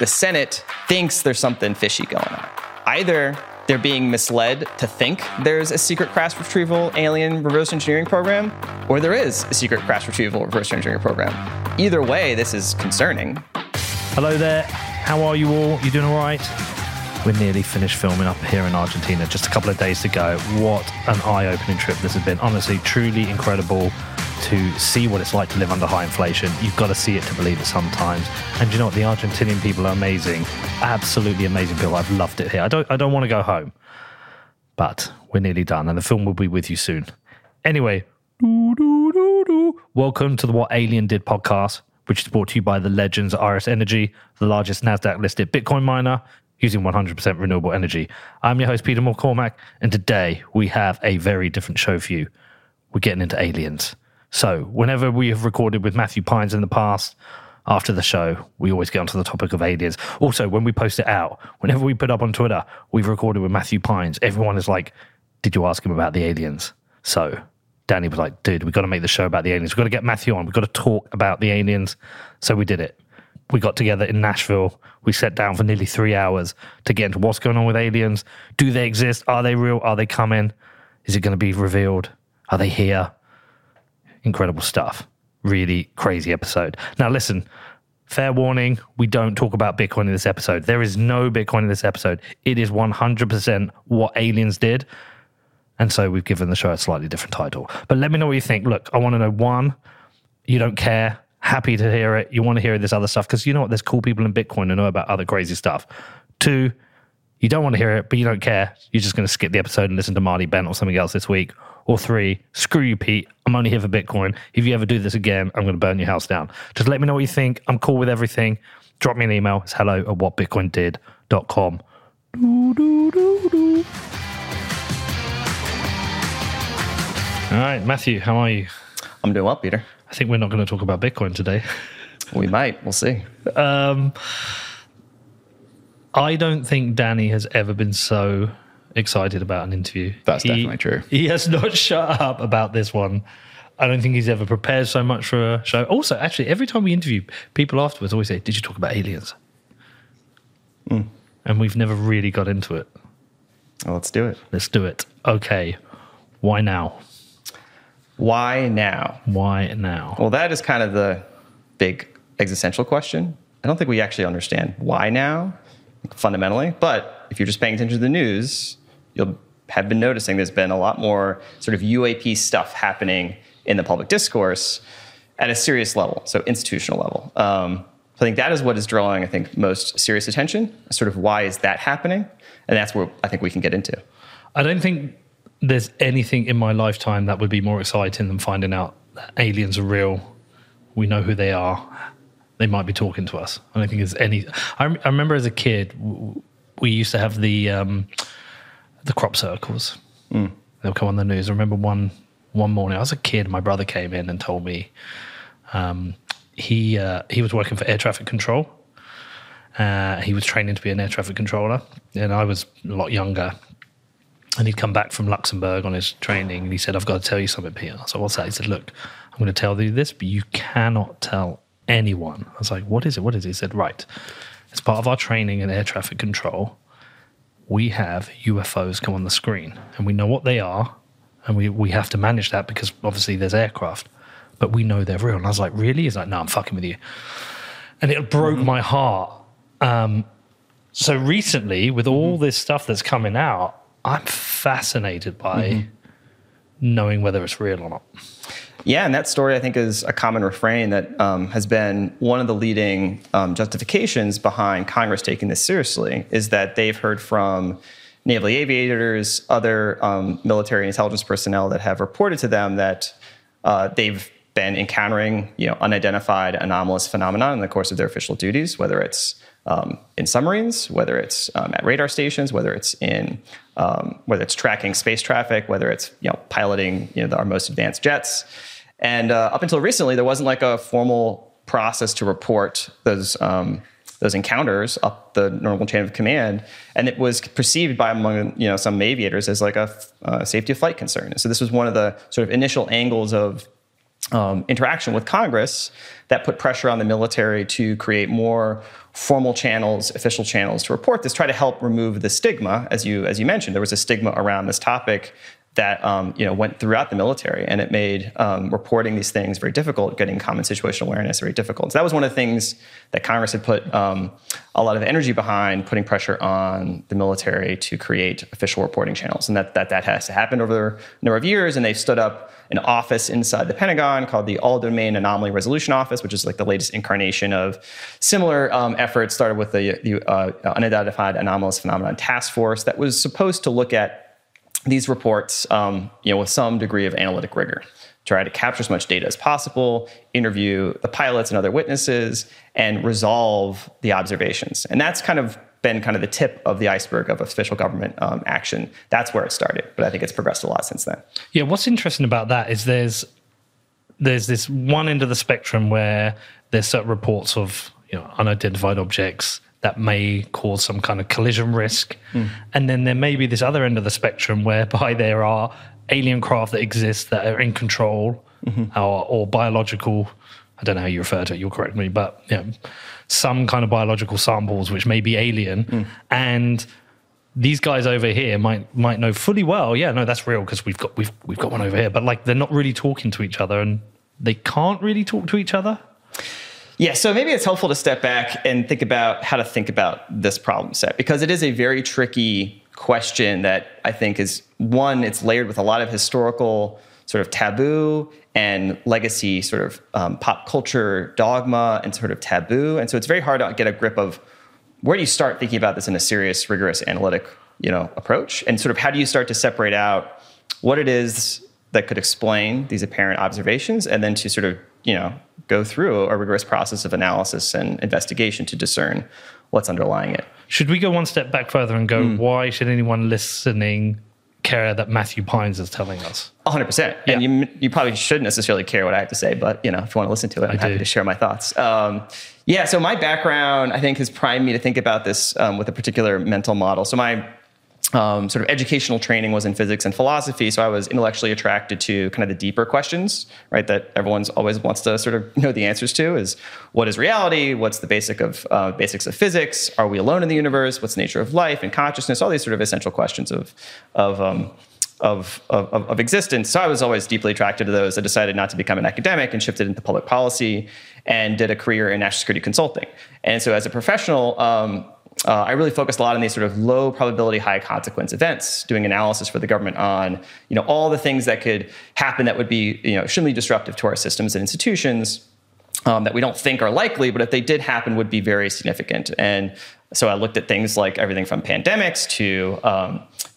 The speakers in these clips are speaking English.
the Senate thinks there's something fishy going on. Either they're being misled to think there's a secret crash retrieval alien reverse engineering program, or there is a secret crash retrieval reverse engineering program. Either way, this is concerning. Hello there. How are you all? You doing all right? We're nearly finished filming up here in Argentina just a couple of days ago. What an eye-opening trip this has been. Honestly, truly incredible to see what it's like to live under high inflation. You've got to see it to believe it sometimes. And you know what? The Argentinian people are amazing. Absolutely amazing people. I've loved it here. I don't want to go home. But we're nearly done, and the film will be with you soon. Anyway, welcome to the What Alien Did podcast, which is brought to you by the legends Iris Energy, the largest NASDAQ-listed Bitcoin miner, using 100% renewable energy. I'm your host, Peter McCormack, and today we have a very different show for you. We're getting into aliens. So whenever we have recorded with Matthew Pines in the past, after the show, we always get onto the topic of aliens. Also, when we post it out, whenever we put up on Twitter, we've recorded with Matthew Pines. Everyone is like, did you ask him about the aliens? So Danny was like, dude, we've got to make the show about the aliens. We've got to get Matthew on. We've got to talk about the aliens. So we did it. We got together in Nashville. We sat down for nearly 3 hours to get into what's going on with aliens. Do they exist? Are they real? Are they coming? Is it going to be revealed? Are they here? Incredible stuff. Really crazy episode. Now listen, fair warning, we don't talk about Bitcoin in this episode. There is no Bitcoin in this episode. It is 100% what aliens did. And so we've given the show a slightly different title. But let me know what you think. Look, I want to know, one, you don't care. Happy to hear it. You want to hear this other stuff because you know what? There's cool people in Bitcoin who know about other crazy stuff. Two, you don't want to hear it, but you don't care. You're just going to skip the episode and listen to Marty Bent or something else this week. Or three, screw you, Pete. I'm only here for Bitcoin. If you ever do this again, I'm going to burn your house down. Just let me know what you think. I'm cool with everything. Drop me an email. It's hello@whatbitcoindid.com. All right, Matthew, how are you? I'm doing well, Peter. I think we're not going to talk about Bitcoin today. We might. We'll see. I don't think Danny has ever been so excited about an interview. That's definitely true. He has not shut up about this one. I don't think he's ever prepared so much for a show. Also, actually, every time we interview, people afterwards always say, did you talk about aliens? Mm. And we've never really got into it. Well, let's do it. Let's do it. Okay. Why now? Why now? Why now? Well, that is kind of the big existential question. I don't think we actually understand why now, fundamentally. But if you're just paying attention to the news, you'll have been noticing there's been a lot more sort of UAP stuff happening in the public discourse at a serious level, so institutional level. I think that is what is drawing, I think, most serious attention, sort of why is that happening? And that's where I think we can get into. I don't think there's anything in my lifetime that would be more exciting than finding out that aliens are real. We know who they are. They might be talking to us. I don't think there's any... I remember as a kid, we used to have the crop circles. Mm. They'll come on the news. I remember one morning, I was a kid, my brother came in and told me he was working for air traffic control. He was training to be an air traffic controller, and I was a lot younger. And he'd come back from Luxembourg on his training, and he said, I've got to tell you something, Peter. I was like, what's that? He said, look, I'm going to tell you this, but you cannot tell anyone. I was like, what is it? What is it? He said, right, as part of our training in air traffic control, we have UFOs come on the screen, and we know what they are, and we have to manage that because obviously there's aircraft, but we know they're real. And I was like, really? He's like, no, I'm fucking with you. And it broke my heart. So recently, with all this stuff that's coming out, I'm fascinated by knowing whether it's real or not. Yeah, and that story, I think, is a common refrain that has been one of the leading justifications behind Congress taking this seriously, is that they've heard from naval aviators, other military intelligence personnel that have reported to them that they've been encountering, unidentified anomalous phenomena in the course of their official duties, whether it's in submarines, whether it's at radar stations, whether it's in whether it's tracking space traffic, whether it's piloting our most advanced jets. And up until recently, there wasn't like a formal process to report those encounters up the normal chain of command, and it was perceived by among some aviators as like a safety of flight concern. So this was one of the sort of initial angles of interaction with Congress that put pressure on the military to create more formal channels, official channels to report this, try to help remove the stigma. As you mentioned, there was a stigma around this topic that went throughout the military, and it made reporting these things very difficult, getting common situational awareness very difficult. So that was one of the things that Congress had put a lot of energy behind, putting pressure on the military to create official reporting channels, and that has happened over a number of years, and they've stood up an office inside the Pentagon called the All-Domain Anomaly Resolution Office, which is like the latest incarnation of similar efforts, started with the Unidentified Anomalous Phenomenon Task Force that was supposed to look at these reports with some degree of analytic rigor, try to capture as much data as possible, interview the pilots and other witnesses, and resolve the observations. And that's kind of been kind of the tip of the iceberg of official government action. That's where it started, but I think it's progressed a lot since then. Yeah, what's interesting about that is there's this one end of the spectrum where there's certain reports of unidentified objects that may cause some kind of collision risk. Mm. And then there may be this other end of the spectrum whereby there are alien craft that exist that are in control, mm-hmm. or biological, I don't know how you refer to it, you'll correct me, but some kind of biological samples which may be alien. Mm. And these guys over here might know fully well, that's real because we've got one over here, but like they're not really talking to each other and they can't really talk to each other. Yeah, so maybe it's helpful to step back and think about how to think about this problem set, because it is a very tricky question that I think is, one, it's layered with a lot of historical sort of taboo and legacy sort of pop culture dogma and sort of taboo. And so it's very hard to get a grip of where do you start thinking about this in a serious, rigorous, analytic, approach, and sort of how do you start to separate out what it is that could explain these apparent observations, and then to sort of, go through a rigorous process of analysis and investigation to discern what's underlying it. Should we go one step back further and go, why should anyone listening care that Matthew Pines is telling us? 100%. Yeah. And you probably shouldn't necessarily care what I have to say, but if you want to listen to it, I'm happy to share my thoughts. Yeah, so my background, I think, has primed me to think about this with a particular mental model. So my sort of educational training was in physics and philosophy, so I was intellectually attracted to kind of the deeper questions, right, that everyone always wants to sort of know the answers to, is what is reality, what's the basics of physics, are we alone in the universe, what's the nature of life and consciousness, all these sort of essential questions of existence. So I was always deeply attracted to those. I decided not to become an academic and shifted into public policy and did a career in national security consulting. And so as a professional, I really focused a lot on these sort of low probability, high consequence events, doing analysis for the government on, all the things that could happen that would be, extremely disruptive to our systems and institutions that we don't think are likely, but if they did happen, would be very significant. And so I looked at things like everything from pandemics to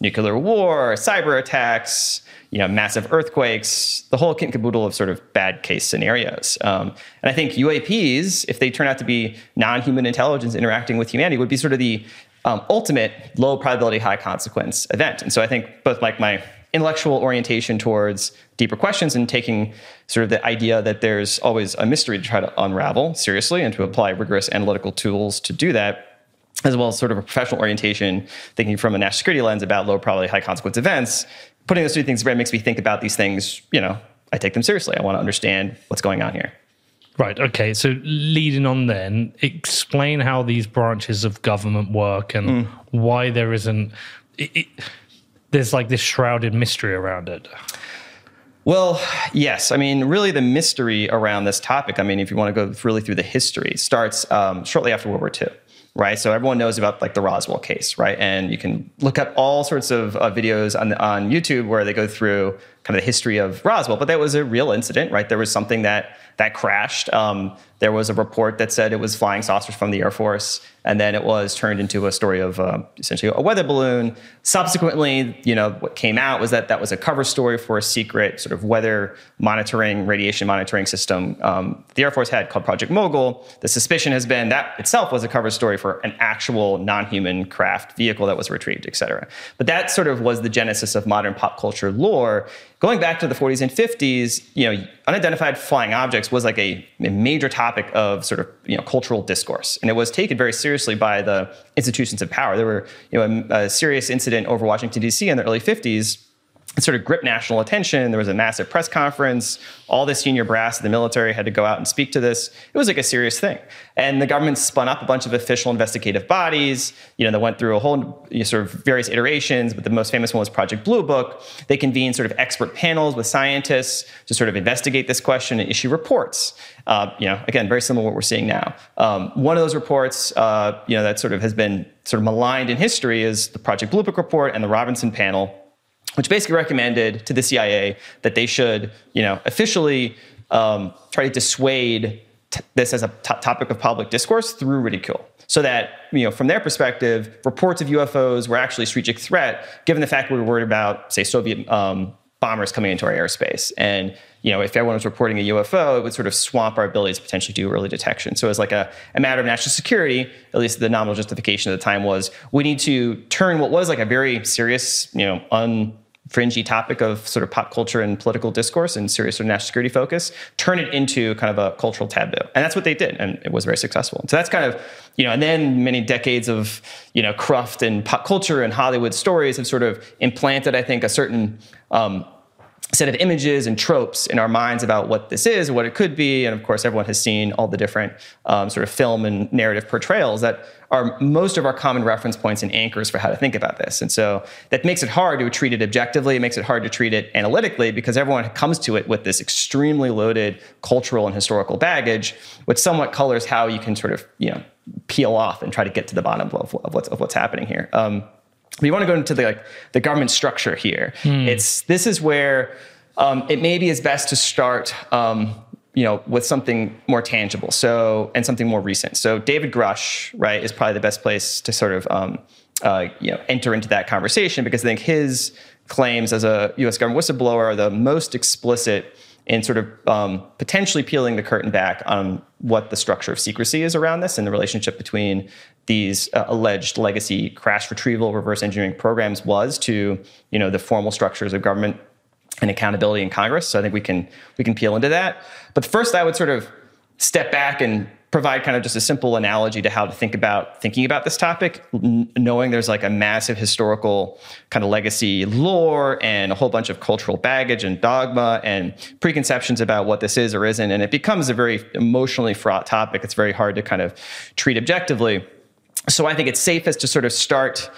nuclear war, cyber attacks, massive earthquakes, the whole kit and caboodle of sort of bad case scenarios. And I think UAPs, if they turn out to be non-human intelligence interacting with humanity, would be sort of the ultimate low probability, high consequence event. And so I think both like my intellectual orientation towards deeper questions and taking sort of the idea that there's always a mystery to try to unravel seriously and to apply rigorous analytical tools to do that, as well as sort of a professional orientation, thinking from a national security lens about low probability, high consequence events, putting those two things together makes me think about these things, I take them seriously. I want to understand what's going on here. Right, okay, so leading on then, explain how these branches of government work and why there isn't, there's like this shrouded mystery around it. Well, yes. I mean, really the mystery around this topic, I mean, if you want to go really through the history, starts shortly after World War II. Right, so everyone knows about like the Roswell case, right? And you can look up all sorts of videos on YouTube where they go through kind of the history of Roswell. But that was a real incident, right? There was something that crashed. There was a report that said it was flying saucers from the Air Force, and then it was turned into a story of essentially a weather balloon. Subsequently, what came out was that was a cover story for a secret sort of weather monitoring, radiation monitoring system the Air Force had called Project Mogul. The suspicion has been that itself was a cover story for an actual non-human craft vehicle that was retrieved, et cetera. But that sort of was the genesis of modern pop culture lore. Going back to the 40s and 50s, unidentified flying objects was like a major topic of sort of cultural discourse, and it was taken very seriously by the institutions of power. There were a serious incident over Washington D.C. in the early 50s It sort of gripped national attention. There was a massive press conference. All the senior brass of the military had to go out and speak to this. It was like a serious thing. And the government spun up a bunch of official investigative bodies. You know, they went through a whole sort of various iterations, but the most famous one was Project Blue Book. They convened sort of expert panels with scientists to sort of investigate this question and issue reports. You know, again, very similar to what we're seeing now. One of those reports, you know, that sort of has been sort of maligned in history is the Project Blue Book report and the Robinson panel, which basically recommended to the CIA that they should, you know, officially try to dissuade this as a topic of public discourse through ridicule, so that, you know, from their perspective, reports of UFOs were actually a strategic threat, given the fact we were worried about, say, Soviet bombers coming into our airspace. And, you know, if everyone was reporting a UFO, it would sort of swamp our ability to potentially do early detection. So it was like a matter of national security, at least the nominal justification at the time was, we need to turn what was like a very serious, you know, fringy topic of sort of pop culture and political discourse and serious sort of national security focus, turn it into kind of a cultural taboo. And that's what they did, and it was very successful. So that's kind of, you know, and then many decades of, you know, cruft and pop culture and Hollywood stories have sort of implanted, I think, a certain set of images and tropes in our minds about what this is and what it could be. And of course, everyone has seen all the different sort of film and narrative portrayals that are most of our common reference points and anchors for how to think about this. And so that makes it hard to treat it objectively. It makes it hard to treat it analytically, because everyone comes to it with this extremely loaded cultural and historical baggage, which somewhat colors how you can sort of, you know, peel off and try to get to the bottom of what's happening here. We want to go into the government structure here. This is where it maybe is best to start, you know, with something more tangible. So, and something more recent. So David Grusch, right, is probably the best place to sort of you know, enter into that conversation, because I think his claims as a U.S. government whistleblower are the most explicit in sort of potentially peeling the curtain back on what the structure of secrecy is around this and the relationship between these alleged legacy crash retrieval reverse engineering programs was to, you know, the formal structures of government and accountability in Congress. So I think we can peel into that. But first, I would sort of step back and provide kind of just a simple analogy to how to think about thinking about this topic, knowing there's like a massive historical kind of legacy lore and a whole bunch of cultural baggage and dogma and preconceptions about what this is or isn't. And it becomes a very emotionally fraught topic. It's very hard to kind of treat objectively. So I think it's safest to sort of start,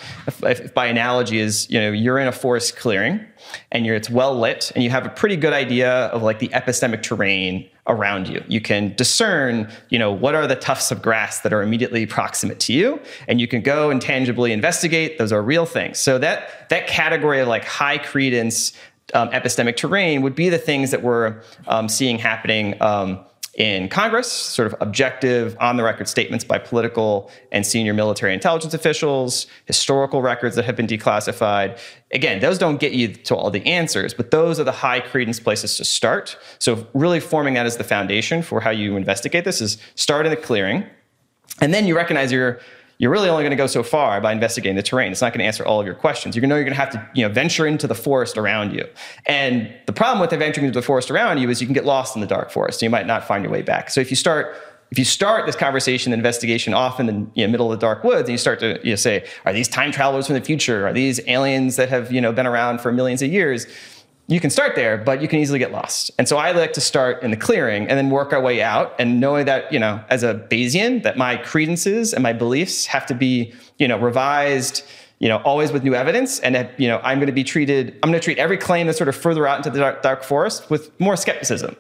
if by analogy is, you know, you're in a forest clearing and it's well lit and you have a pretty good idea of like the epistemic terrain around you. You can discern, you know, what are the tufts of grass that are immediately proximate to you, and you can go and tangibly investigate. Those are real things. So that category of like high credence epistemic terrain would be the things that we're seeing happening in Congress, sort of objective, on-the-record statements by political and senior military intelligence officials, historical records that have been declassified. Again, those don't get you to all the answers, but those are the high-credence places to start. So really forming that as the foundation for how you investigate this is start in the clearing, and then you recognize you're really only going to go so far by investigating the terrain. It's not going to answer all of your questions. You know you're going to have to, you know, venture into the forest around you. And the problem with venturing into the forest around you is you can get lost in the dark forest. You might not find your way back. So if you start this conversation, the investigation off in the, you know, middle of the dark woods, and you start to, you know, say, are these time travelers from the future? Are these aliens that have, you know, been around for millions of years? You can start there, but you can easily get lost. And so I like to start in the clearing and then work our way out, and knowing that, you know, as a Bayesian, that my credences and my beliefs have to be, you know, revised, you know, always with new evidence. And that, you know, I'm going to treat every claim that's sort of further out into the dark forest with more skepticism,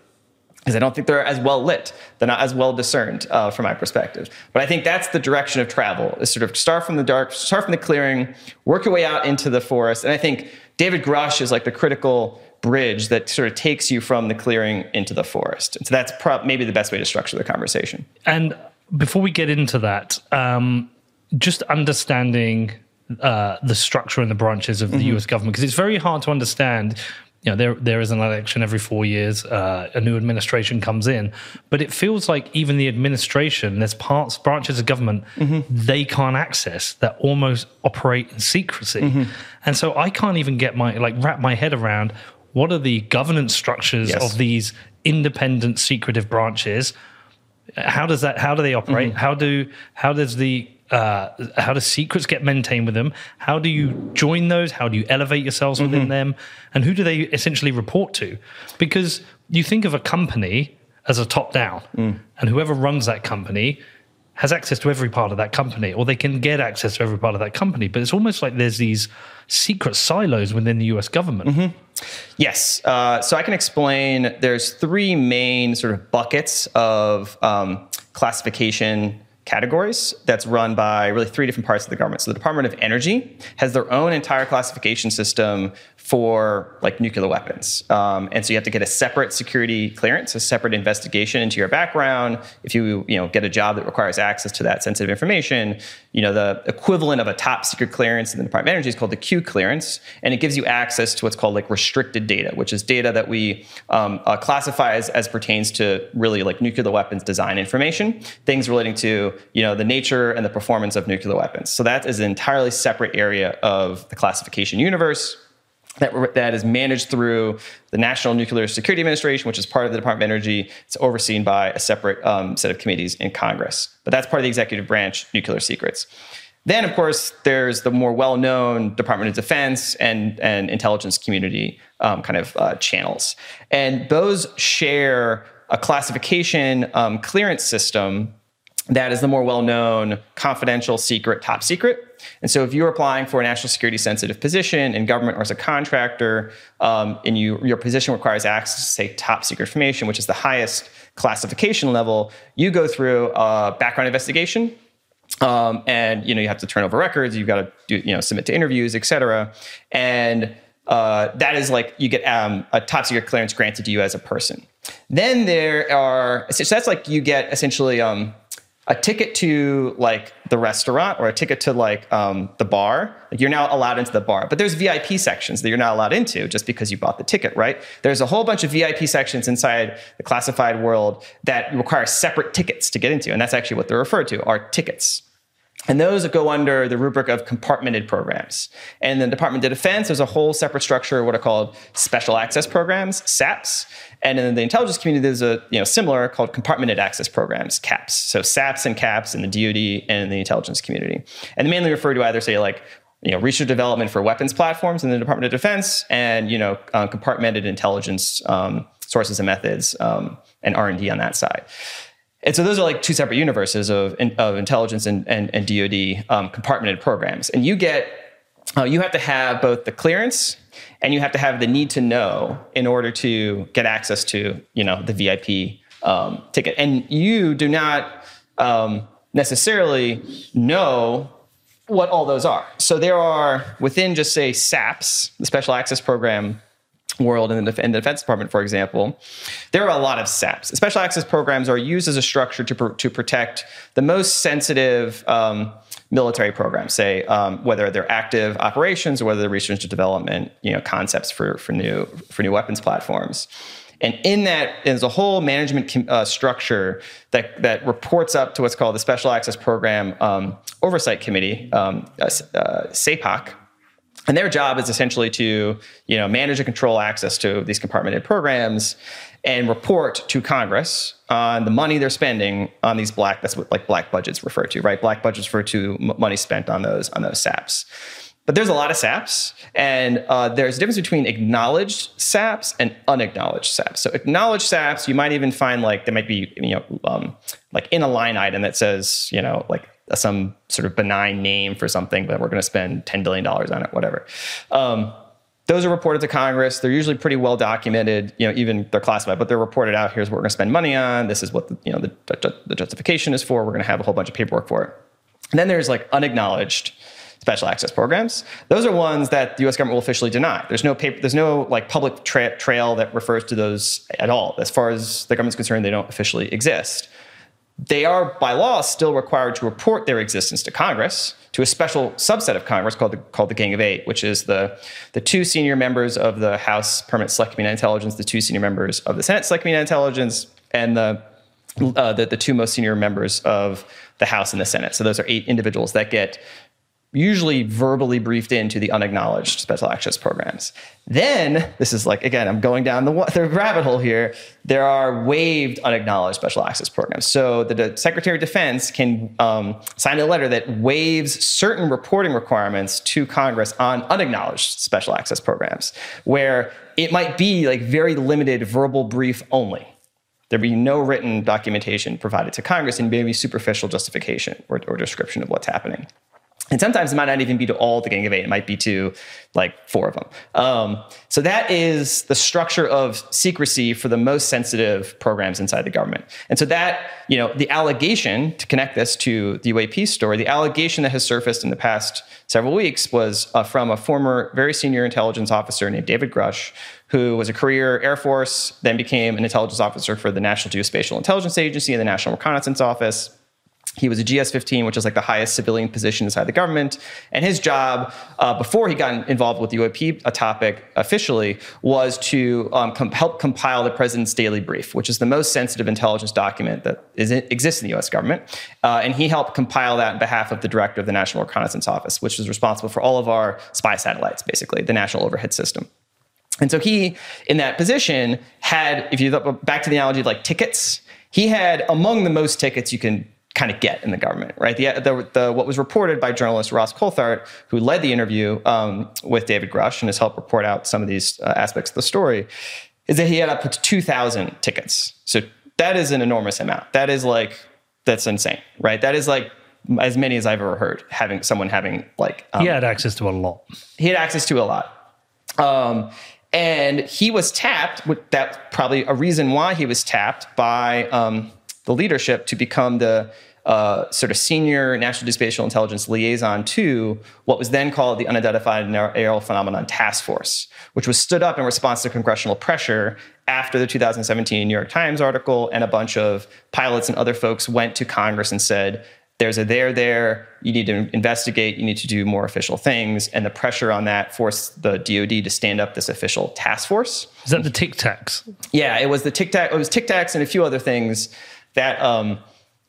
because I don't think they're as well lit. They're not as well discerned from my perspective. But I think that's the direction of travel, is sort of start from the clearing, work your way out into the forest. And I think David Grusch is like the critical bridge that sort of takes you from the clearing into the forest. And so that's maybe the best way to structure the conversation. And before we get into that, just understanding the structure and the branches of the U.S. government, because it's very hard to understand. You know, there is an election every 4 years, a new administration comes in, but it feels like even the administration, there's branches of government they can't access that almost operate in secrecy. And so I can't even get wrap my head around what are the governance structures of these independent secretive branches? How do they operate? How does the how do secrets get maintained with them? How do you join those? How do you elevate yourselves within them? And who do they essentially report to? Because you think of a company as a top-down, and whoever runs that company has access to every part of that company, or they can get access to every part of that company. But it's almost like there's these secret silos within the US government. Yes. So I can explain. There's three main sort of buckets of classification categories that's run by really three different parts of the government. So the Department of Energy has their own entire classification system for like nuclear weapons. And so you have to get a separate security clearance, a separate investigation into your background. If you, get a job that requires access to that sensitive information, the equivalent of a top secret clearance in the Department of Energy is called the Q clearance. And it gives you access to what's called like restricted data, which is data that we classify as pertains to really like nuclear weapons design information, things relating to the nature and the performance of nuclear weapons. So that is an entirely separate area of the classification universe that is managed through the National Nuclear Security Administration, which is part of the Department of Energy. It's overseen by a separate set of committees in Congress. But that's part of the executive branch, nuclear secrets. Then, of course, there's the more well-known Department of Defense and intelligence community channels. And those share a classification clearance system that is the more well-known confidential, secret, top secret. And so if you're applying for a national security-sensitive position in government or as a contractor, and your position requires access to, say, top secret information, which is the highest classification level, you go through a background investigation, and you have to turn over records, you've got to do, submit to interviews, et cetera. And that is like you get a top secret clearance granted to you as a person. Then there are, so that's like you get essentially a ticket to like the restaurant or a ticket to like the bar. Like you're now allowed into the bar, but there's VIP sections that you're not allowed into just because you bought the ticket, right? There's a whole bunch of VIP sections inside the classified world that require separate tickets to get into. And that's actually what they're referred to, are tickets. And those go under the rubric of compartmented programs. And the Department of Defense, there's a whole separate structure, what are called Special Access Programs, SAPs. And in the intelligence community, there's a similar called Compartmented Access Programs, CAPs. So SAPs and CAPs in the DoD and in the intelligence community. And they mainly refer to either, say, like, research development for weapons platforms in the Department of Defense and, compartmented intelligence sources and methods and R&D on that side. And so those are like two separate universes of intelligence and DoD compartmented programs. And you get, you have to have both the clearance and you have to have the need to know in order to get access to, the VIP ticket. And you do not necessarily know what all those are. So there are within just say SAPs, the Special Access Program world and the Defense Department, for example, there are a lot of SAPs. Special access programs are used as a structure to protect the most sensitive military programs, say, whether they're active operations or whether they're research and development, concepts for new weapons platforms. And in that, there's a whole management structure that reports up to what's called the Special Access Program Oversight Committee, SAPOC. And their job is essentially to, manage and control access to these compartmented programs and report to Congress on the money they're spending on these black, that's what like black budgets refer to, right? Black budgets refer to money spent on those SAPs. But there's a lot of SAPs, and there's a difference between acknowledged SAPs and unacknowledged SAPs. So acknowledged SAPs, you might even find like there might be, like in a line item that says, like some sort of benign name for something, but we're going to spend $10 billion on it, whatever. Those are reported to Congress. They're usually pretty well documented, even they're classified, but they're reported out. Here's what we're going to spend money on. This is what the justification is for. We're going to have a whole bunch of paperwork for it. And then there's like unacknowledged special access programs. Those are ones that the U.S. government will officially deny. There's no paper, there's no like public trail that refers to those at all. As far as the government's concerned, they don't officially exist. They are, by law, still required to report their existence to Congress, to a special subset of Congress called the Gang of Eight, which is the two senior members of the House Permanent Select Committee on Intelligence, the two senior members of the Senate Select Committee on Intelligence, and the two most senior members of the House and the Senate. So those are eight individuals that get usually verbally briefed into the unacknowledged special access programs. Then, this is like, again, I'm going down the rabbit hole here, there are waived unacknowledged special access programs. So the Secretary of Defense can sign a letter that waives certain reporting requirements to Congress on unacknowledged special access programs, where it might be like very limited verbal brief only. There'd be no written documentation provided to Congress and maybe superficial justification or description of what's happening. And sometimes it might not even be to all the Gang of Eight. It might be to like 4 of them. So that is the structure of secrecy for the most sensitive programs inside the government. And so that, you know, the allegation, to connect this to the UAP story, the allegation that has surfaced in the past several weeks was from a former very senior intelligence officer named David Grusch, who was a career Air Force, then became an intelligence officer for the National Geospatial Intelligence Agency and the National Reconnaissance Office. He was a GS-15, which is like the highest civilian position inside the government. And his job, before he got involved with the UAP topic officially, was to help compile the president's daily brief, which is the most sensitive intelligence document that exists in the US government. And he helped compile that on behalf of the director of the National Reconnaissance Office, which is responsible for all of our spy satellites, basically, the National Overhead System. And so he, in that position, had, if you look back to the analogy of like tickets, he had among the most tickets you can kind of get in the government, right? What was reported by journalist Ross Coulthart, who led the interview with David Grusch and has helped report out some of these aspects of the story, is that he had up to 2,000 tickets. So that is an enormous amount. That is like, that's insane, right? That is like as many as I've ever heard, having someone having like... he had access to a lot. He had access to a lot. And he was tapped, with that probably a reason why he was tapped by... the leadership to become the sort of senior national geospatial intelligence liaison to what was then called the Unidentified Aerial Phenomenon Task Force, which was stood up in response to congressional pressure after the 2017 New York Times article, and a bunch of pilots and other folks went to Congress and said, there's a there there, you need to investigate, you need to do more official things. And the pressure on that forced the DOD to stand up this official task force. Is that the Tic Tacs? Yeah, it was the Tic Tac. It was Tic Tacs and a few other things that,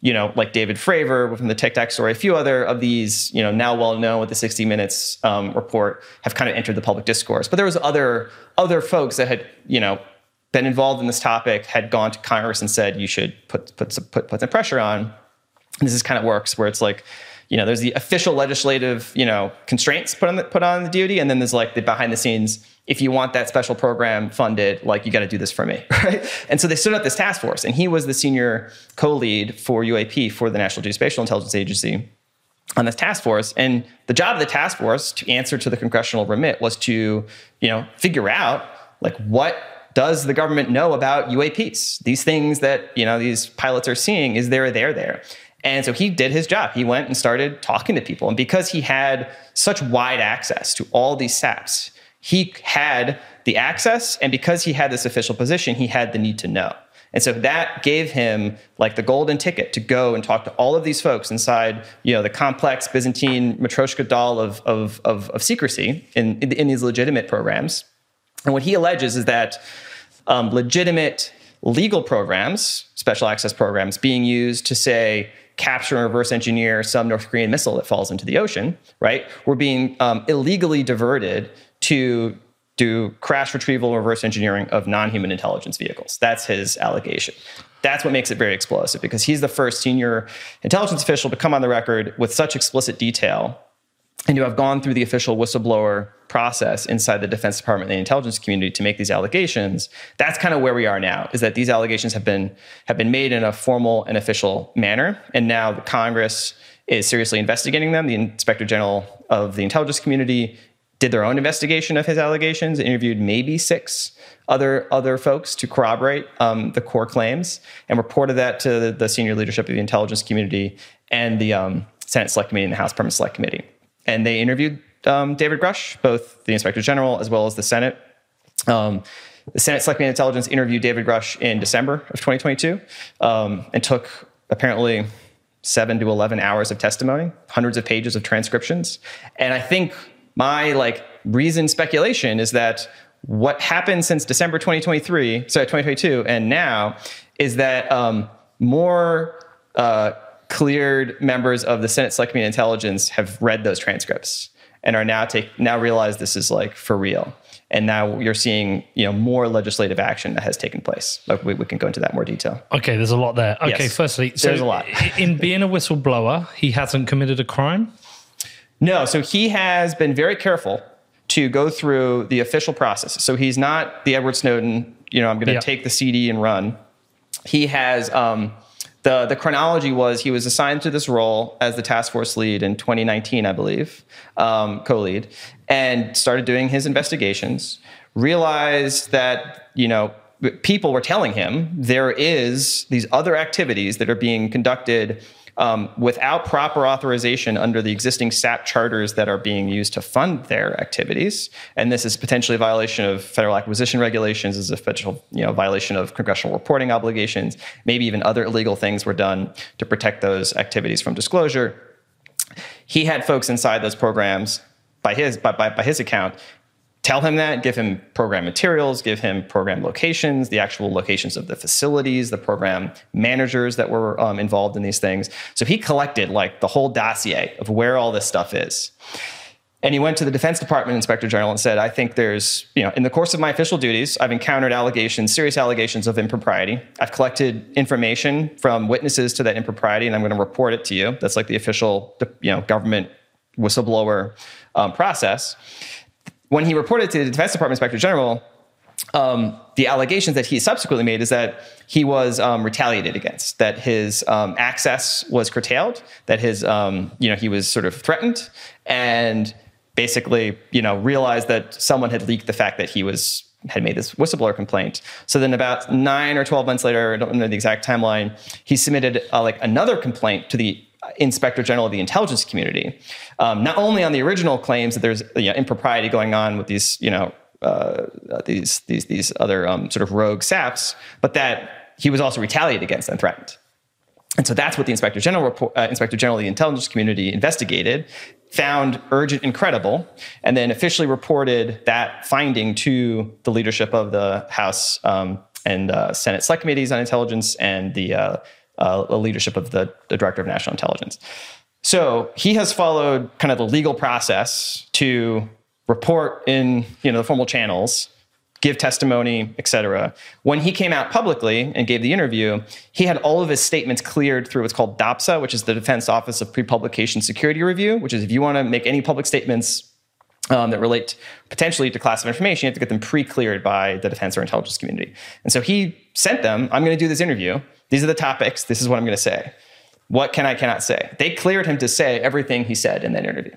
you know, like David Fravor from the Tic Tac story, a few other of these, you know, now well-known with the 60 Minutes report have kind of entered the public discourse. But there was other folks that had, you know, been involved in this topic, had gone to Congress and said, you should put some pressure on. And this is kind of works where it's like, you know, there's the official legislative, you know, constraints put on the DOD. And then there's like the behind the scenes, if you want that special program funded, like you got to do this for me, right? And so they stood up this task force, and he was the senior co-lead for UAP for the National Geospatial Intelligence Agency on this task force. And the job of the task force, to answer to the congressional remit, was to, you know, figure out like, what does the government know about UAPs? These things that, you know, these pilots are seeing, is there a there there? And so he did his job. He went and started talking to people. And because he had such wide access to all these SAPs, he had the access. And because he had this official position, he had the need to know. And so that gave him like the golden ticket to go and talk to all of these folks inside, you know, the complex Byzantine Matryoshka doll of secrecy in these legitimate programs. And what he alleges is that legitimate legal programs, special access programs, being used to, say, capture and reverse engineer some North Korean missile that falls into the ocean, right, were being illegally diverted to do crash retrieval and reverse engineering of non-human intelligence vehicles. That's his allegation. That's what makes it very explosive, because he's the first senior intelligence official to come on the record with such explicit detail and to have gone through the official whistleblower process inside the Defense Department and the intelligence community to make these allegations. That's kind of where we are now, is that these allegations have been made in a formal and official manner. And now the Congress is seriously investigating them. The Inspector General of the intelligence community did their own investigation of his allegations, interviewed maybe 6 other folks to corroborate the core claims, and reported that to the senior leadership of the intelligence community and the Senate Select Committee and the House Permanent Select Committee. And they interviewed David Grusch, both the Inspector General as well as the Senate. The Senate Select Committee on Intelligence interviewed David Grusch in December of 2022 and took apparently 7 to 11 hours of testimony, hundreds of pages of transcriptions. And I think my like reasoned speculation is that what happened since December 2022 and now is that more cleared members of the Senate Select Committee on Intelligence have read those transcripts and are now realize this is like for real. And now you're seeing, you know, more legislative action that has taken place. Like we can go into that in more detail. Okay, there's a lot there. Okay, yes, firstly, so there's a lot. In being a whistleblower, he hasn't committed a crime? No, so he has been very careful to go through the official process. So he's not the Edward Snowden, you know, I'm going to take the CD and run. He has, the chronology was he was assigned to this role as the task force lead in 2019, I believe, co-lead, and started doing his investigations, realized that, you know, people were telling him there is these other activities that are being conducted without proper authorization under the existing SAP charters that are being used to fund their activities. And this is potentially a violation of federal acquisition regulations, is a potential, you know, violation of congressional reporting obligations, maybe even other illegal things were done to protect those activities from disclosure. He had folks inside those programs, by his account, tell him that, give him program materials, give him program locations, the actual locations of the facilities, the program managers that were involved in these things. So he collected like the whole dossier of where all this stuff is. And he went to the Defense Department Inspector General and said, I think there's, you know, in the course of my official duties, I've encountered allegations, serious allegations of impropriety. I've collected information from witnesses to that impropriety, and I'm going to report it to you. That's like the official, you know, government whistleblower process. When he reported to the Defense Department Inspector General, the allegations that he subsequently made is that he was retaliated against, that his access was curtailed, that his, you know, he was sort of threatened, and basically, you know, realized that someone had leaked the fact that he was had made this whistleblower complaint. So then about 9 or 12 months later, I don't know the exact timeline, he submitted like another complaint to the Inspector General of the Intelligence Community, not only on the original claims that there's, you know, impropriety going on with these, you know, these other sort of rogue saps, but that he was also retaliated against and threatened. And so that's what the Inspector General of the Intelligence Community investigated, found urgent and credible, and then officially reported that finding to the leadership of the House and Senate Select Committees on Intelligence and the leadership of the Director of National Intelligence. So he has followed kind of the legal process to report in, you know, the formal channels, give testimony, et cetera. When he came out publicly and gave the interview, he had all of his statements cleared through what's called DOPSA, which is the Defense Office of Pre-Publication Security Review, which is if you want to make any public statements that relate potentially to classified information, you have to get them pre-cleared by the defense or intelligence community. And so he sent them, I'm going to do this interview. These are the topics. This is what I'm going to say. What can I cannot say? They cleared him to say everything he said in that interview.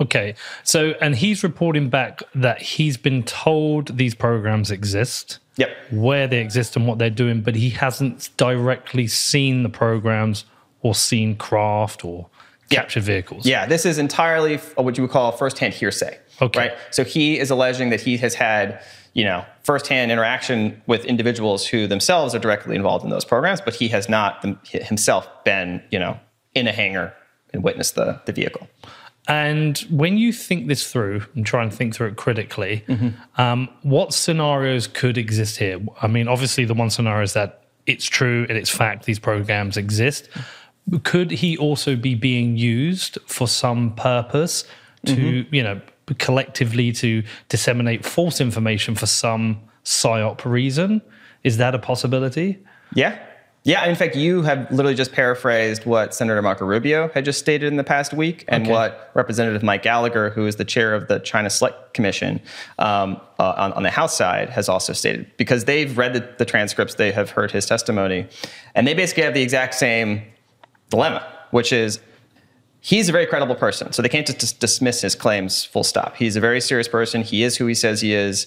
Okay. So, and he's reporting back that he's been told these programs exist, yep, where they exist and what they're doing, but he hasn't directly seen the programs or seen craft or captured vehicles. Yeah, this is entirely what you would call firsthand hearsay. Okay. Right? So he is alleging that he has had, you know, firsthand interaction with individuals who themselves are directly involved in those programs, but he has not himself been, you know, in a hangar and witnessed the vehicle. And when you think this through and try and think through it critically, what scenarios could exist here? I mean, obviously the one scenario is that it's true and it's fact, these programs exist. Could he also be being used for some purpose to, you know, collectively to disseminate false information for some PSYOP reason? Is that a possibility? Yeah. Yeah. In fact, you have literally just paraphrased what Senator Marco Rubio had just stated in the past week and what Representative Mike Gallagher, who is the chair of the China Select Commission on the House side, has also stated, because they've read the transcripts, they have heard his testimony, and they basically have the exact same dilemma, which is he's a very credible person, so they can't just dismiss his claims full stop. He's a very serious person. He is who he says he is.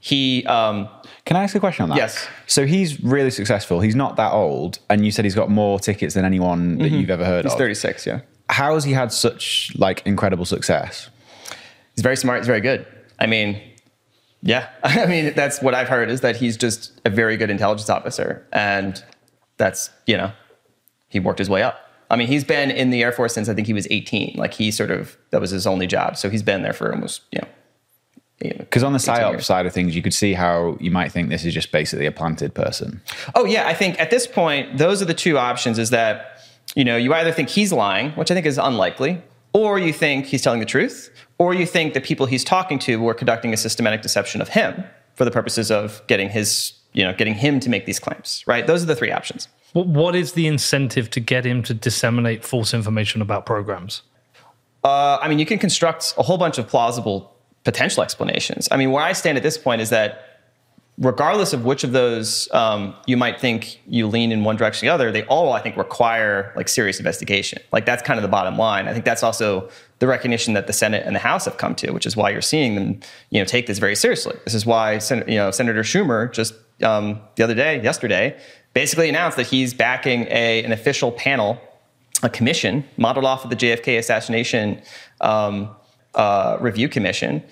He can I ask a question on that? Yes. So he's really successful. He's not that old, and you said he's got more tickets than anyone that you've ever heard of. He's 36, yeah. How has he had such like incredible success? He's very smart. He's very good. I mean, yeah. I mean, that's what I've heard, is that he's just a very good intelligence officer, and that's, you know, he worked his way up. I mean, he's been in the Air Force since I think he was 18. Like he sort of, that was his only job. So he's been there for almost, you know. Because on the PSYOP side of things, you could see how you might think this is just basically a planted person. Oh yeah, I think at this point, those are the two options, is that You know, you either think he's lying, which I think is unlikely, or you think he's telling the truth, or you think the people he's talking to were conducting a systematic deception of him for the purposes of getting his, you know, getting him to make these claims, right? Those are the three options. What is the incentive to get him to disseminate false information about programs? I mean, you can construct a whole bunch of plausible potential explanations. I mean, where I stand at this point is that regardless of which of those you might think you lean in one direction or the other, they all, I think, require like serious investigation. Like that's kind of the bottom line. I think that's also the recognition that the Senate and the House have come to, which is why you're seeing them, you know, take this very seriously. This is why, Senator Schumer just yesterday, basically announced that he's backing an official panel, a commission modeled off of the JFK assassination review commission,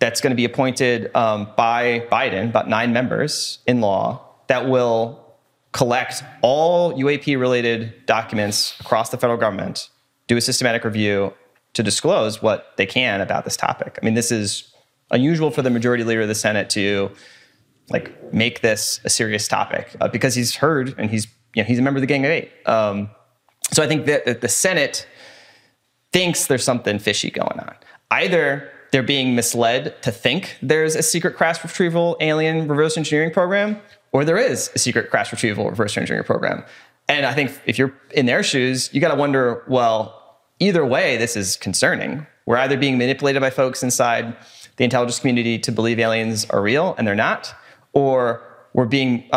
that's going to be appointed by Biden, about 9 members in law, that will collect all UAP-related documents across the federal government, do a systematic review to disclose what they can about this topic. I mean, this is unusual for the majority leader of the Senate to like make this a serious topic because he's heard and he's a member of the Gang of Eight. So I think that the Senate thinks there's something fishy going on. Either they're being misled to think there's a secret crash retrieval alien reverse engineering program, or there is a secret crash retrieval reverse engineering program. And I think if you're in their shoes, you got to wonder, well, either way, this is concerning. We're either being manipulated by folks inside the intelligence community to believe aliens are real and they're not, or we're being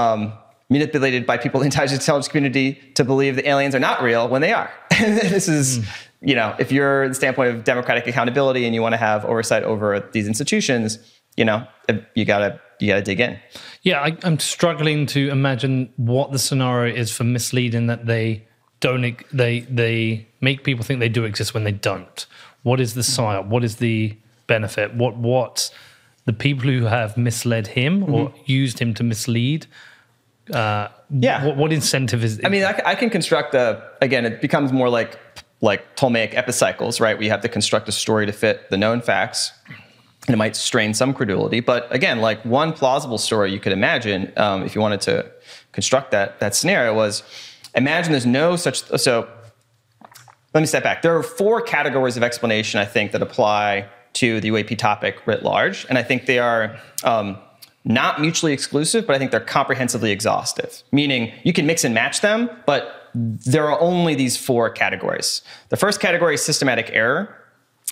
manipulated by people inside the intelligence community to believe that aliens are not real when they are. This is... You know, if you're the standpoint of democratic accountability and you want to have oversight over these institutions, you know, you gotta dig in. Yeah, I'm struggling to imagine what the scenario is for misleading that they make people think they do exist when they don't. What is the psyop? What is the benefit? What the people who have misled him or used him to mislead? What incentive is? I mean, I can construct again. It becomes more like Ptolemaic epicycles, right? We have to construct a story to fit the known facts, and it might strain some credulity. But again, like one plausible story you could imagine, if you wanted to construct that scenario, was imagine there's no such... So let me step back. There are 4 categories of explanation, I think, that apply to the UAP topic writ large. And I think they are not mutually exclusive, but I think they're comprehensively exhaustive, meaning you can mix and match them, but there are only these 4 categories. The first category is systematic error.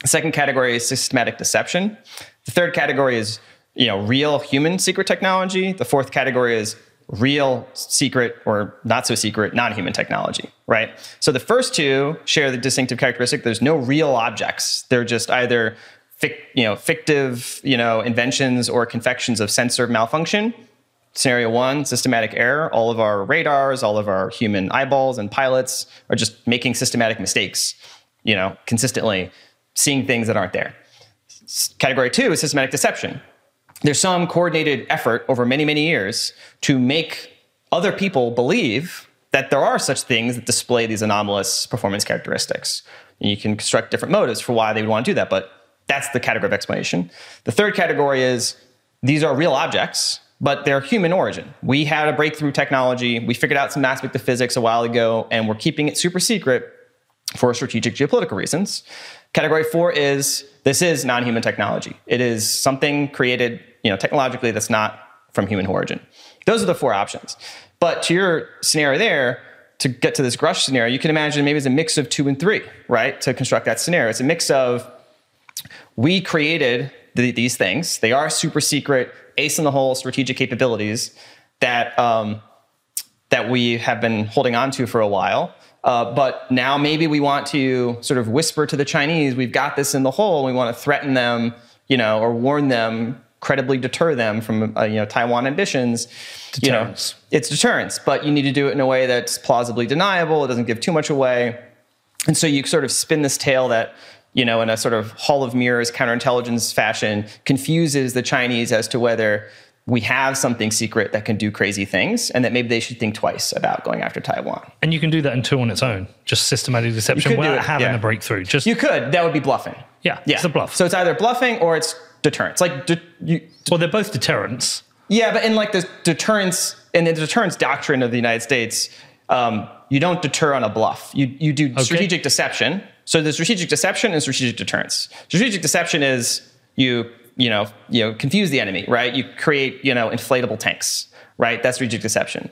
The second category is systematic deception. The third category is, you know, real human secret technology. The fourth category is real secret or not so secret non-human technology, right? So the first 2 share the distinctive characteristic. There's no real objects. They're just either fictive, inventions or confections of sensor malfunction. Scenario 1, systematic error. All of our radars, all of our human eyeballs and pilots are just making systematic mistakes, consistently seeing things that aren't there. Category 2 is systematic deception. There's some coordinated effort over many, many years to make other people believe that there are such things that display these anomalous performance characteristics. And you can construct different motives for why they would want to do that, but that's the category of explanation. The third category is these are real objects, but they're human origin. We had a breakthrough technology. We figured out some aspect of physics a while ago, and we're keeping it super secret for strategic geopolitical reasons. Category 4 is, this is non-human technology. It is something created, technologically that's not from human origin. Those are the 4 options. But to your scenario there, to get to this Grusch scenario, you can imagine maybe it's a mix of 2 and 3, right? To construct that scenario, it's a mix of, we created these things. They are super secret, ace in the hole strategic capabilities that we have been holding on to for a while. But now maybe we want to sort of whisper to the Chinese, we've got this in the hole. We want to threaten them, or warn them, credibly deter them from, Taiwan ambitions. Deterrence. It's deterrence, but you need to do it in a way that's plausibly deniable. It doesn't give too much away. And so you sort of spin this tale that, in a sort of hall of mirrors counterintelligence fashion, confuses the Chinese as to whether we have something secret that can do crazy things and that maybe they should think twice about going after Taiwan. And you can do that in 2 on its own, just systematic deception without having a breakthrough. You could. That would be bluffing. Yeah, it's a bluff. So it's either bluffing or it's deterrence. Well, they're both deterrence. Yeah, but in the deterrence doctrine of the United States, You don't deter on a bluff. You do strategic deception. So there's strategic deception and strategic deterrence. Strategic deception is you confuse the enemy, right? You create, inflatable tanks, right? That's strategic deception,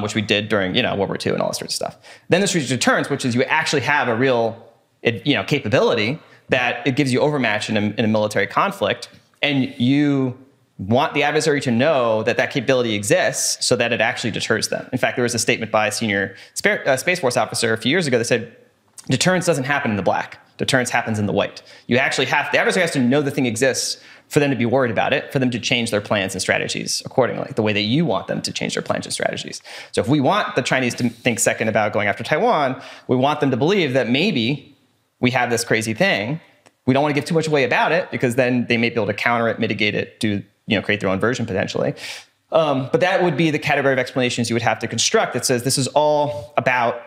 which we did during, World War II and all that sort of stuff. Then there's strategic deterrence, which is you actually have a real, capability that it gives you overmatch in a military conflict, and you want the adversary to know that that capability exists so that it actually deters them. In fact, there was a statement by a senior Space Force officer a few years ago that said, deterrence doesn't happen in the black. Deterrence happens in the white. The adversary has to know the thing exists for them to be worried about it, for them to change their plans and strategies accordingly, the way that you want them to change their plans and strategies. So if we want the Chinese to think second about going after Taiwan, we want them to believe that maybe we have this crazy thing. We don't want to give too much away about it because then they may be able to counter it, mitigate it, create their own version potentially. But that would be the category of explanations you would have to construct that says this is all about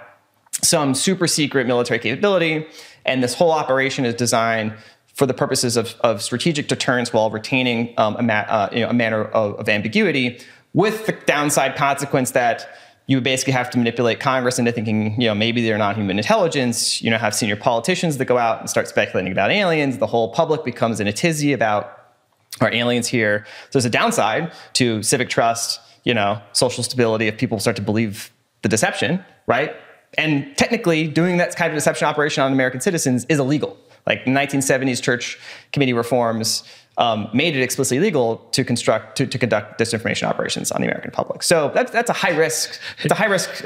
some super secret military capability, and this whole operation is designed for the purposes of strategic deterrence while retaining a manner of ambiguity, with the downside consequence that you basically have to manipulate Congress into thinking, maybe they're non-human intelligence, have senior politicians that go out and start speculating about aliens. The whole public becomes in a tizzy about, are aliens here? So there's a downside to civic trust, social stability, if people start to believe the deception, right? And technically, doing that kind of deception operation on American citizens is illegal. Like, the 1970s church committee reforms made it explicitly legal to conduct disinformation operations on the American public. So that's a high risk. It's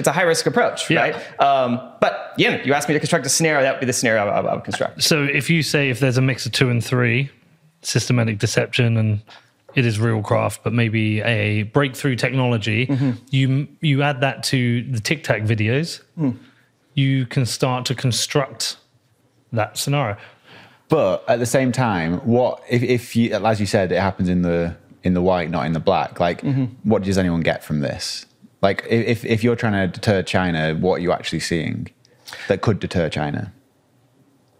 a high risk approach, right? Yeah. But you asked me to construct a scenario. That would be the scenario I would construct. So if you say if there's a mix of 2 and 3, systematic deception and it is real craft, but maybe a breakthrough technology. Mm-hmm. You add that to the Tic Tac videos, you can start to construct that scenario. But at the same time, what if you, as you said, it happens in the white, not in the black? Like, what does anyone get from this? Like, if you're trying to deter China, what are you actually seeing that could deter China?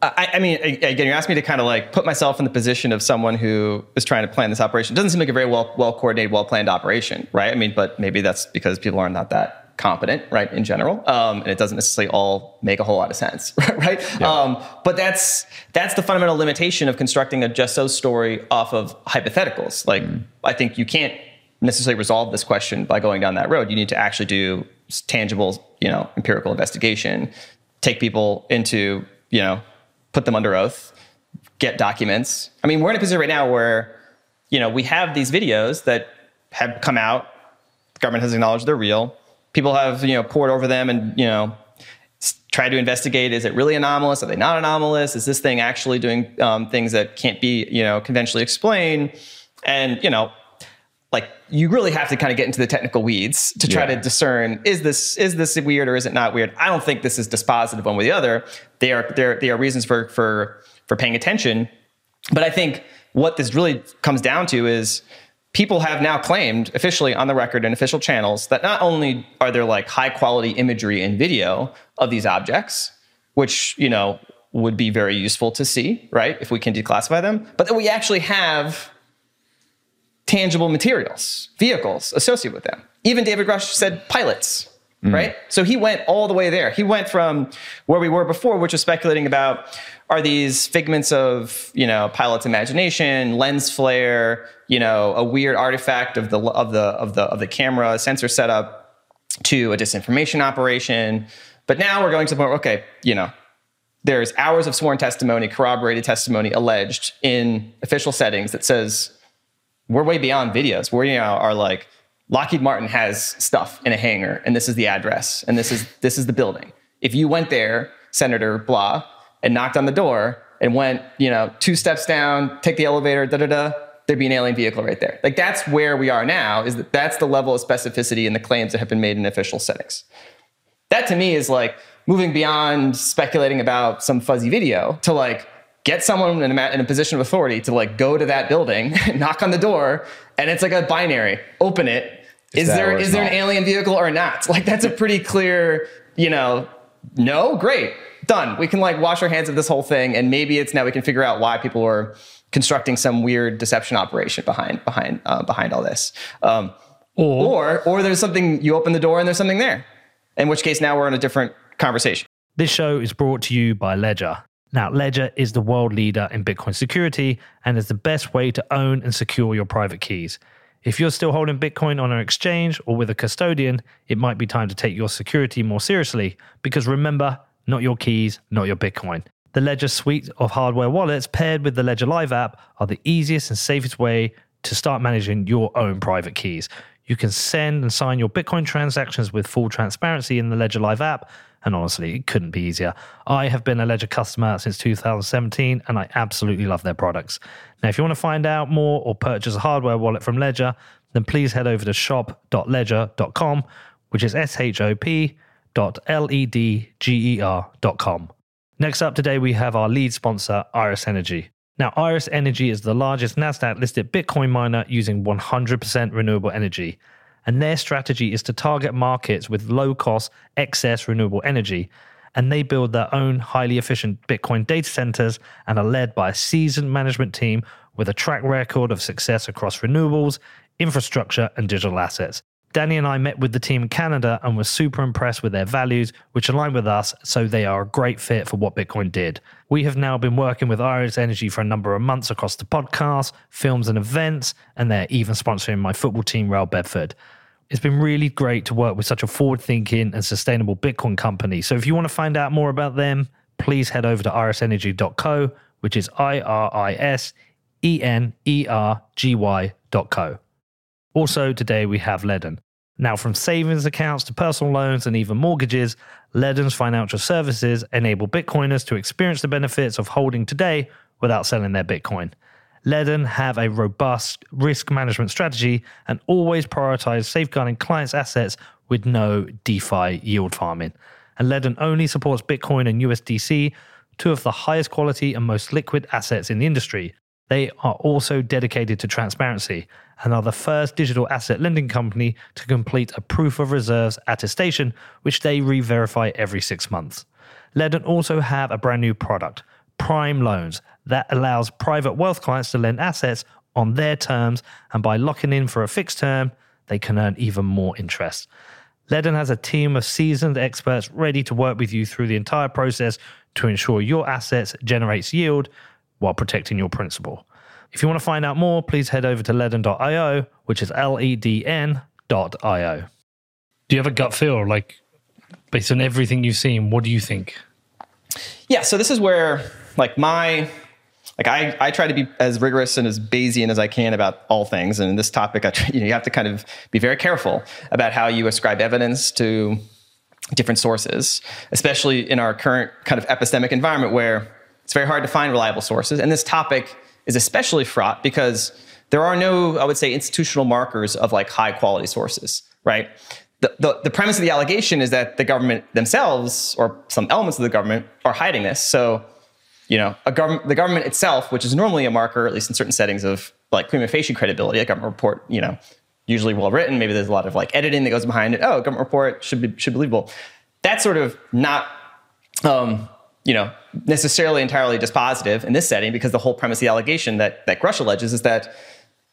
I mean, again, you asked me to kind of like put myself in the position of someone who is trying to plan this operation. It doesn't seem like a very well-coordinated, well-planned operation, right? I mean, but maybe that's because people are not that competent, right, in general. And it doesn't necessarily all make a whole lot of sense, right? Yeah. But that's the fundamental limitation of constructing a just-so story off of hypotheticals. Like, I think you can't necessarily resolve this question by going down that road. You need to actually do tangible, empirical investigation, take people into, put them under oath, get documents. I mean, we're in a position right now where, we have these videos that have come out. The government has acknowledged they're real. People have, poured over them and, tried to investigate. Is it really anomalous? Are they not anomalous? Is this thing actually doing things that can't be, conventionally explained? And, like, you really have to kind of get into the technical weeds to try to discern, is this weird or is it not weird? I don't think this is dispositive one way or the other. They are reasons for paying attention. But I think what this really comes down to is people have now claimed officially on the record in official channels that not only are there like high quality imagery and video of these objects, which, would be very useful to see, right, if we can declassify them, but that we actually have tangible materials, vehicles associated with them. Even David Grusch said pilots, right? So he went all the way there. He went from where we were before, which was speculating about, are these figments of, pilots' imagination, lens flare, a weird artifact of the camera sensor setup, to a disinformation operation. But now we're going to the point where, there's hours of sworn testimony, corroborated testimony alleged in official settings that says, we're way beyond videos. We're, are like, Lockheed Martin has stuff in a hangar, and this is the address, and this is the building. If you went there, Senator Blah, and knocked on the door and went, 2 steps down, take the elevator, there'd be an alien vehicle right there. Like, that's where we are now, is that's the level of specificity in the claims that have been made in official settings. That, to me, is like moving beyond speculating about some fuzzy video to like, get someone in a position of authority to like go to that building, knock on the door, and it's like a binary. Open it. Is there an alien vehicle or not? Like, that's a pretty clear, no, great, done. We can like wash our hands of this whole thing, and maybe it's now we can figure out why people are constructing some weird deception operation behind all this. Or there's something, you open the door and there's something there. in which case now we're in a different conversation. This show is brought to you by Ledger. Now, Ledger is the world leader in Bitcoin security and is the best way to own and secure your private keys. If you're still holding Bitcoin on an exchange or with a custodian, it might be time to take your security more seriously because remember, not your keys, not your Bitcoin. The Ledger suite of hardware wallets paired with the Ledger Live app are the easiest and safest way to start managing your own private keys. You can send and sign your Bitcoin transactions with full transparency in the Ledger Live app. And honestly, it couldn't be easier. I have been a Ledger customer since 2017, and I absolutely love their products. Now, if you want to find out more or purchase a hardware wallet from Ledger, then please head over to shop.ledger.com, which is shop.ledger.com. Next up today, we have our lead sponsor, Iris Energy. Now, Iris Energy is the largest NASDAQ-listed Bitcoin miner using 100% renewable energy. And their strategy is to target markets with low-cost excess renewable energy. And they build their own highly efficient Bitcoin data centers and are led by a seasoned management team with a track record of success across renewables, infrastructure, and digital assets. Danny and I met with the team in Canada and were super impressed with their values, which align with us, so they are a great fit for what Bitcoin did. We have now been working with Iris Energy for a number of months across the podcast, films and events, and they're even sponsoring my football team, Real Bedford. It's been really great to work with such a forward-thinking and sustainable Bitcoin company. So if you want to find out more about them, please head over to irisenergy.co, which is irisenergy.co. Also today we have Ledn. Now, from savings accounts to personal loans and even mortgages, Ledn's financial services enable Bitcoiners to experience the benefits of holding today without selling their Bitcoin. Ledn have a robust risk management strategy and always prioritize safeguarding clients' assets with no DeFi yield farming. And Ledn only supports Bitcoin and USDC, two of the highest quality and most liquid assets in the industry. They are also dedicated to transparency and are the first digital asset lending company to complete a proof of reserves attestation, which they re-verify every 6 months. Ledn also have a brand new product, Prime Loans, that allows private wealth clients to lend assets on their terms, and by locking in for a fixed term, they can earn even more interest. Ledn has a team of seasoned experts ready to work with you through the entire process to ensure your assets generates yield while protecting your principal. If you want to find out more, please head over to ledn.io, which is LEDN.io. Do you have a gut feel? Like, based on everything you've seen, what do you think? Yeah, so this is where, like, I try to be as rigorous and as Bayesian as I can about all things. And in this topic, you have to kind of be very careful about how you ascribe evidence to different sources, especially in our current kind of epistemic environment where it's very hard to find reliable sources. And this topic is especially fraught because there are no, I would say, institutional markers of like high quality sources, right? The premise of the allegation is that the government themselves or some elements of the government are hiding this. So, the government itself, which is normally a marker, at least in certain settings, of like prima facie credibility, a government report, usually well-written, maybe there's a lot of like editing that goes behind it. Oh, a government report should be believable. That's sort of not, necessarily entirely dispositive in this setting, because the whole premise of the allegation that Grusch alleges is that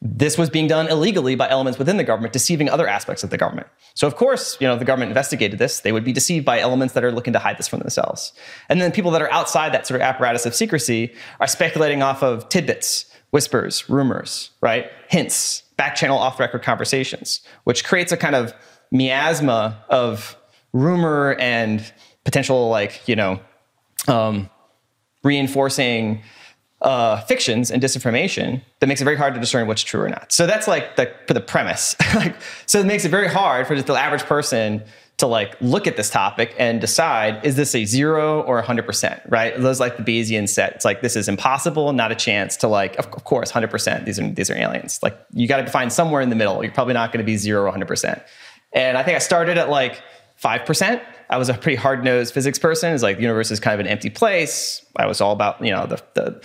this was being done illegally by elements within the government, deceiving other aspects of the government. So of course, if the government investigated this, they would be deceived by elements that are looking to hide this from themselves. And then people that are outside that sort of apparatus of secrecy are speculating off of tidbits, whispers, rumors, right? Hints, back channel off-record conversations, which creates a kind of miasma of rumor and potential reinforcing fictions and disinformation that makes it very hard to discern what's true or not. So that's like for the premise. So it makes it very hard for just the average person to like look at this topic and decide, is this a 0% or 100%, right? Those like the Bayesian set. It's like, this is impossible, not a chance to like, of course, 100%. These are aliens. Like, you got to find somewhere in the middle. You're probably not going to be 0% or 100%. And I think I started at like 5%. I was a pretty hard-nosed physics person. It's like the universe is kind of an empty place. I was all about, the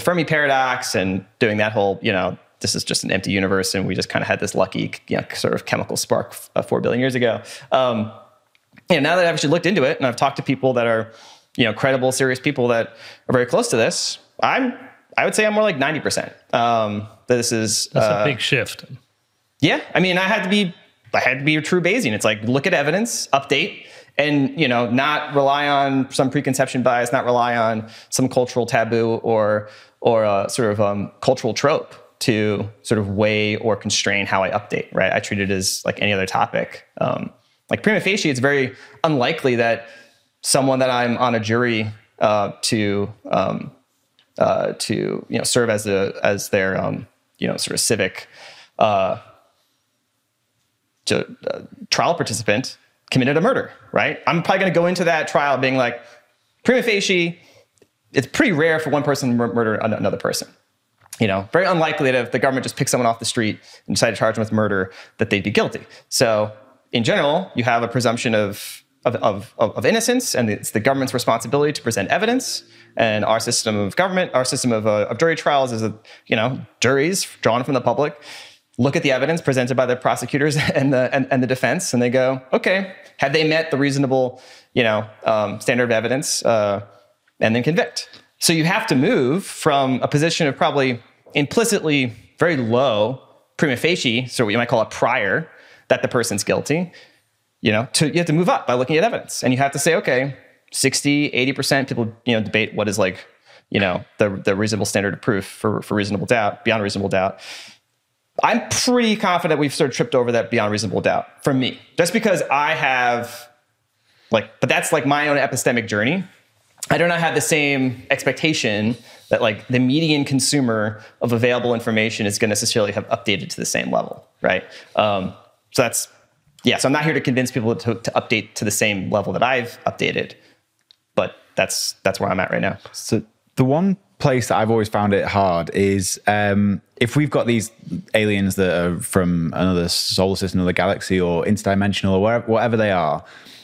Fermi paradox and doing that whole, this is just an empty universe and we just kind of had this lucky, sort of chemical spark 4 billion years ago. Now that I've actually looked into it and I've talked to people that are, credible, serious people that are very close to this, I would say I'm more like 90%. That's a big shift. Yeah. I mean, I had to be I had to be a true Bayesian. It's like, look at evidence, update, and, you know, not rely on some preconception bias, not rely on some cultural taboo or a sort of cultural trope to sort of weigh or constrain how I update, right? I treat it as like any other topic. Like prima facie, it's very unlikely that someone that I'm on a jury to you know, serve as their you know, sort of civic trial participant committed a murder, right? I'm probably going to go into that trial being like, prima facie, it's pretty rare for one person to murder another person. You know, very unlikely that if the government just picked someone off the street and decided to charge them with murder, that they'd be guilty. So in general, you have a presumption of innocence, and it's the government's responsibility to present evidence. And our system of government, our system of jury trials is, you know, juries drawn from the public look at the evidence presented by the prosecutors and the defense, and they go, okay, have they met the reasonable, you know, standard of evidence, and then convict. So you have to move from a position of probably implicitly very low prima facie, so what you might call a prior, that the person's guilty, you know, to, you have to move up by looking at evidence. And you have to say, okay, 60, 80% people, you know, debate what is like, you know, the reasonable standard of proof for reasonable doubt, beyond reasonable doubt. I'm pretty confident we've sort of tripped over that beyond reasonable doubt for me, just because I have like, but that's like my own epistemic journey. I do not have the same expectation that like the median consumer of available information is going to necessarily have updated to the same level, right? So that's, yeah, so I'm not here to convince people to update to the same level that I've updated, but that's where I'm at right now. So the one place that I've always found it hard is if we've got these aliens that are from another solar system, another galaxy, or interdimensional, or wherever, whatever they are,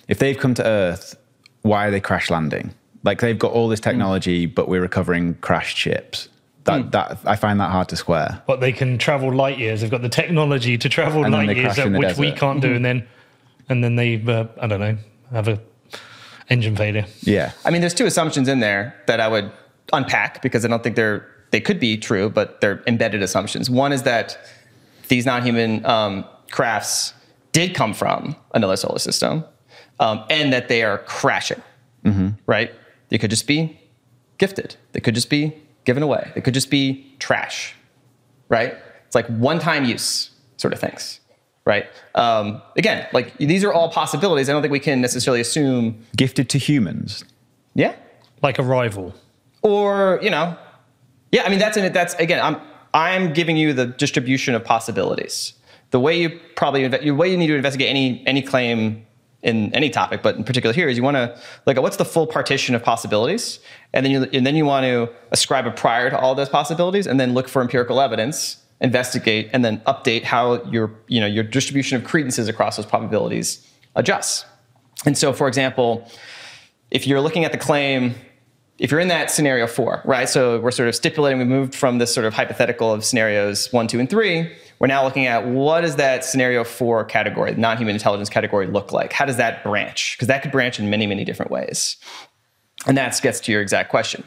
if they've come to Earth, why are they crash landing? Like, they've got all this technology, but we're recovering crashed ships. That I find that hard to square. But they can travel light years. They've got the technology to travel light years, which we can't do. And then they, I don't know, have a engine failure. Yeah. I mean, there's two assumptions in there that I would unpack, because I don't think they could be true, but they're embedded assumptions. One is that these non-human crafts did come from another solar system, and that they are crashing, right? They could just be gifted. They could just be given away. They could just be trash, right? It's like one-time use sort of things, right? Again, like, these are all possibilities. I don't think we can necessarily assume. Gifted to humans. Yeah. Like a rival. Or, you know, yeah, I mean, that's again, I'm giving you the distribution of possibilities. The way you probably, the way you need to investigate any claim in any topic, but in particular here, is you want to look at what's the full partition of possibilities, and then you want to ascribe a prior to all those possibilities, and then look for empirical evidence, investigate, and then update how your distribution of credences across those probabilities adjusts. And so, for example, if you're looking at the claim, if you're in that scenario 4, right? So we're sort of stipulating, we moved from this sort of hypothetical of scenarios 1, 2, and 3. We're now looking at, what does that scenario 4 category, the non-human intelligence category, look like? How does that branch? Because that could branch in many, many different ways. And that gets to your exact question.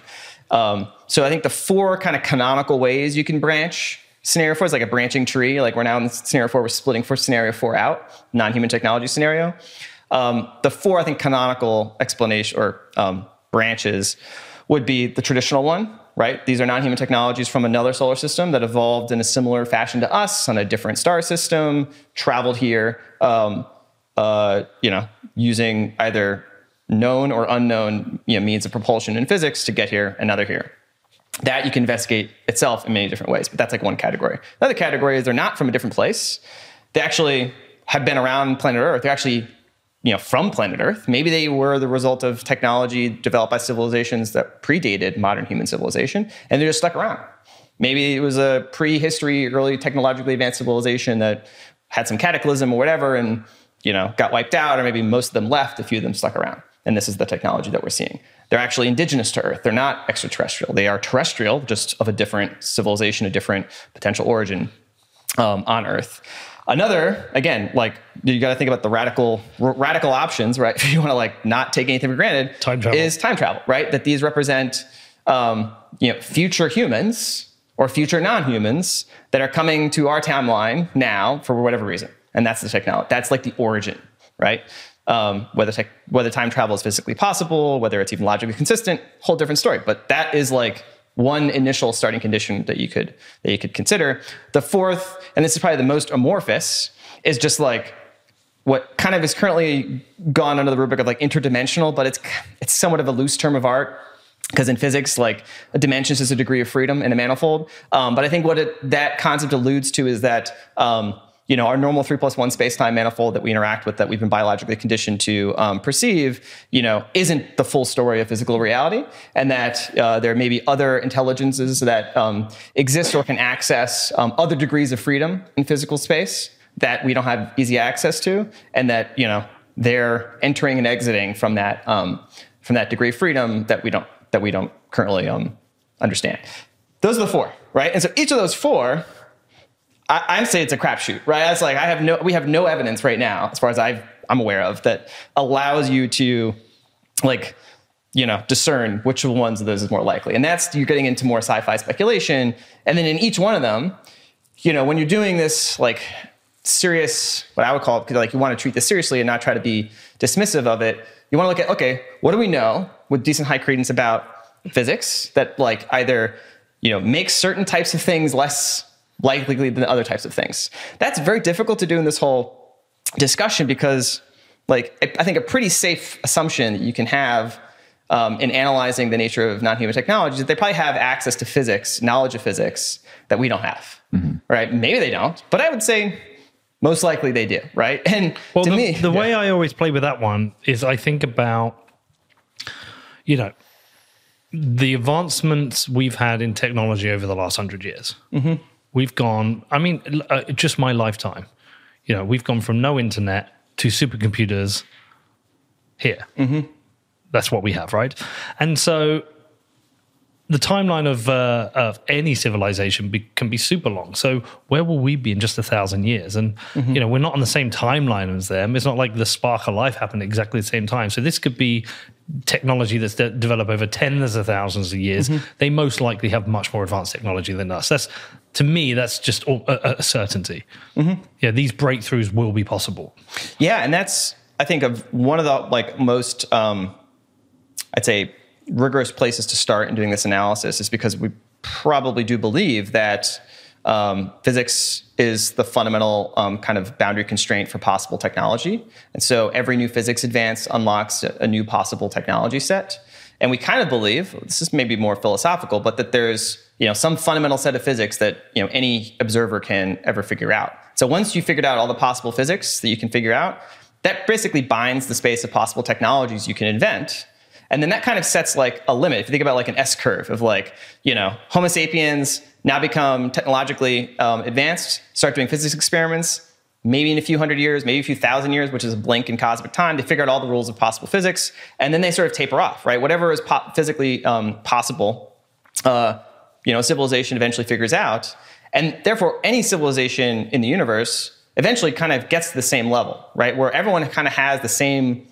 So I think the 4 kind of canonical ways you can branch scenario 4 is like a branching tree. Like, we're now in scenario 4, we're splitting for scenario 4 out, non-human technology scenario. The 4, I think, canonical explanation or branches would be the traditional one, right? These are non-human technologies from another solar system that evolved in a similar fashion to us on a different star system, traveled here, you know, using either known or unknown, you know, means of propulsion and physics to get here, and now they're here. That you can investigate itself in many different ways, but that's like one category. Another category is they're not from a different place. They actually have been around planet Earth. They're actually, you know, from planet Earth. Maybe they were the result of technology developed by civilizations that predated modern human civilization, and they're just stuck around. Maybe it was a prehistory, early technologically advanced civilization that had some cataclysm or whatever and, you know, got wiped out, or maybe most of them left, a few of them stuck around. And this is the technology that we're seeing. They're actually indigenous to Earth. They're not extraterrestrial. They are terrestrial, just of a different civilization, a different potential origin on Earth. Another, again, like, you got to think about the radical options, right? If you want to like not take anything for granted, time travel, right? That these represent, you know, future humans or future non-humans that are coming to our timeline now for whatever reason. And that's the technology. That's like the origin, right? Whether time travel is physically possible, whether it's even logically consistent, whole different story. But that is like one initial starting condition that you could consider. The fourth, and this is probably the most amorphous, is just like what kind of is currently gone under the rubric of like interdimensional, but it's somewhat of a loose term of art. Because in physics, like, dimensions is a degree of freedom in a manifold. But I think what that concept alludes to is that, you know, our normal 3+1 space-time manifold that we interact with, that we've been biologically conditioned to perceive, you know, isn't the full story of physical reality, and that there may be other intelligences that exist or can access other degrees of freedom in physical space that we don't have easy access to, and that, you know, they're entering and exiting from that degree of freedom that we don't. Currently understand. Those are the four, right? And so each of those four, I say it's a crapshoot, right? It's like we have no evidence right now, as far as I'm aware of, that allows you to, like, you know, discern which ones of those is more likely. And that's you're getting into more sci-fi speculation. And then in each one of them, you know, when you're doing this, like, serious, what I would call, like, you want to treat this seriously and not try to be dismissive of it. You want to look at, okay, what do we know with decent high credence about physics that, like, either, you know, makes certain types of things less likely than other types of things? That's very difficult to do in this whole discussion because, like, I think a pretty safe assumption that you can have in analyzing the nature of non-human technology is that they probably have access to physics, knowledge of physics that we don't have, right? Maybe they don't, but I would say most likely they do, right? And well, to me, the way I always play with that one is I think about, you know, the advancements we've had in technology over the last 100 years. We've gone, I mean, just my lifetime, you know, we've gone from no internet to supercomputers here. That's what we have, right? And so the timeline of any civilization can be super long. So where will we be in just 1,000 years? And, you know, we're not on the same timeline as them. It's not like the spark of life happened exactly the same time. So this could be technology that's developed over tens of thousands of years. They most likely have much more advanced technology than us. That's, to me, that's just a certainty. Yeah, these breakthroughs will be possible. Yeah, and that's, I think, of one of the, like, most, I'd say, rigorous places to start in doing this analysis is because we probably do believe that physics is the fundamental kind of boundary constraint for possible technology. And so every new physics advance unlocks a new possible technology set. And we kind of believe, this is maybe more philosophical, but that there's, you know, some fundamental set of physics that, you know, any observer can ever figure out. So once you figured out all the possible physics that you can figure out, that basically binds the space of possible technologies you can invent. And then that kind of sets, like, a limit. If you think about, like, an S-curve of, like, you know, Homo sapiens now become technologically advanced, start doing physics experiments, maybe in a few hundred years, maybe a few thousand years, which is a blink in cosmic time. They figure out all the rules of possible physics, and then they sort of taper off, right? Whatever is physically possible, you know, civilization eventually figures out. And therefore, any civilization in the universe eventually kind of gets to the same level, right? Where everyone kind of has the same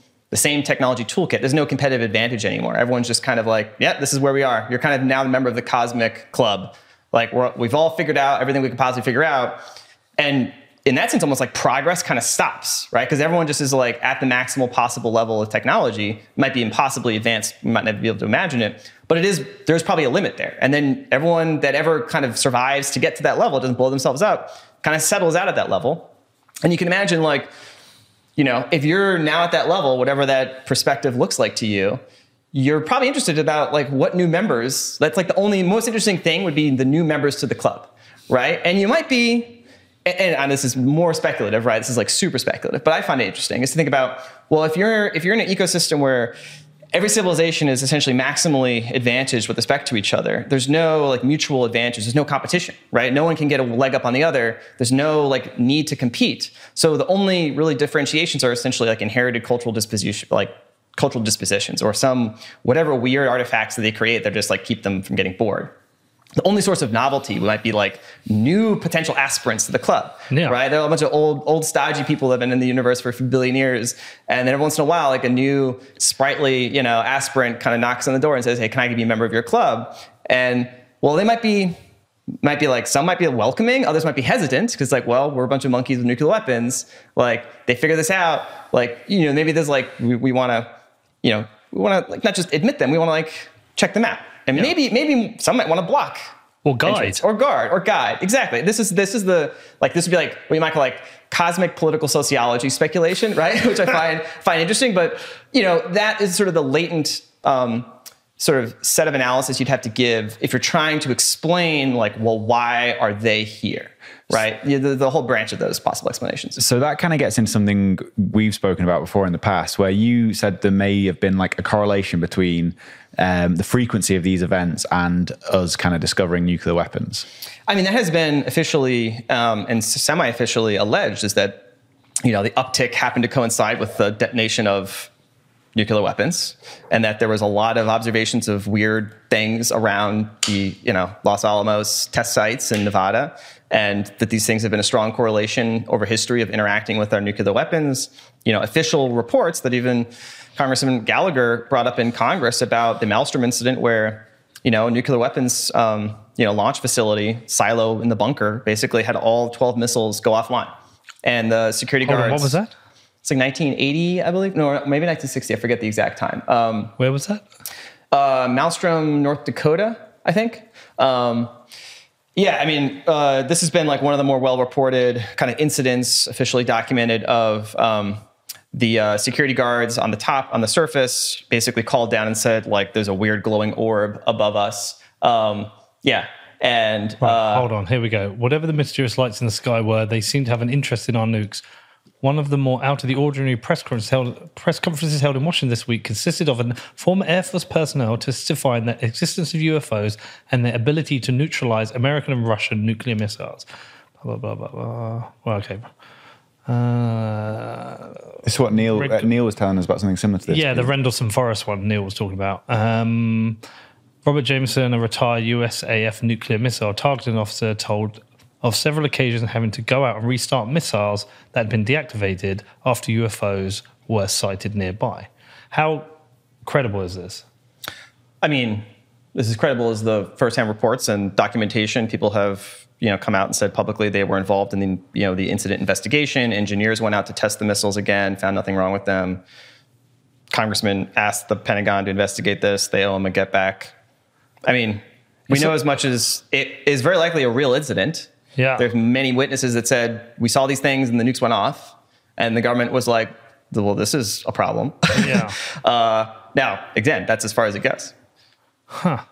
technology toolkit. There's no competitive advantage anymore. Everyone's just kind of like, yeah, this is where we are. You're kind of now a member of the cosmic club. Like, we've all figured out everything we could possibly figure out. And in that sense, almost like progress kind of stops, right? Because everyone just is, like, at the maximal possible level of technology. It might be impossibly advanced. We might never be able to imagine it. But there's probably a limit there. And then everyone that ever kind of survives to get to that level, doesn't blow themselves up, kind of settles out at that level. And you can imagine, like, you know, if you're now at that level, whatever that perspective looks like to you, you're probably interested about, like, what new members. That's, like, the only most interesting thing would be the new members to the club, right? And you might be, and this is more speculative, right? This is, like, super speculative, but I find it interesting is to think about, well, if you're in an ecosystem where every civilization is essentially maximally advantaged with respect to each other, there's no, like, mutual advantage. There's no competition, right? No one can get a leg up on the other. There's no, like, need to compete. So the only really differentiations are essentially, like, inherited cultural dispositions or some whatever weird artifacts that they create that just, like, keep them from getting bored. The only source of novelty might be, like, new potential aspirants to the club, right? There are a bunch of old stodgy people that have been in the universe for $1 billion years. And then every once in a while, like, a new sprightly, you know, aspirant kind of knocks on the door and says, hey, can I be a member of your club? And, well, they might be might be like, some might be welcoming, others might be hesitant, because like, well, we're a bunch of monkeys with nuclear weapons. Like, they figure this out. Like, you know, maybe there's like, we want to like not just admit them, we want to like check them out. And yeah. maybe some might want to block. Or guide. Or guard, or guide. Exactly. This is the, like, this would be like what you might call like cosmic political sociology speculation, right? Which I find interesting, but, you know, that is sort of the latent sort of set of analysis you'd have to give if you're trying to explain, like, well, why are they here, right? The whole branch of those possible explanations. So that kind of gets into something we've spoken about before in the past, where you said there may have been like a correlation between the frequency of these events and us kind of discovering nuclear weapons. I mean, that has been officially and semi-officially alleged, is that, you know, the uptick happened to coincide with the detonation of nuclear weapons, and that there was a lot of observations of weird things around the, you know, Los Alamos test sites in Nevada, and that these things have been a strong correlation over history of interacting with our nuclear weapons. You know, official reports that even Congressman Gallagher brought up in Congress about the Maelstrom incident, where, you know, nuclear weapons, you know, launch facility, silo in the bunker, basically had all 12 missiles go offline. And the security guards... What was that? It's like 1980, I believe. No, maybe 1960. I forget the exact time. Where was that? Maelstrom, North Dakota, I think. Yeah, I mean, this has been like one of the more well-reported kind of incidents officially documented of... The security guards on the top, on the surface, basically called down and said, like, there's a weird glowing orb above us. Yeah. And right, hold on. Here we go. Whatever the mysterious lights in the sky were, they seemed to have an interest in our nukes. One of the more out-of-the-ordinary press conferences held in Washington this week consisted of a former Air Force personnel testifying the existence of UFOs and their ability to neutralize American and Russian nuclear missiles. Blah, blah, blah, blah, blah. Well, okay. It's what Neil was telling us about, something similar to this. Yeah, the Rendlesham Forest one Neil was talking about. Robert Jameson, a retired USAF nuclear missile targeting officer, told of several occasions having to go out and restart missiles that had been deactivated after UFOs were sighted nearby. How credible is this? I mean, this is credible as the first-hand reports and documentation people have... you know, come out and said publicly they were involved in the, you know, the incident investigation. Engineers went out to test the missiles again, found nothing wrong with them. Congressman asked the Pentagon to investigate this. They owe him a get back. I mean, we know as much as it is very likely a real incident. Yeah. There's many witnesses that said, we saw these things and the nukes went off. And the government was like, well, this is a problem. Yeah. Now, again, that's as far as it goes. Huh.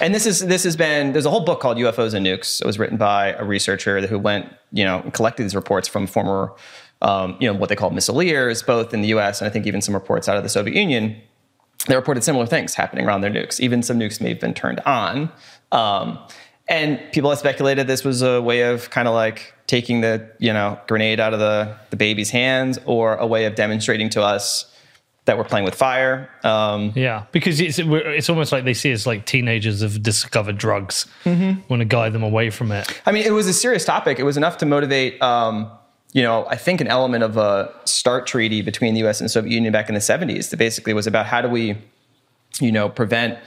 And this has been, there's a whole book called UFOs and Nukes. It was written by a researcher who went, you know, and collected these reports from former, you know, what they call missileers, both in the U.S. and I think even some reports out of the Soviet Union. They reported similar things happening around their nukes. Even some nukes may have been turned on. And people have speculated this was a way of kind of like taking the, you know, grenade out of the baby's hands, or a way of demonstrating to us that we're playing with fire. Yeah, because it's almost like they see us like teenagers have discovered drugs. Mm-hmm. Want to guide them away from it. I mean, it was a serious topic. It was enough to motivate, you know, I think an element of a START treaty between the U.S. and the Soviet Union back in the 70s that basically was about how do we, you know, prevent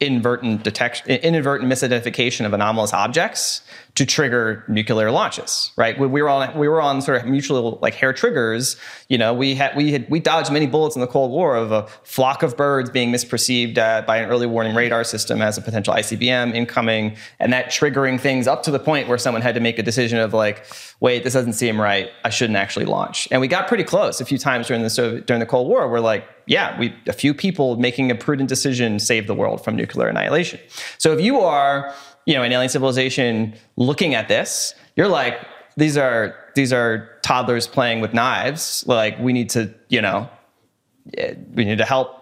inadvertent misidentification of anomalous objects to trigger nuclear launches, right? We were on sort of mutual like hair triggers. You know, we dodged many bullets in the Cold War of a flock of birds being misperceived by an early warning radar system as a potential ICBM incoming, and that triggering things up to the point where someone had to make a decision of like, wait, this doesn't seem right. I shouldn't actually launch. And we got pretty close a few times during the Cold War. We're like, yeah, a few people making a prudent decision saved the world from nuclear annihilation. So if you are, you know, an alien civilization looking at this, you're like, these are toddlers playing with knives. Like, we need to, you know, help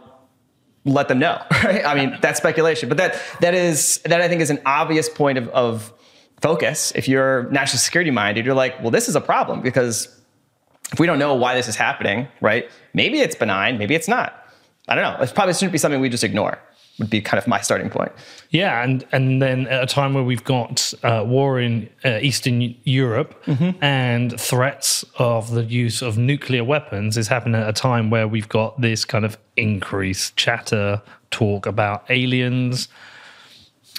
let them know. Right? I mean, that's speculation, but that I think is an obvious point of focus. If you're national security minded, you're like, well, this is a problem, because if we don't know why this is happening, right? Maybe it's benign, maybe it's not. I don't know. It probably shouldn't be something we just ignore. Would be kind of my starting point. Yeah, and then at a time where we've got war in Eastern Europe, mm-hmm. and threats of the use of nuclear weapons is happening at a time where we've got this kind of increased chatter, talk about aliens,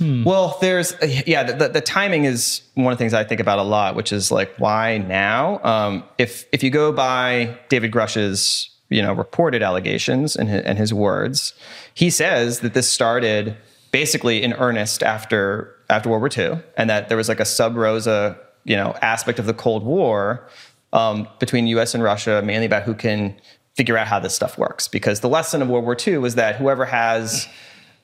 Well, there's, yeah, the timing is one of the things I think about a lot, which is like, why now? If you go by David Grusch's, reported allegations and his words, he says that this started basically in earnest after World War II, and that there was like a sub rosa, aspect of the Cold War between U.S. and Russia, mainly about who can figure out how this stuff works. Because the lesson of World War II was that whoever has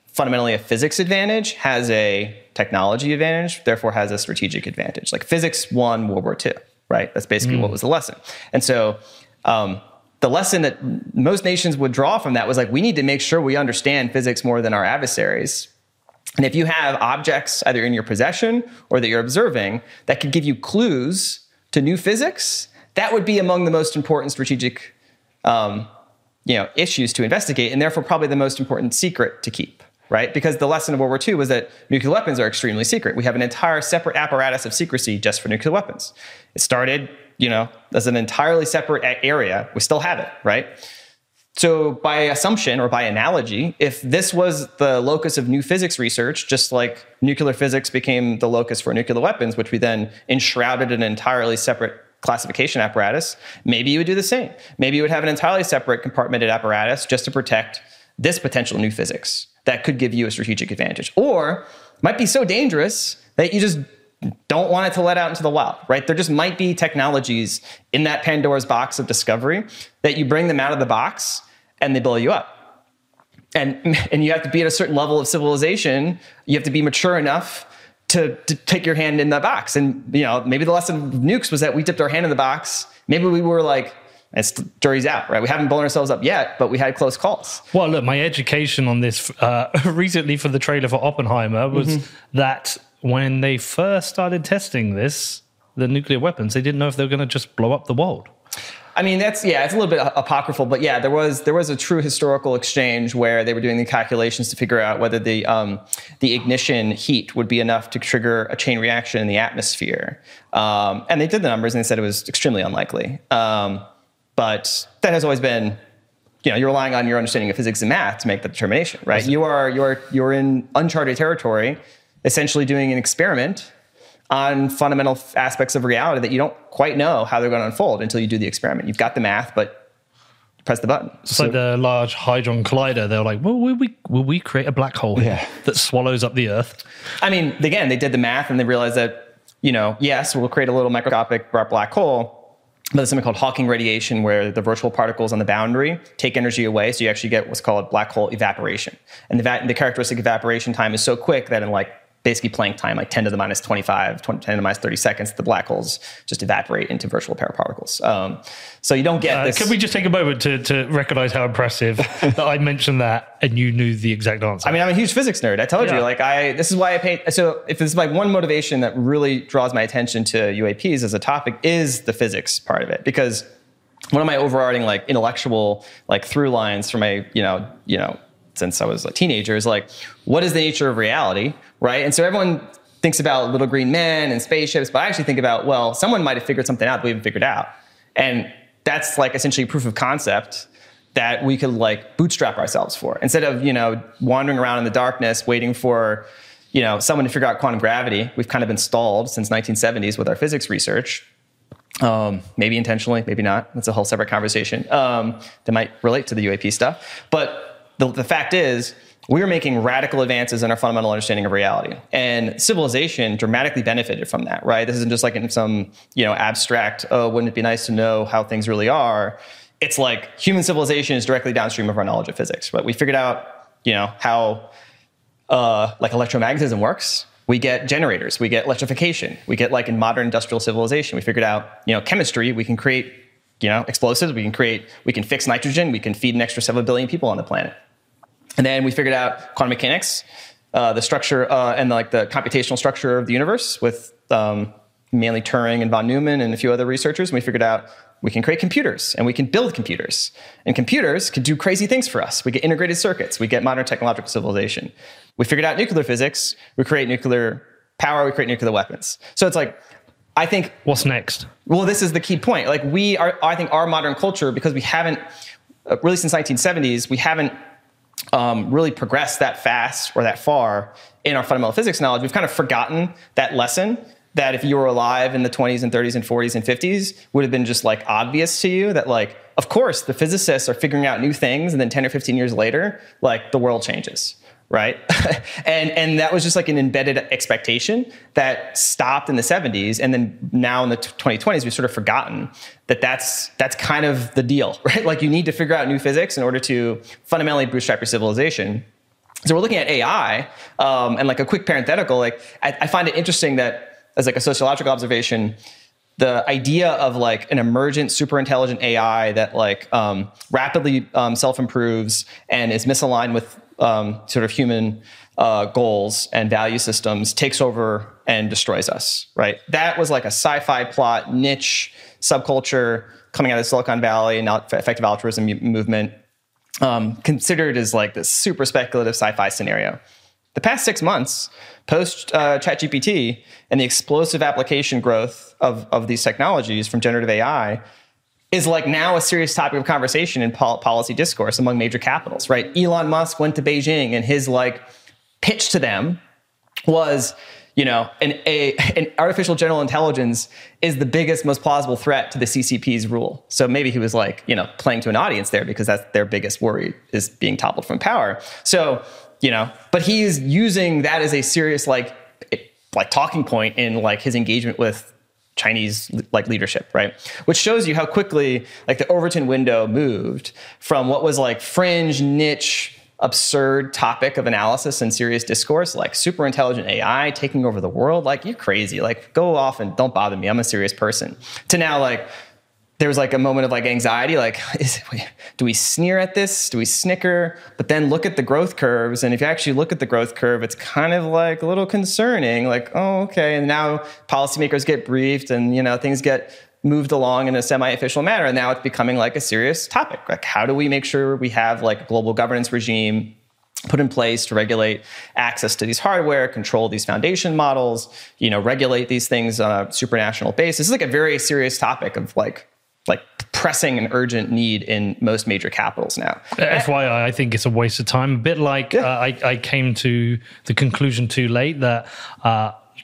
fundamentally a physics advantage has a technology advantage, therefore has a strategic advantage. Like physics won World War II, right? That's basically what was the lesson. And so the lesson that most nations would draw from that was like, we need to make sure we understand physics more than our adversaries. And if you have objects either in your possession or that you're observing that could give you clues to new physics, that would be among the most important strategic issues to investigate, and therefore probably the most important secret to keep, right? Because the lesson of World War II was that nuclear weapons are extremely secret. We have an entire separate apparatus of secrecy just for nuclear weapons. It started, as an entirely separate area. We still have it, right? So by assumption or by analogy, if this was the locus of new physics research, just like nuclear physics became the locus for nuclear weapons, which we then enshrouded in an entirely separate classification apparatus, maybe you would do the same. Maybe you would have an entirely separate compartmented apparatus just to protect this potential new physics that could give you a strategic advantage. Or might be so dangerous that you just don't want it to let out into the wild, right? There just might be technologies in that Pandora's box of discovery that you bring them out of the box and they blow you up. And you have to be at a certain level of civilization. You have to be mature enough to take your hand in the box. And, maybe the lesson of nukes was that we dipped our hand in the box. Maybe we were like, it's jury's out, right? We haven't blown ourselves up yet, but we had close calls. Well, look, my education on this recently for the trailer for Oppenheimer was that when they first started testing this, the nuclear weapons, they didn't know if they were going to just blow up the world. I mean, it's a little bit apocryphal, but yeah, there was a true historical exchange where they were doing the calculations to figure out whether the ignition heat would be enough to trigger a chain reaction in the atmosphere. And they did the numbers and they said it was extremely unlikely. But that has always been, you're relying on your understanding of physics and math to make the determination, right? You're in uncharted territory, essentially doing an experiment on fundamental aspects of reality that you don't quite know how they're going to unfold until you do the experiment. You've got the math, but press the button. It's so, like the Large Hadron Collider. They're like, well, will we create a black hole here that swallows up the Earth? I mean, again, they did the math and they realized that, yes, we'll create a little microscopic black hole, but there's something called Hawking radiation where the virtual particles on the boundary take energy away, so you actually get what's called black hole evaporation. And the characteristic evaporation time is so quick that in basically Planck time, like 10 to the minus 25, 10 to the minus 30 seconds, the black holes just evaporate into virtual paraparticles. So you don't get this. Can we just take a moment to recognize how impressive that I mentioned that and you knew the exact answer? I mean, I'm a huge physics nerd. I told you, this is why I paint. So if there's one motivation that really draws my attention to UAPs as a topic is the physics part of it, because one of my overarching intellectual through lines for my, since I was a teenager is what is the nature of reality, right? And so everyone thinks about little green men and spaceships, but I actually think about, well, someone might have figured something out that we haven't figured out. And that's essentially proof of concept that we could bootstrap ourselves for. Instead of, wandering around in the darkness waiting for, someone to figure out quantum gravity, we've kind of been stalled since 1970s with our physics research. Maybe intentionally, maybe not. That's a whole separate conversation that might relate to the UAP stuff. But the fact is, we are making radical advances in our fundamental understanding of reality, and civilization dramatically benefited from that, right? This isn't just in some, abstract, oh, wouldn't it be nice to know how things really are? It's human civilization is directly downstream of our knowledge of physics, right? We figured out, how electromagnetism works. We get generators, we get electrification, we get in modern industrial civilization, we figured out, chemistry, we can create, explosives, we can fix nitrogen, we can feed an extra 7 billion people on the planet. And then we figured out quantum mechanics, the structure and the computational structure of the universe with mainly Turing and von Neumann and a few other researchers. And we figured out we can create computers and we can build computers. And computers can do crazy things for us. We get integrated circuits. We get modern technological civilization. We figured out nuclear physics. We create nuclear power. We create nuclear weapons. So it's I think... What's next? Well, this is the key point. I think our modern culture, because we haven't, really since 1970s, we haven't really progressed that fast or that far in our fundamental physics knowledge, we've kind of forgotten that lesson that if you were alive in the 20s and 30s and 40s and 50s would have been just like obvious to you that like, of course, the physicists are figuring out new things and then 10 or 15 years later, like the world changes, right? and that was just like an embedded expectation that stopped in the 70s. And then now in the 2020s, we've sort of forgotten that that's kind of the deal, right? Like you need to figure out new physics in order to fundamentally bootstrap your civilization. So we're looking at AI and like a quick parenthetical, like I find it interesting that as like a sociological observation, the idea of like an emergent, super intelligent AI that like rapidly self-improves and is misaligned with sort of human goals and value systems takes over and destroys us, right? That was like a sci-fi plot, niche, subculture coming out of Silicon Valley and effective altruism movement, considered as like this super speculative sci-fi scenario. The past 6 months, post ChatGPT and the explosive application growth of these technologies from generative AI is like now a serious topic of conversation in policy discourse among major capitals, right? Elon Musk went to Beijing and his like pitch to them was, you know, an artificial general intelligence is the biggest, most plausible threat to the CCP's rule. So maybe he was like, you know, playing to an audience there because that's their biggest worry is being toppled from power. So, you know, but he is using that as a serious like talking point in like his engagement with Chinese like leadership, right? Which shows you how quickly like the Overton window moved from what was like fringe, niche, absurd topic of analysis and serious discourse, like super intelligent AI taking over the world. Like you're crazy, like go off and don't bother me. I'm a serious person. To now like, there was like a moment of like anxiety, like, do we sneer at this? Do we snicker? But then look at the growth curves. And if you actually look at the growth curve, it's kind of like a little concerning, like, oh, okay. And now policymakers get briefed and, you know, things get moved along in a semi-official manner. And now it's becoming like a serious topic. Like, how do we make sure we have like a global governance regime put in place to regulate access to these hardware, control these foundation models, you know, regulate these things on a supranational basis? This is like a very serious topic of like pressing and urgent need in most major capitals now. FYI, I think it's a waste of time. A bit like I came to the conclusion too late that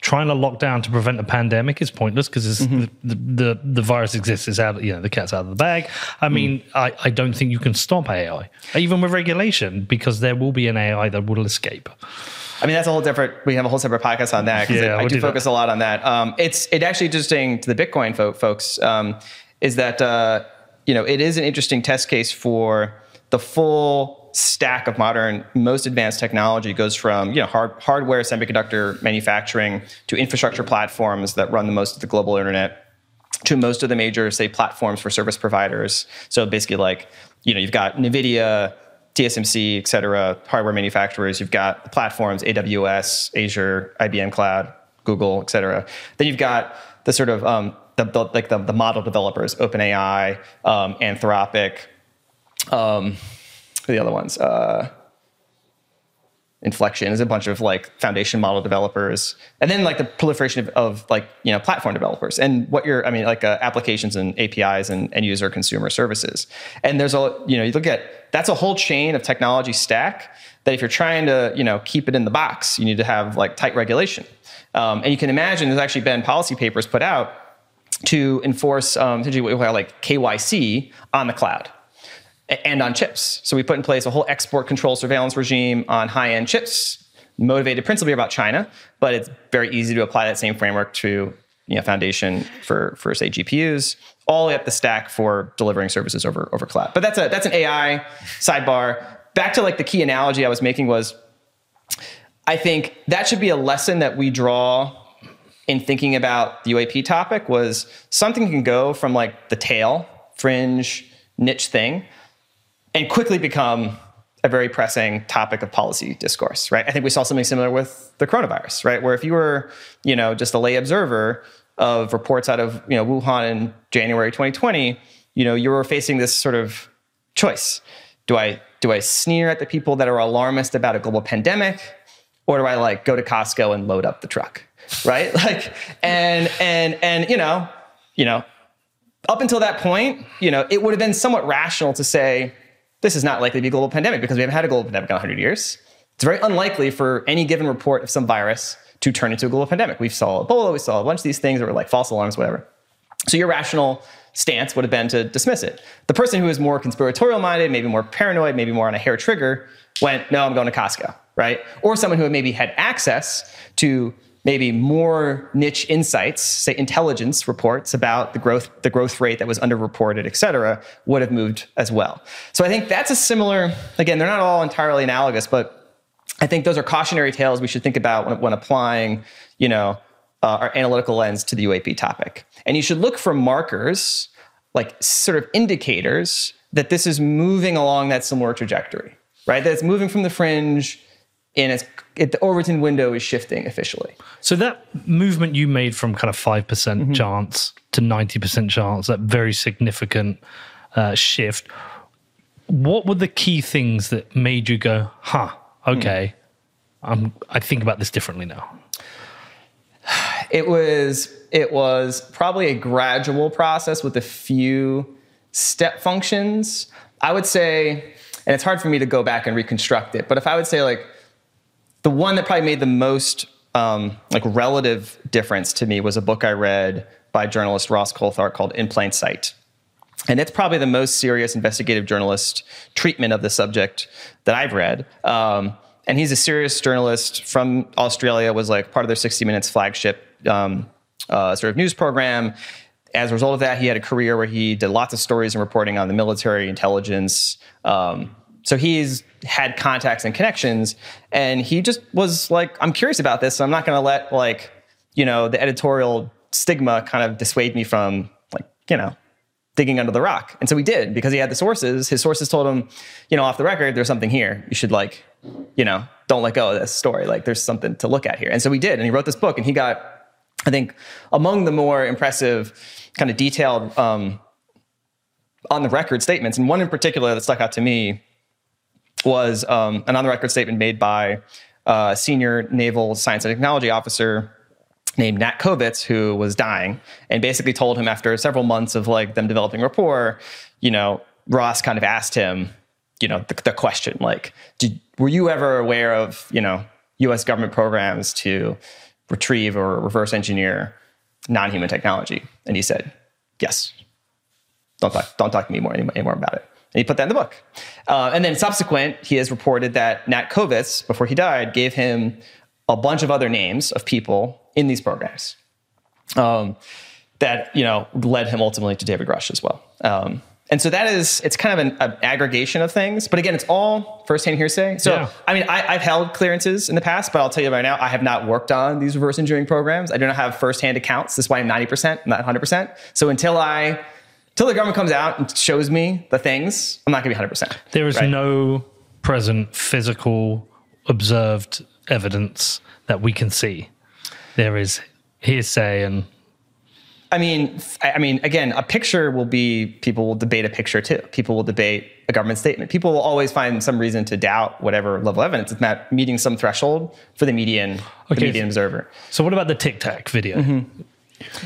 trying to lock down to prevent a pandemic is pointless because the virus exists. It's out, you know, the cat's out of the bag. I mean, I don't think you can stop AI, even with regulation, because there will be an AI that will escape. I mean, that's a whole different, we have a whole separate podcast on that because I do focus a lot on that. It's actually interesting to the Bitcoin folks. Is that, you know, it is an interesting test case for the full stack of modern, most advanced technology goes from, you know, hardware, semiconductor manufacturing to infrastructure platforms that run the most of the global internet to most of the major, say, platforms for service providers. So basically like, you know, you've got Nvidia, TSMC, et cetera, hardware manufacturers. You've got the platforms, AWS, Azure, IBM Cloud, Google, et cetera. Then you've got the sort of... The model developers, OpenAI, Anthropic, the other ones, Inflection is a bunch of like foundation model developers, and then like the proliferation of like, you know, platform developers and what you're, I mean, like applications and APIs and end user consumer services. And there's a, you know, you look at, that's a whole chain of technology stack that if you're trying to, you know, keep it in the box, you need to have like tight regulation. And you can imagine there's actually been policy papers put out to enforce essentially what we call like KYC on the cloud and on chips. So we put in place a whole export control surveillance regime on high-end chips, motivated principally about China, but it's very easy to apply that same framework to, you know, foundation for say GPUs, all the way up the stack for delivering services over cloud. But that's an AI sidebar. Back to like the key analogy I was making was, I think that should be a lesson that we draw in thinking about the UAP topic was something can go from like the tail, fringe, niche thing and quickly become a very pressing topic of policy discourse, right? I think we saw something similar with the coronavirus, right? Where if you were, you know, just a lay observer of reports out of, you know, Wuhan in January 2020, you know, you were facing this sort of choice. Do I sneer at the people that are alarmist about a global pandemic, or do I like go to Costco and load up the truck? Right? Like, and, you know, up until that point, you know, it would have been somewhat rational to say, this is not likely to be a global pandemic because we haven't had a global pandemic in 100 years. It's very unlikely for any given report of some virus to turn into a global pandemic. We saw Ebola, we saw a bunch of these things that were like false alarms, whatever. So your rational stance would have been to dismiss it. The person who is more conspiratorial minded, maybe more paranoid, maybe more on a hair trigger, went, no, I'm going to Costco, right? Or someone who maybe had access to maybe more niche insights, say intelligence reports about the growth rate that was underreported, et cetera, would have moved as well. So I think that's a similar, again, they're not all entirely analogous, but I think those are cautionary tales we should think about when applying, you know, our analytical lens to the UAP topic. And you should look for markers, like sort of indicators that this is moving along that similar trajectory, right? That it's moving from the fringe and the Overton window is shifting officially. So that movement you made from kind of 5% mm-hmm. chance to 90% chance, that very significant shift, what were the key things that made you go, huh, okay, I think about this differently now? It was probably a gradual process with a few step functions. I would say, and it's hard for me to go back and reconstruct it, but if I would say like the one that probably made the most like relative difference to me was a book I read by journalist Ross Coulthart called In Plain Sight. And that's probably the most serious investigative journalist treatment of the subject that I've read. And he's a serious journalist from Australia, was like part of their 60 Minutes flagship sort of news program. As a result of that, he had a career where he did lots of stories and reporting on the military, intelligence. So he's had contacts and connections, and he just was like, I'm curious about this, so I'm not going to let like, you know, the editorial stigma kind of dissuade me from like, you know, digging under the rock. And so he did, because he had the sources. His sources told him, you know, off the record, there's something here. You should like, you know, don't let go of this story. Like there's something to look at here. And so he did. And he wrote this book, and he got, I think, among the more impressive kind of detailed on the record statements. And one in particular that stuck out to me was an on the record statement made by a senior naval science and technology officer named Nat Kovitz, who was dying, and basically told him after several months of like them developing rapport, you know, Ross kind of asked him, you know, the question, like, were you ever aware of, you know, U.S. government programs to retrieve or reverse engineer non-human technology? And he said, yes. Don't talk to me anymore about it. And he put that in the book. And then subsequent, he has reported that Nat Kovitz, before he died, gave him a bunch of other names of people in these programs that, you know, led him ultimately to David Grusch as well. And so that is, it's kind of an aggregation of things. But again, it's all firsthand hearsay. So, yeah. I mean, I've held clearances in the past, but I'll tell you right now, I have not worked on these reverse engineering programs. I do not have firsthand accounts. That's why I'm 90%, not 100%. So until the government comes out and shows me the things, I'm not going to be 100%. There is no present physical observed evidence that we can see. There is hearsay and... I mean, again, a picture will be... People will debate a picture too. People will debate a government statement. People will always find some reason to doubt whatever level of evidence. It's not meeting some threshold for the median observer. So what about the Tic Tac video? Mm-hmm.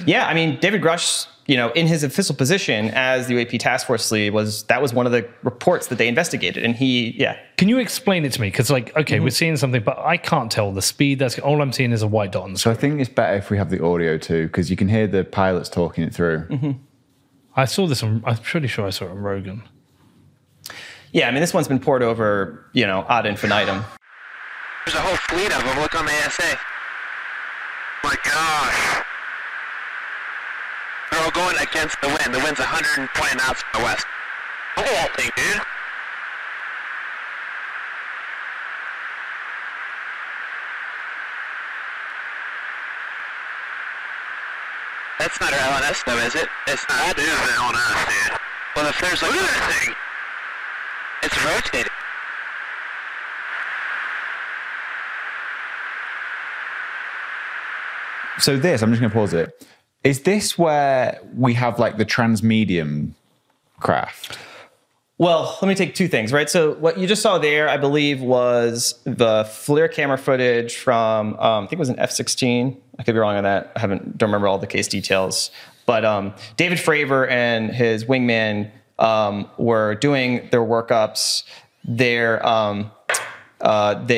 Yeah, I mean, David Grusch, you know, in his official position as the UAP task force lead, that was one of the reports that they investigated. And he, yeah. Can you explain it to me? Because like, okay, mm-hmm. We're seeing something, but I can't tell the speed. That's all I'm seeing is a white dot on the screen. So I think it's better if we have the audio too, because you can hear the pilots talking it through. Mm-hmm. I saw this on, I'm pretty sure I saw it on Rogan. Yeah, I mean, this one's been poured over, you know, ad infinitum. There's a whole fleet of them. Look on the ASA. Oh my gosh. They're all going against the wind. The wind's 120 knots from the west. Look at that thing, dude. That's not our LNS though, is it? It's not. That is an LNS, dude. Well, if there's like... Look at that thing! It's rotating. So this, I'm just going to pause it. Is this where we have like the transmedium craft? Well, let me take two things, right? So what you just saw there, I believe, was the FLIR camera footage from, I think it was an F-16. I could be wrong on that. I don't remember all the case details. But David Fravor and his wingman, were doing their workups. They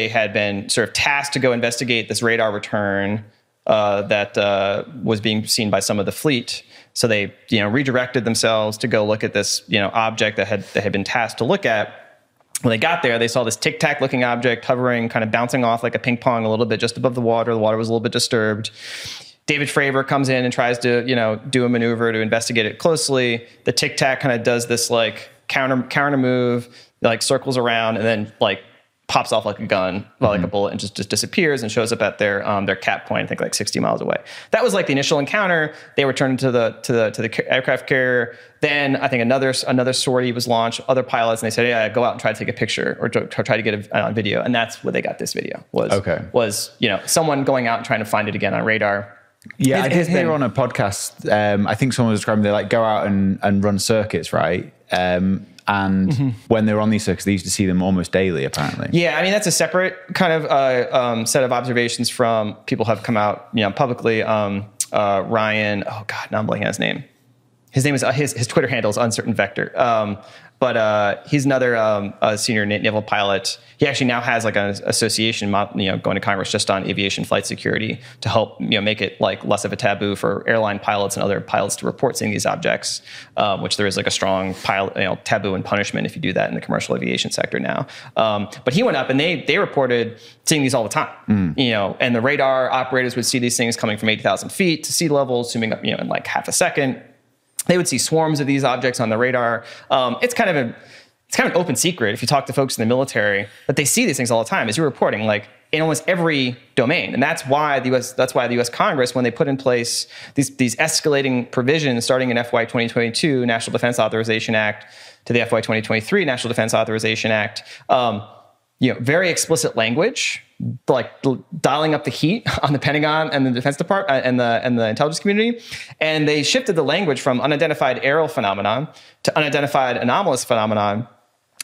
had been sort of tasked to go investigate this radar return that was being seen by some of the fleet. So they, redirected themselves to go look at this, object that had been tasked to look at. When they got there, they saw this Tic Tac looking object hovering, kind of bouncing off like a ping pong a little bit just above the water. The water was a little bit disturbed. David Fravor comes in and tries to, do a maneuver to investigate it closely. The Tic Tac kind of does this like counter move, like circles around and then like pops off like a gun, like a bullet, and just disappears and shows up at their cap point, I think like 60 miles away. That was like the initial encounter. They returned to the aircraft carrier. Then I think another sortie was launched, other pilots, and they said, yeah, go out and try to take a picture or try to get a video. And that's where they got this video was someone going out and trying to find it again on radar. Yeah, I did hear on a podcast, I think someone was describing they like go out and run circuits, right? And when they were on these circuits, they used to see them almost daily, apparently. Yeah, I mean, that's a separate kind of set of observations from people who have come out publicly. Ryan, now I'm blanking on his name. His name is, his Twitter handle is Uncertain Vector. But he's another senior naval pilot. He actually now has like an association, going to Congress just on aviation flight security to help, make it like less of a taboo for airline pilots and other pilots to report seeing these objects, which there is like a strong pilot, taboo and punishment if you do that in the commercial aviation sector now. But he went up and they reported seeing these all the time, and the radar operators would see these things coming from 80,000 feet to sea level, zooming up, in like half a second. They would see swarms of these objects on the radar. It's kind of an open secret if you talk to folks in the military that they see these things all the time, as you're reporting, like in almost every domain. And that's why the U.S. Congress, when they put in place these escalating provisions starting in FY 2022 National Defense Authorization Act to the FY 2023 National Defense Authorization Act, very explicit language, like dialing up the heat on the Pentagon and the Defense Department and the intelligence community. And they shifted the language from unidentified aerial phenomenon to unidentified anomalous phenomenon.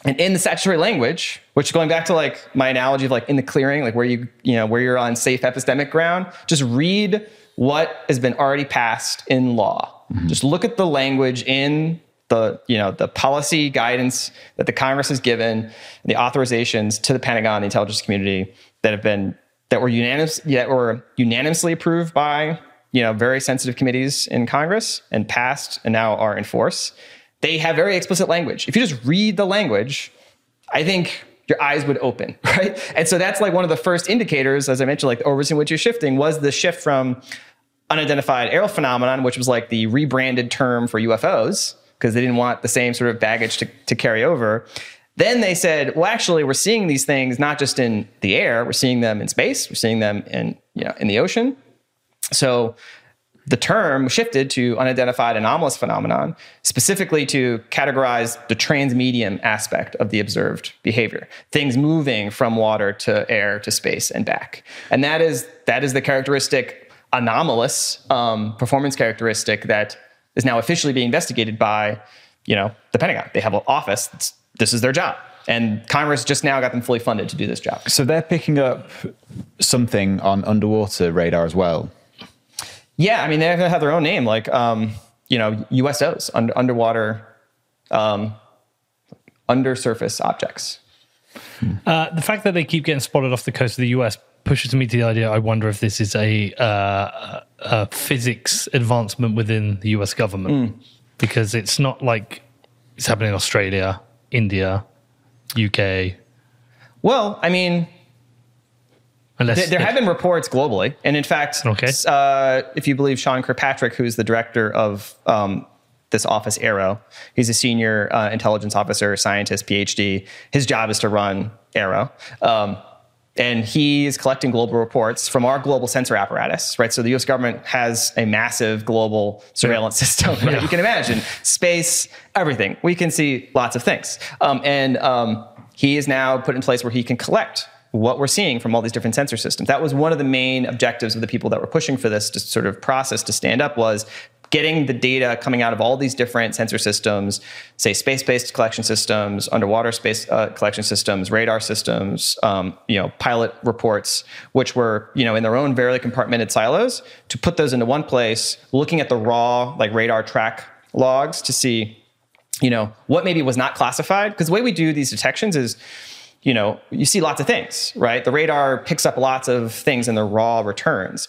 And in the statutory language, which going back to like my analogy of like in the clearing, like where you're on safe epistemic ground, just read what has been already passed in law. Mm-hmm. Just look at the language in the policy guidance that the Congress has given, the authorizations to the Pentagon, the intelligence community that were unanimously approved by, very sensitive committees in Congress and passed and now are in force. They have very explicit language. If you just read the language, I think your eyes would open, right? And so that's like one of the first indicators, as I mentioned, like the orbits in which you're shifting was the shift from unidentified aerial phenomenon, which was like the rebranded term for UFOs, because they didn't want the same sort of baggage to carry over. Then they said, well, actually, we're seeing these things not just in the air. We're seeing them in space. We're seeing them in the ocean. So the term shifted to unidentified anomalous phenomenon, specifically to categorize the transmedium aspect of the observed behavior, things moving from water to air to space and back. And that is the characteristic anomalous performance characteristic that is now officially being investigated by, the Pentagon. They have an office. This is their job. And Congress just now got them fully funded to do this job. So they're picking up something on underwater radar as well. Yeah, I mean, they have their own name, like, USOs, underwater, undersurface objects. The fact that they keep getting spotted off the coast of the US pushes me to the idea, I wonder if this is a physics advancement within the US government, because it's not like it's happening in Australia, India, UK. Well, I mean, there have been reports globally. And in fact, if you believe Sean Kirkpatrick, who's the director of this office, Aero, he's a senior intelligence officer, scientist, PhD. His job is to run Aero. And he is collecting global reports from our global sensor apparatus, right? So the U.S. government has a massive global surveillance system. Yeah. You can imagine space, everything. We can see lots of things. He is now put in place where he can collect what we're seeing from all these different sensor systems. That was one of the main objectives of the people that were pushing for this to sort of process to stand up was getting the data coming out of all these different sensor systems, say space-based collection systems, underwater space collection systems, radar systems, pilot reports, which were, in their own very compartmented silos, to put those into one place, looking at the raw, like radar track logs to see you know, what maybe was not classified. Because the way we do these detections is, you know, you see lots of things, right? The radar picks up lots of things in the raw returns.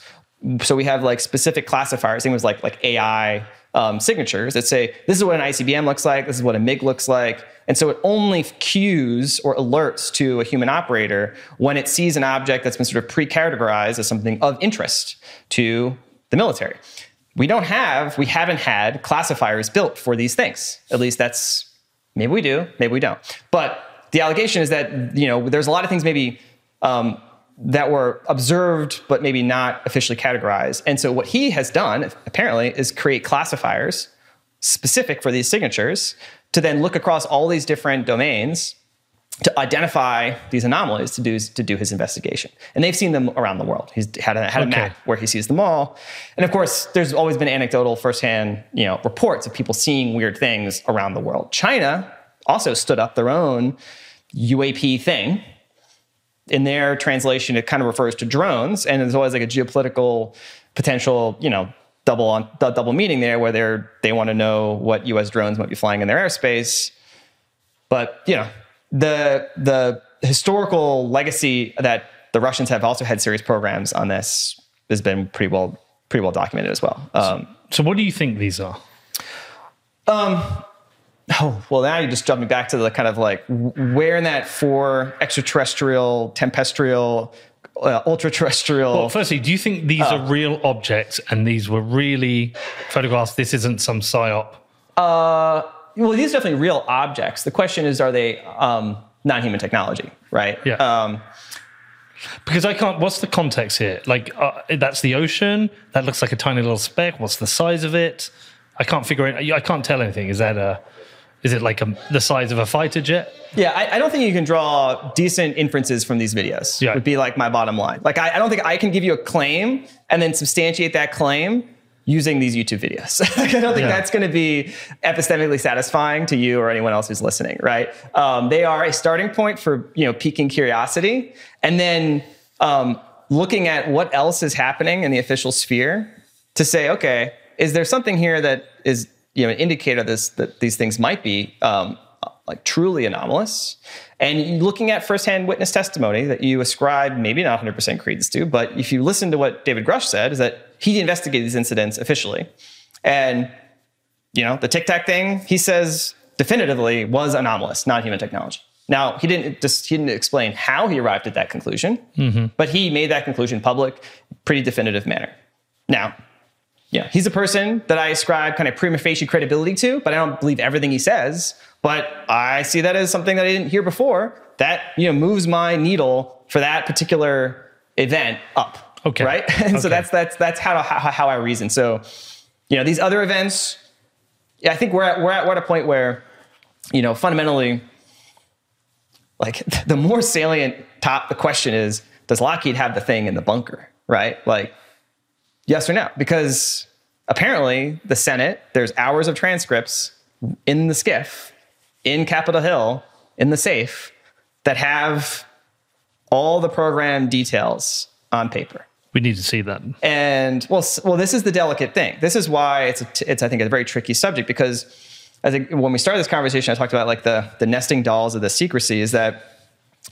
So we have like specific classifiers, things like AI signatures that say, this is what an ICBM looks like, this is what a MiG looks like. And so it only cues or alerts to a human operator when it sees an object that's been sort of pre-categorized as something of interest to the military. We haven't had classifiers built for these things. At least that's, maybe we do, maybe we don't. But the allegation is that, you know, there's a lot of things maybe that were observed, but maybe not officially categorized. And so what he has done, apparently, is create classifiers specific for these signatures to then look across all these different domains to identify these anomalies to do his investigation. And they've seen them around the world. He's had a map where he sees them all. And of course, there's always been anecdotal firsthand, you know, reports of people seeing weird things around the world. China also stood up their own UAP thing. In their translation, it kind of refers to drones, and there's always like a geopolitical potential, you know, double meaning there, where they want to know what U.S. drones might be flying in their airspace. But you know, the historical legacy that the Russians have also had serious programs on this has been pretty well documented as well. So what do you think these are? Oh, well, now you're just jumping back to the kind of like where in that for extraterrestrial, tempestrial, ultra-terrestrial... Well, firstly, do you think these are real objects and these were really photographs? This isn't some psyop? Well, these are definitely real objects. The question is, are they non-human technology, right? Yeah. Because I can't... What's the context here? Like, that's the ocean. That looks like a tiny little speck. What's the size of it? I can't figure it... I can't tell anything. Is that a... Is it like the size of a fighter jet? Yeah, I don't think you can draw decent inferences from these videos. Yeah. Would be like my bottom line. Like, I don't think I can give you a claim and then substantiate that claim using these YouTube videos. Like, I don't think that's going to be epistemically satisfying to you or anyone else who's listening, right? They are a starting point for, you know, piquing curiosity. And then looking at what else is happening in the official sphere to say, okay, is there something here that is... you know, an indicator that these things might be like truly anomalous. And looking at firsthand witness testimony that you ascribe maybe not 100% credence to, but if you listen to what David Grusch said, is that he investigated these incidents officially. And, you know, the Tic Tac thing, he says definitively was anomalous, non-human technology. Now, he didn't explain how he arrived at that conclusion, but he made that conclusion public, pretty definitive manner. Now, yeah, he's a person that I ascribe kind of prima facie credibility to, but I don't believe everything he says. But I see that as something that I didn't hear before that, you know, moves my needle for that particular event up. Okay. Right? And so that's how I reason. So, you know, these other events, I think we're at a point where, you know, fundamentally, like the more salient the question is, does Lockheed have the thing in the bunker? Right? Like, yes or no? Because apparently the Senate, there's hours of transcripts in the skiff, in Capitol Hill, in the safe, that have all the program details on paper. We need to see that. And well, this is the delicate thing. This is why it's I think a very tricky subject, because I think when we started this conversation, I talked about like the nesting dolls of the secrecy, is that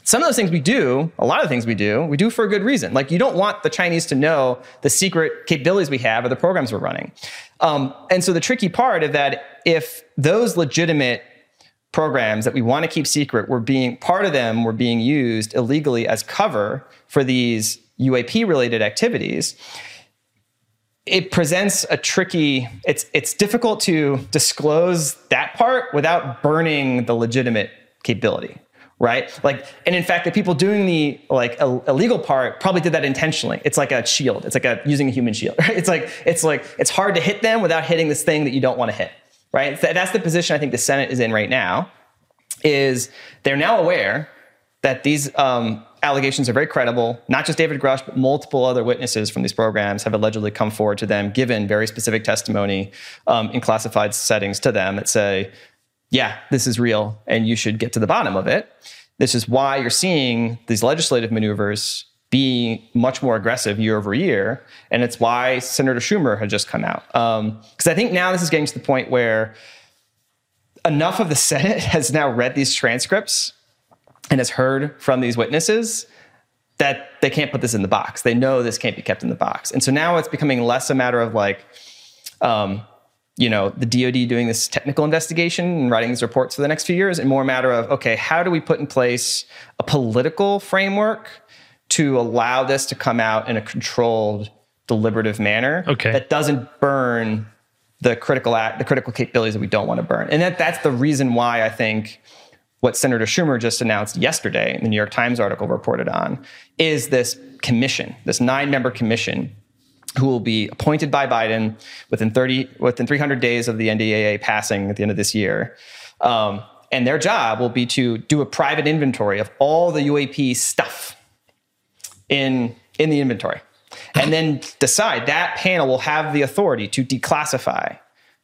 some of those things we do, a lot of the things we do for a good reason. Like, you don't want the Chinese to know the secret capabilities we have or the programs we're running. And so the tricky part of that, if those legitimate programs that we want to keep secret were being used illegally as cover for these UAP-related activities, it presents a tricky... It's difficult to disclose that part without burning the legitimate capability. Right? Like, and in fact, the people doing the like illegal part probably did that intentionally. It's like a shield. It's like using a human shield. Right? It's like it's hard to hit them without hitting this thing that you don't want to hit. Right? That's the position I think the Senate is in right now. Is they're now aware that these allegations are very credible. Not just David Grusch, but multiple other witnesses from these programs have allegedly come forward to them, given very specific testimony in classified settings to them that say, yeah, this is real, and you should get to the bottom of it. This is why you're seeing these legislative maneuvers be much more aggressive year over year, and it's why Senator Schumer had just come out. Because I think now this is getting to the point where enough of the Senate has now read these transcripts and has heard from these witnesses that they can't put this in the box. They know this can't be kept in the box. And so now it's becoming less a matter of like, the DOD doing this technical investigation and writing these reports for the next few years, and more a matter of, okay, how do we put in place a political framework to allow this to come out in a controlled, deliberative manner that doesn't burn the critical capabilities that we don't want to burn. And that's the reason why I think what Senator Schumer just announced yesterday in the New York Times article reported on is this commission, this 9-member commission who will be appointed by Biden within 300 days of the NDAA passing at the end of this year. And their job will be to do a private inventory of all the UAP stuff in the inventory. And then decide. That panel will have the authority to declassify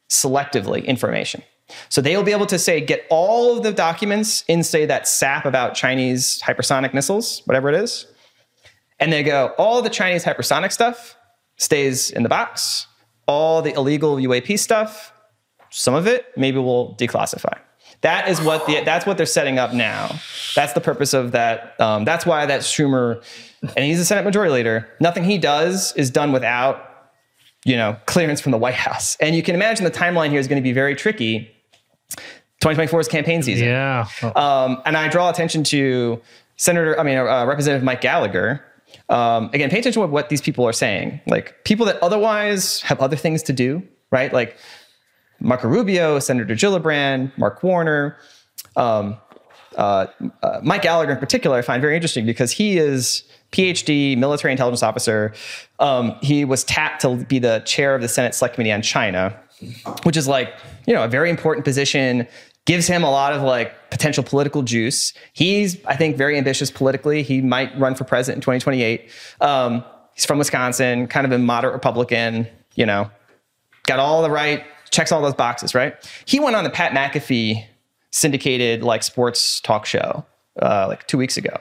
selectively information. So they'll be able to say, get all of the documents in, say, that SAP about Chinese hypersonic missiles, whatever it is. And they go, all the Chinese hypersonic stuff stays in the box. All the illegal UAP stuff, some of it, maybe we'll declassify. That is what that's what they're setting up now. That's the purpose of that. That's why that Schumer, and he's a Senate Majority Leader, nothing he does is done without, clearance from the White House. And you can imagine the timeline here is going to be very tricky. 2024 is campaign season. Yeah. And I draw attention to Representative Mike Gallagher. Again, pay attention to what these people are saying. Like people that otherwise have other things to do, right? Like Marco Rubio, Senator Gillibrand, Mark Warner, Mike Gallagher in particular, I find very interesting because he is PhD, military intelligence officer. He was tapped to be the chair of the Senate Select Committee on China, which is a very important position, gives him a lot of potential political juice. He's, I think, very ambitious politically. He might run for president in 2028. He's from Wisconsin, kind of a moderate Republican, got all the right, checks all those boxes, right? He went on the Pat McAfee syndicated sports talk show 2 weeks ago.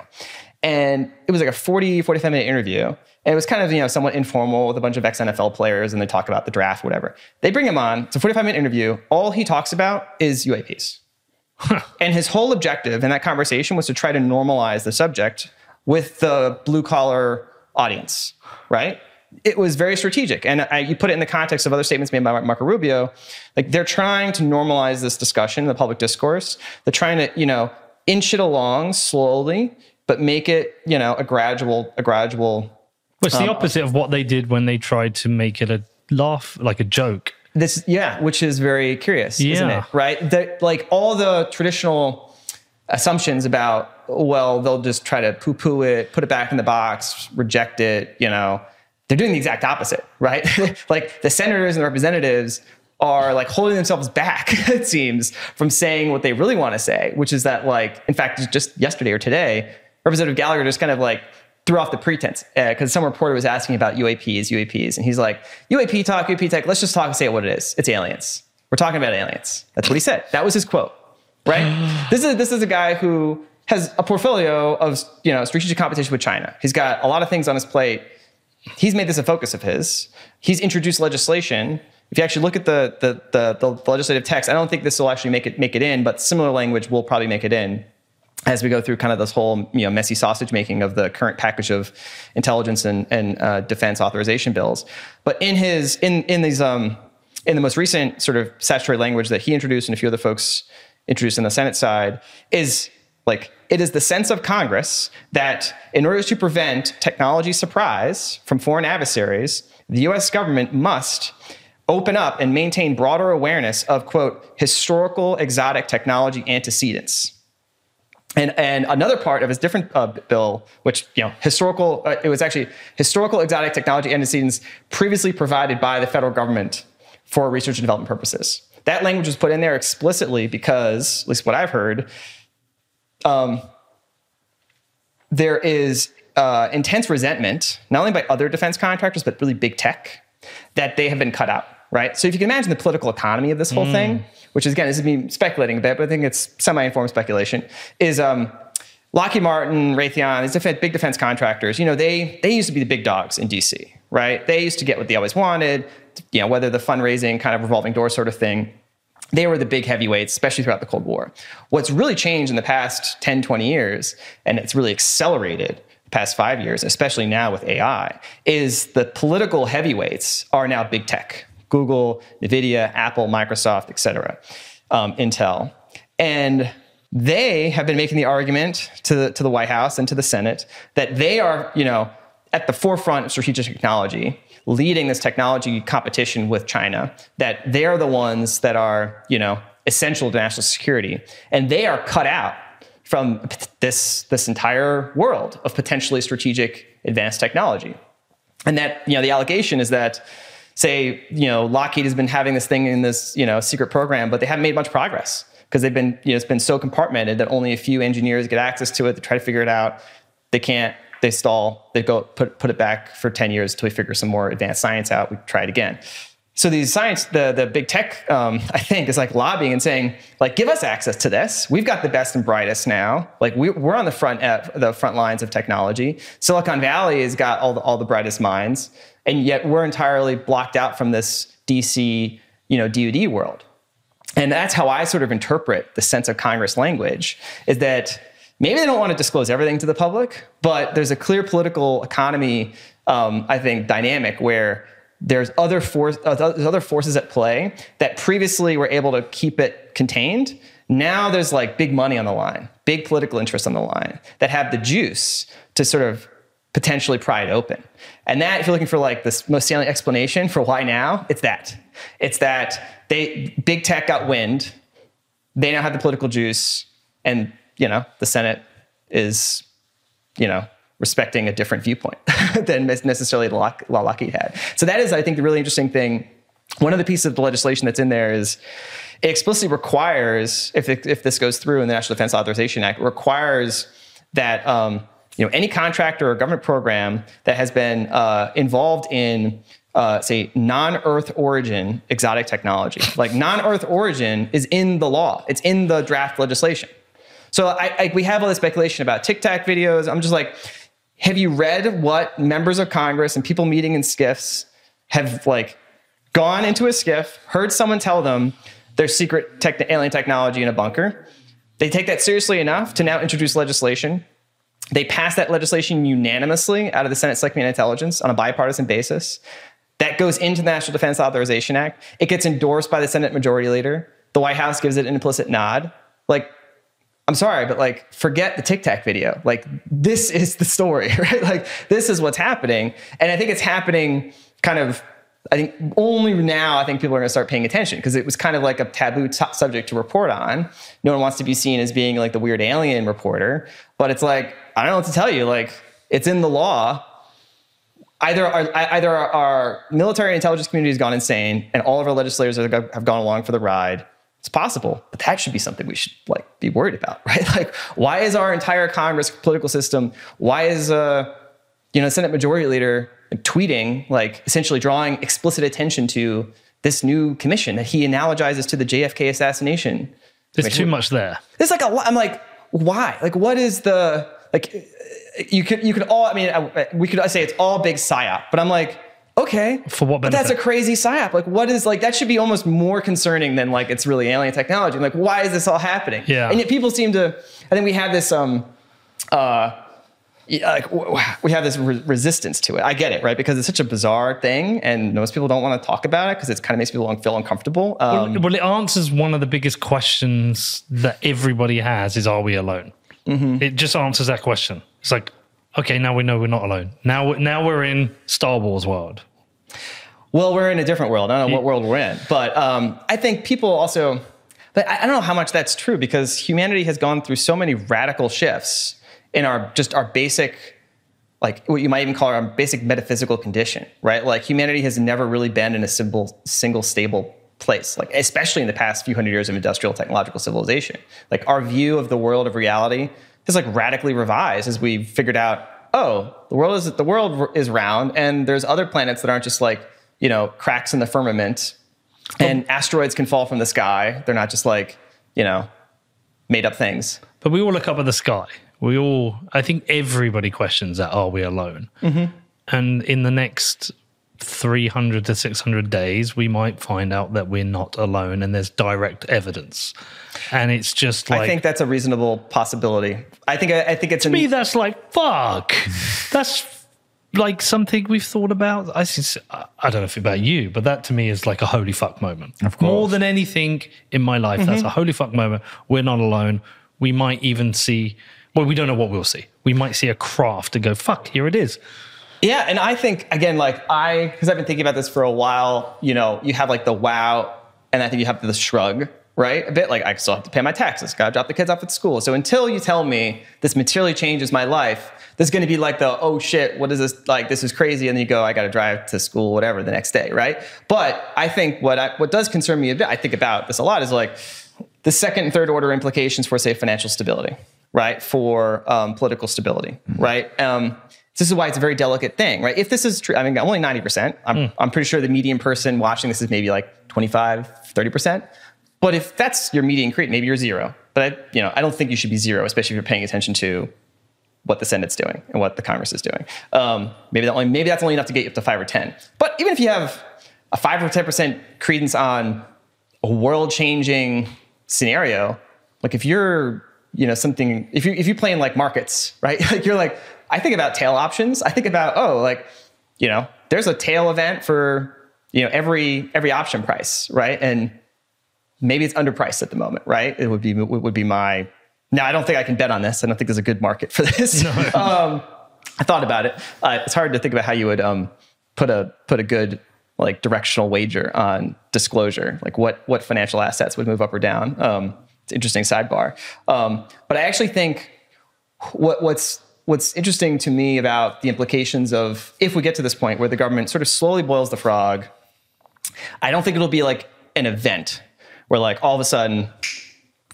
And it was a 45-minute interview. And it was kind of, somewhat informal with a bunch of ex-NFL players and they talk about the draft, whatever. They bring him on. It's a 45-minute interview. All he talks about is UAPs. Huh. And his whole objective in that conversation was to try to normalize the subject with the blue-collar audience, right? It was very strategic. And you put it in the context of other statements made by Marco Rubio. They're trying to normalize this discussion, the public discourse. They're trying to, inch it along slowly, but make it, a gradual. Well, it's the opposite of what they did when they tried to make it a laugh, like a joke. Which is very curious, isn't it? Right? All the traditional assumptions about, well, they'll just try to poo-poo it, put it back in the box, reject it, They're doing the exact opposite, right? The senators and the representatives are holding themselves back, it seems, from saying what they really want to say, which is that in fact, just yesterday or today, Representative Gallagher just kind of threw off the pretense because some reporter was asking about UAPs. And he's like, UAP tech, let's just talk and say what it is. It's aliens. We're talking about aliens. That's what he said. That was his quote, right? This is a guy who has a portfolio of, strategic competition with China. He's got a lot of things on his plate. He's made this a focus of his. He's introduced legislation. If you actually look at the legislative text, I don't think this will actually make it in, but similar language will probably make it in as we go through kind of this whole messy sausage making of the current package of intelligence and defense authorization bills. But in the most recent sort of statutory language that he introduced and a few other folks introduced on the Senate side is it is the sense of Congress that in order to prevent technology surprise from foreign adversaries, the U.S. government must open up and maintain broader awareness of, quote, historical exotic technology antecedents. And another part of his different bill, which, it was actually historical exotic technology antecedents previously provided by the federal government for research and development purposes. That language was put in there explicitly because, at least what I've heard, there is intense resentment, not only by other defense contractors, but really big tech, that they have been cut out, right? So if you can imagine the political economy of this whole thing, which is, again, this is me speculating a bit, but I think it's semi-informed speculation, is Lockheed Martin, Raytheon, these big defense contractors, they used to be the big dogs in D.C., right? They used to get what they always wanted, whether the fundraising kind of revolving door sort of thing. They were the big heavyweights, especially throughout the Cold War. What's really changed in the past 10, 20 years, and it's really accelerated the past 5 years, especially now with AI, is the political heavyweights are now big tech. Google, Nvidia, Apple, Microsoft, et cetera, Intel. And they have been making the argument to the White House and to the Senate that they are, you know, at the forefront of strategic technology, leading this technology competition with China, that they are the ones that are, you know, essential to national security. And they are cut out from this entire world of potentially strategic advanced technology. And that, you know, the allegation is that, say, you know, Lockheed has been having this thing in this, you know, secret program, but they haven't made much progress because they've been, you know, it's been so compartmented that only a few engineers get access to it. They try to figure it out. They can't. They stall, they go put it back for 10 years until we figure some more advanced science out, we try it again. So these science, the big tech, I think, is like lobbying and saying, like, give us access to this. We've got the best and brightest now. Like, we're on the front lines of technology. Silicon Valley has got all the brightest minds, and yet we're entirely blocked out from this DC, you know, DoD world. And that's how I sort of interpret the sense of Congress language, is that maybe they don't want to disclose everything to the public, but there's a clear political economy, I think, dynamic where there's other forces at play that previously were able to keep it contained. Now there's like big money on the line, big political interest on the line that have the juice to sort of potentially pry it open. And that, if you're looking for like this most salient explanation for why now, it's that big tech got wind, they now have the political juice, and you know, the Senate is, you know, respecting a different viewpoint than necessarily Lockheed had. So that is, I think, the really interesting thing. One of the pieces of the legislation that's in there is it explicitly requires, if this goes through in the National Defense Authorization Act, requires that you know, any contractor or government program that has been involved in say non-Earth origin exotic technology, like non-Earth origin is in the law, it's in the draft legislation. So we have all this speculation about Tic Tac videos. I'm just like, have you read what members of Congress and people meeting in skiffs have like gone into a skiff, heard someone tell them their secret alien technology in a bunker? They take that seriously enough to now introduce legislation. They pass that legislation unanimously out of the Senate Select Committee on Intelligence on a bipartisan basis. That goes into the National Defense Authorization Act. It gets endorsed by the Senate Majority Leader. The White House gives it an implicit nod. Like, I'm sorry, but like, forget the Tic Tac video. Like, this is the story, right? Like, this is what's happening. And I think it's happening kind of, I think only now I think people are going to start paying attention, because it was kind of like a taboo subject to report on. No one wants to be seen as being like the weird alien reporter, but it's like, I don't know what to tell you. Like, it's in the law. Either our military intelligence community has gone insane and all of our legislators have gone along for the ride. It's possible, but that should be something we should like be worried about, right? Like, why is our entire Congress political system? Why is you know, Senate Majority Leader tweeting, like, essentially drawing explicit attention to this new commission that he analogizes to the JFK assassination? There's too much there. There's like a lot. I'm like, why? Like, what is the like? You could all. I mean, I say it's all big psyop, but I'm like, okay, for what benefit? But that's a crazy psyop. Like, what is, like, that should be almost more concerning than like it's really alien technology. Like, why is this all happening? Yeah. And yet people seem to. I think we have this resistance to it. I get it, right? Because it's such a bizarre thing, and most people don't want to talk about it because it kind of makes people feel uncomfortable. Well, it answers one of the biggest questions that everybody has: is, are we alone? Mm-hmm. It just answers that question. It's like, okay, now we know we're not alone. Now we're in Star Wars world. Well, we're in a different world. I don't know what world we're in. But I think people also... But I don't know how much that's true, because humanity has gone through so many radical shifts in our basic... like what you might even call our basic metaphysical condition, right? Like, humanity has never really been in a single stable place, like especially in the past few hundred years of industrial technological civilization. Like, our view of the world, of reality... it's like radically revised as we figured out, oh, the world is round, and there's other planets that aren't just like, you know, cracks in the firmament, and asteroids can fall from the sky. They're not just like, you know, made up things. But we all look up at the sky. I think everybody questions that, are we alone? Mm-hmm. And in the next 300 to 600 days, we might find out that we're not alone and there's direct evidence. And it's just like... I think that's a reasonable possibility. I think it's... To me, that's like, fuck. That's like something we've thought about. I don't know if about you, but that to me is like a holy fuck moment. Of course. More than anything in my life, that's a holy fuck moment. We're not alone. We might even see... Well, we don't know what we'll see. We might see a craft and go, fuck, here it is. Yeah, and I think, again, because I've been thinking about this for a while, you know, you have like the wow, and I think you have the shrug, right? A bit like, I still have to pay my taxes, gotta drop the kids off at school. So until you tell me this materially changes my life, there's gonna be like the, oh shit, what is this? Like, this is crazy. And then you go, I gotta drive to school, whatever, the next day, right? But I think what does concern me a bit, I think about this a lot, is like the second and third order implications for, say, financial stability, right? For political stability, right? This is why it's a very delicate thing, right? If this is true, I mean, only 90%. I'm pretty sure the median person watching this is maybe like 25, 30%. But if that's your median creep, maybe you're zero. But I don't think you should be zero, especially if you're paying attention to what the Senate's doing and what the Congress is doing. Maybe that's only enough to get you up to 5 or 10. But even if you have a 5 or 10% credence on a world-changing scenario, like if you're, something, if you play in like markets, right? Like you're like, I think about tail options. I think about, there's a tail event for, every option price, right? And maybe it's underpriced at the moment, right? It would be my... Now, I don't think I can bet on this. I don't think there's a good market for this. No. I thought about it. It's hard to think about how you would put a good like directional wager on disclosure, like what financial assets would move up or down. It's an interesting sidebar. But I actually think what's interesting to me about the implications of if we get to this point where the government sort of slowly boils the frog, I don't think it'll be like an event where like all of a sudden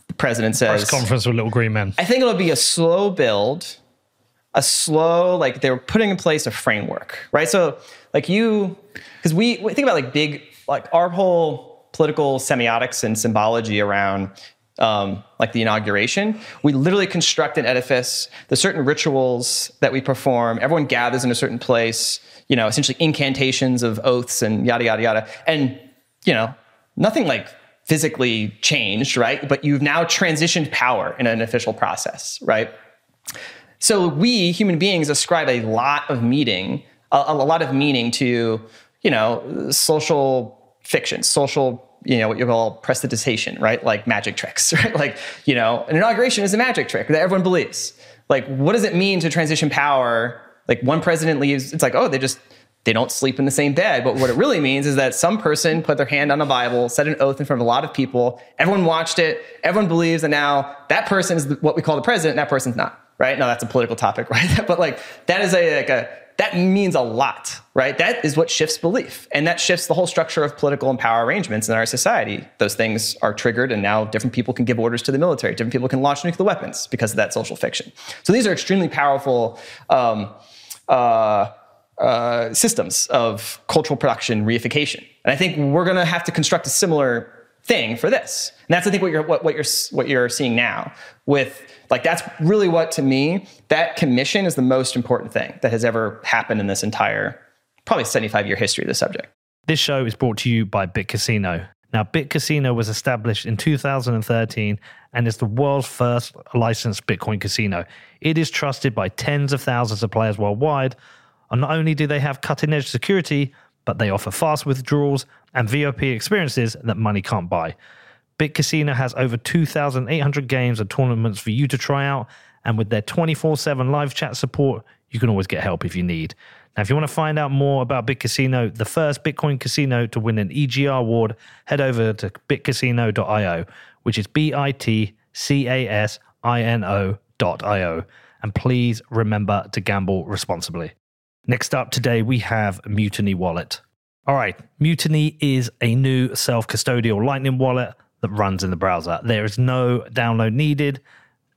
the president says... Press conference with little green men. I think it'll be a slow build, like they're putting in place a framework, right? So like because we think about like big, like our whole political semiotics and symbology around... like the inauguration, we literally construct an edifice. There's certain rituals that we perform. Everyone gathers in a certain place, essentially incantations of oaths and yada, yada, yada. And, nothing like physically changed, right? But you've now transitioned power in an official process, right? So we, human beings, ascribe a lot of meaning to, social fiction, what you call prestidigitation, right? Like magic tricks, right? Like, an inauguration is a magic trick that everyone believes. Like, what does it mean to transition power? Like one president leaves, it's like, oh, they don't sleep in the same bed. But what it really means is that some person put their hand on a Bible, said an oath in front of a lot of people. Everyone watched it. Everyone believes that now that person is what we call the president. And that person's not, right? Now that's a political topic, right? But like, that is that means a lot, right? That is what shifts belief. And that shifts the whole structure of political and power arrangements in our society. Those things are triggered, and now different people can give orders to the military. Different people can launch nuclear weapons because of that social fiction. So these are extremely powerful systems of cultural production, reification. And I think we're going to have to construct a similar thing for this. And that's, I think, what you're seeing now with... Like, that's really what, to me, that commission is the most important thing that has ever happened in this entire, probably 75-year history of the subject. This show is brought to you by BitCasino. Now, BitCasino was established in 2013 and is the world's first licensed Bitcoin casino. It is trusted by tens of thousands of players worldwide. And not only do they have cutting-edge security, but they offer fast withdrawals and VIP experiences that money can't buy. BitCasino has over 2,800 games and tournaments for you to try out, and with their 24/7 live chat support, you can always get help if you need. Now, if you want to find out more about BitCasino, the first Bitcoin casino to win an EGR award, head over to bitcasino.io, which is BITCASINO.io. And please remember to gamble responsibly. Next up today, we have Mutiny Wallet. All right, Mutiny is a new self-custodial Lightning wallet that runs in the browser. There is no download needed,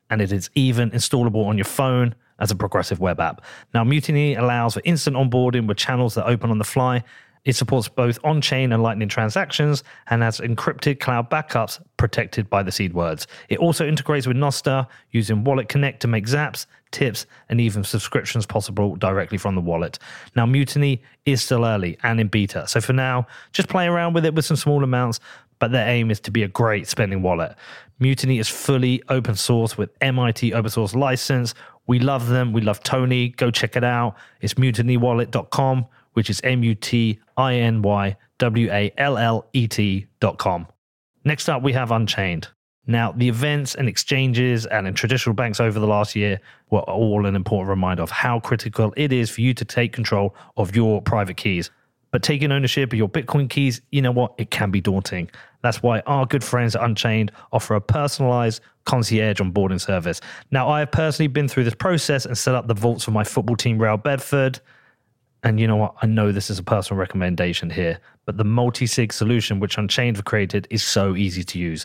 and it is even installable on your phone as a progressive web app. Now, Mutiny allows for instant onboarding with channels that open on the fly It supports both on-chain and Lightning transactions and has encrypted cloud backups protected by the seed words. It also integrates with Nostr using Wallet Connect to make zaps, tips, and even subscriptions possible directly from the wallet. Now, Mutiny is still early and in beta. So for now, just play around with it with some small amounts, but their aim is to be a great spending wallet. Mutiny is fully open source with MIT open source license. We love them. We love Tony. Go check it out. It's mutinywallet.com. which is mutinywallet.com. Next up, we have Unchained. Now, the events and exchanges and in traditional banks over the last year were all an important reminder of how critical it is for you to take control of your private keys. But taking ownership of your Bitcoin keys, you know what? It can be daunting. That's why our good friends at Unchained offer a personalized concierge onboarding service. Now, I have personally been through this process and set up the vaults for my football team, Real Bedford. And you know what? I know this is a personal recommendation here, but the multi-sig solution which Unchained have created is so easy to use.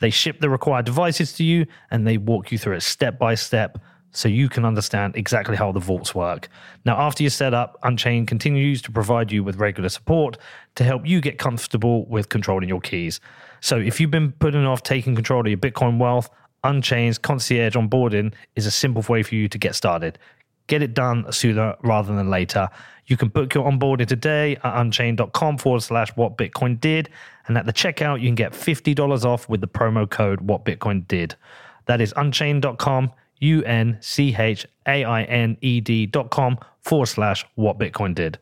They ship the required devices to you and they walk you through it step by step so you can understand exactly how the vaults work. Now, after you're set up, Unchained continues to provide you with regular support to help you get comfortable with controlling your keys. So if you've been putting off taking control of your Bitcoin wealth, Unchained's concierge onboarding is a simple way for you to get started. Get it done sooner rather than later. You can book your onboarding today at unchained.com/whatbitcoindid. And at the checkout, you can get $50 off with the promo code whatbitcoindid. That is unchained.com, unchained.com/whatbitcoindid.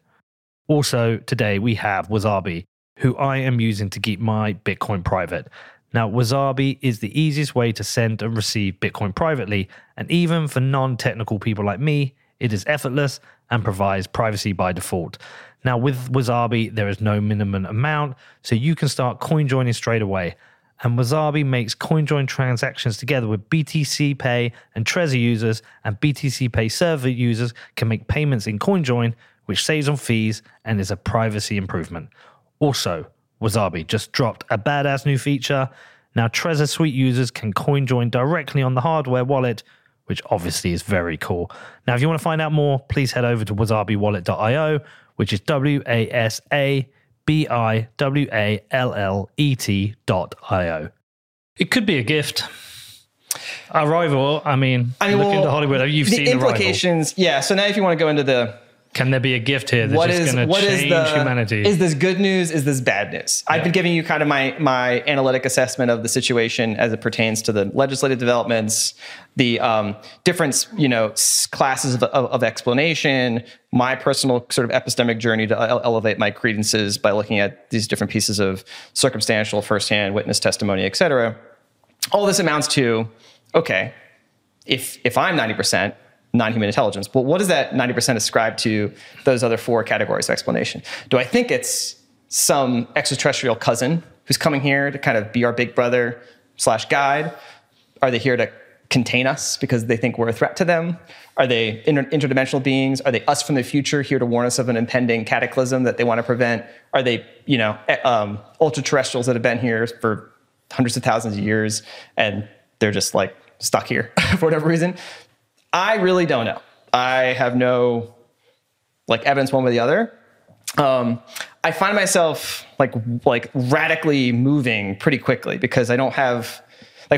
Also today we have Wasabi, who I am using to keep my Bitcoin private. Now, Wasabi is the easiest way to send and receive Bitcoin privately, and even for non-technical people like me, it is effortless and provides privacy by default. Now, with Wasabi, there is no minimum amount, so you can start coin joining straight away. And Wasabi makes coin join transactions together with BTC Pay and Trezor users, and BTC Pay server users can make payments in CoinJoin, which saves on fees and is a privacy improvement. Also, Wasabi just dropped a badass new feature. Now, Trezor Suite users can coin join directly on the hardware wallet, which obviously is very cool. Now, if you want to find out more, please head over to wasabiwallet.io, which is wasabiwallet.io. It could be a gift. Arrival, look into Hollywood. You've seen the implications. Arrival. Yeah, so now if you want to go into the... Can there be a gift here that's just going to change humanity? Is this good news? Is this bad news? Yeah. I've been giving you kind of my analytic assessment of the situation as it pertains to the legislative developments, the different classes of explanation, my personal sort of epistemic journey to elevate my credences by looking at these different pieces of circumstantial, firsthand witness testimony, et cetera. All this amounts to, okay, if I'm 90%, non-human intelligence. But what does that 90% ascribe to those other four categories of explanation? Do I think it's some extraterrestrial cousin who's coming here to kind of be our big brother / guide? Are they here to contain us because they think we're a threat to them? Are they interdimensional beings? Are they us from the future here to warn us of an impending cataclysm that they want to prevent? Are they, ultra-terrestrials that have been here for hundreds of thousands of years and they're just like stuck here for whatever reason? I really don't know. I have no evidence one way or the other. I find myself like radically moving pretty quickly because I don't have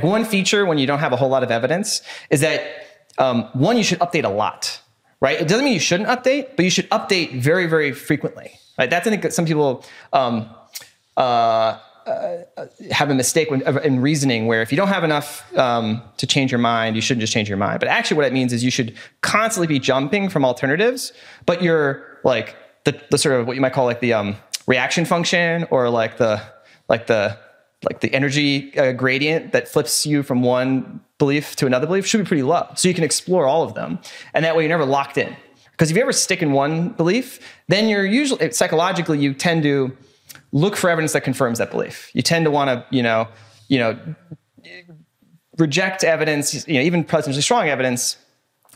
one feature when you don't have a whole lot of evidence is that one, you should update a lot, right? It doesn't mean you shouldn't update, but you should update very, very frequently, right? That's, I think, some people have a mistake in reasoning where if you don't have enough to change your mind, you shouldn't just change your mind. But actually what it means is you should constantly be jumping from alternatives, but you're the sort of what you might call the reaction function or the energy gradient that flips you from one belief to another belief should be pretty low. So you can explore all of them. And that way you're never locked in. Because if you ever stick in one belief, then you're usually, psychologically, you tend to look for evidence that confirms that belief. You tend to want to, reject evidence, even potentially strong evidence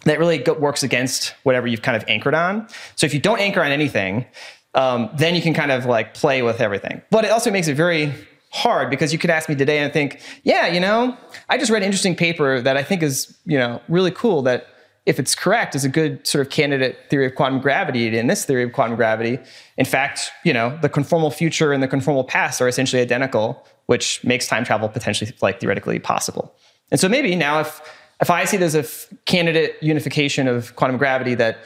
that really works against whatever you've kind of anchored on. So if you don't anchor on anything, then you can kind of play with everything. But it also makes it very hard because you could ask me today and think, I just read an interesting paper that I think is really cool that if it's correct, is a good sort of candidate theory of quantum gravity. In this theory of quantum gravity, in fact, you know, the conformal future and the conformal past are essentially identical, which makes time travel potentially, like, theoretically possible. And so maybe now if I see there's a candidate unification of quantum gravity that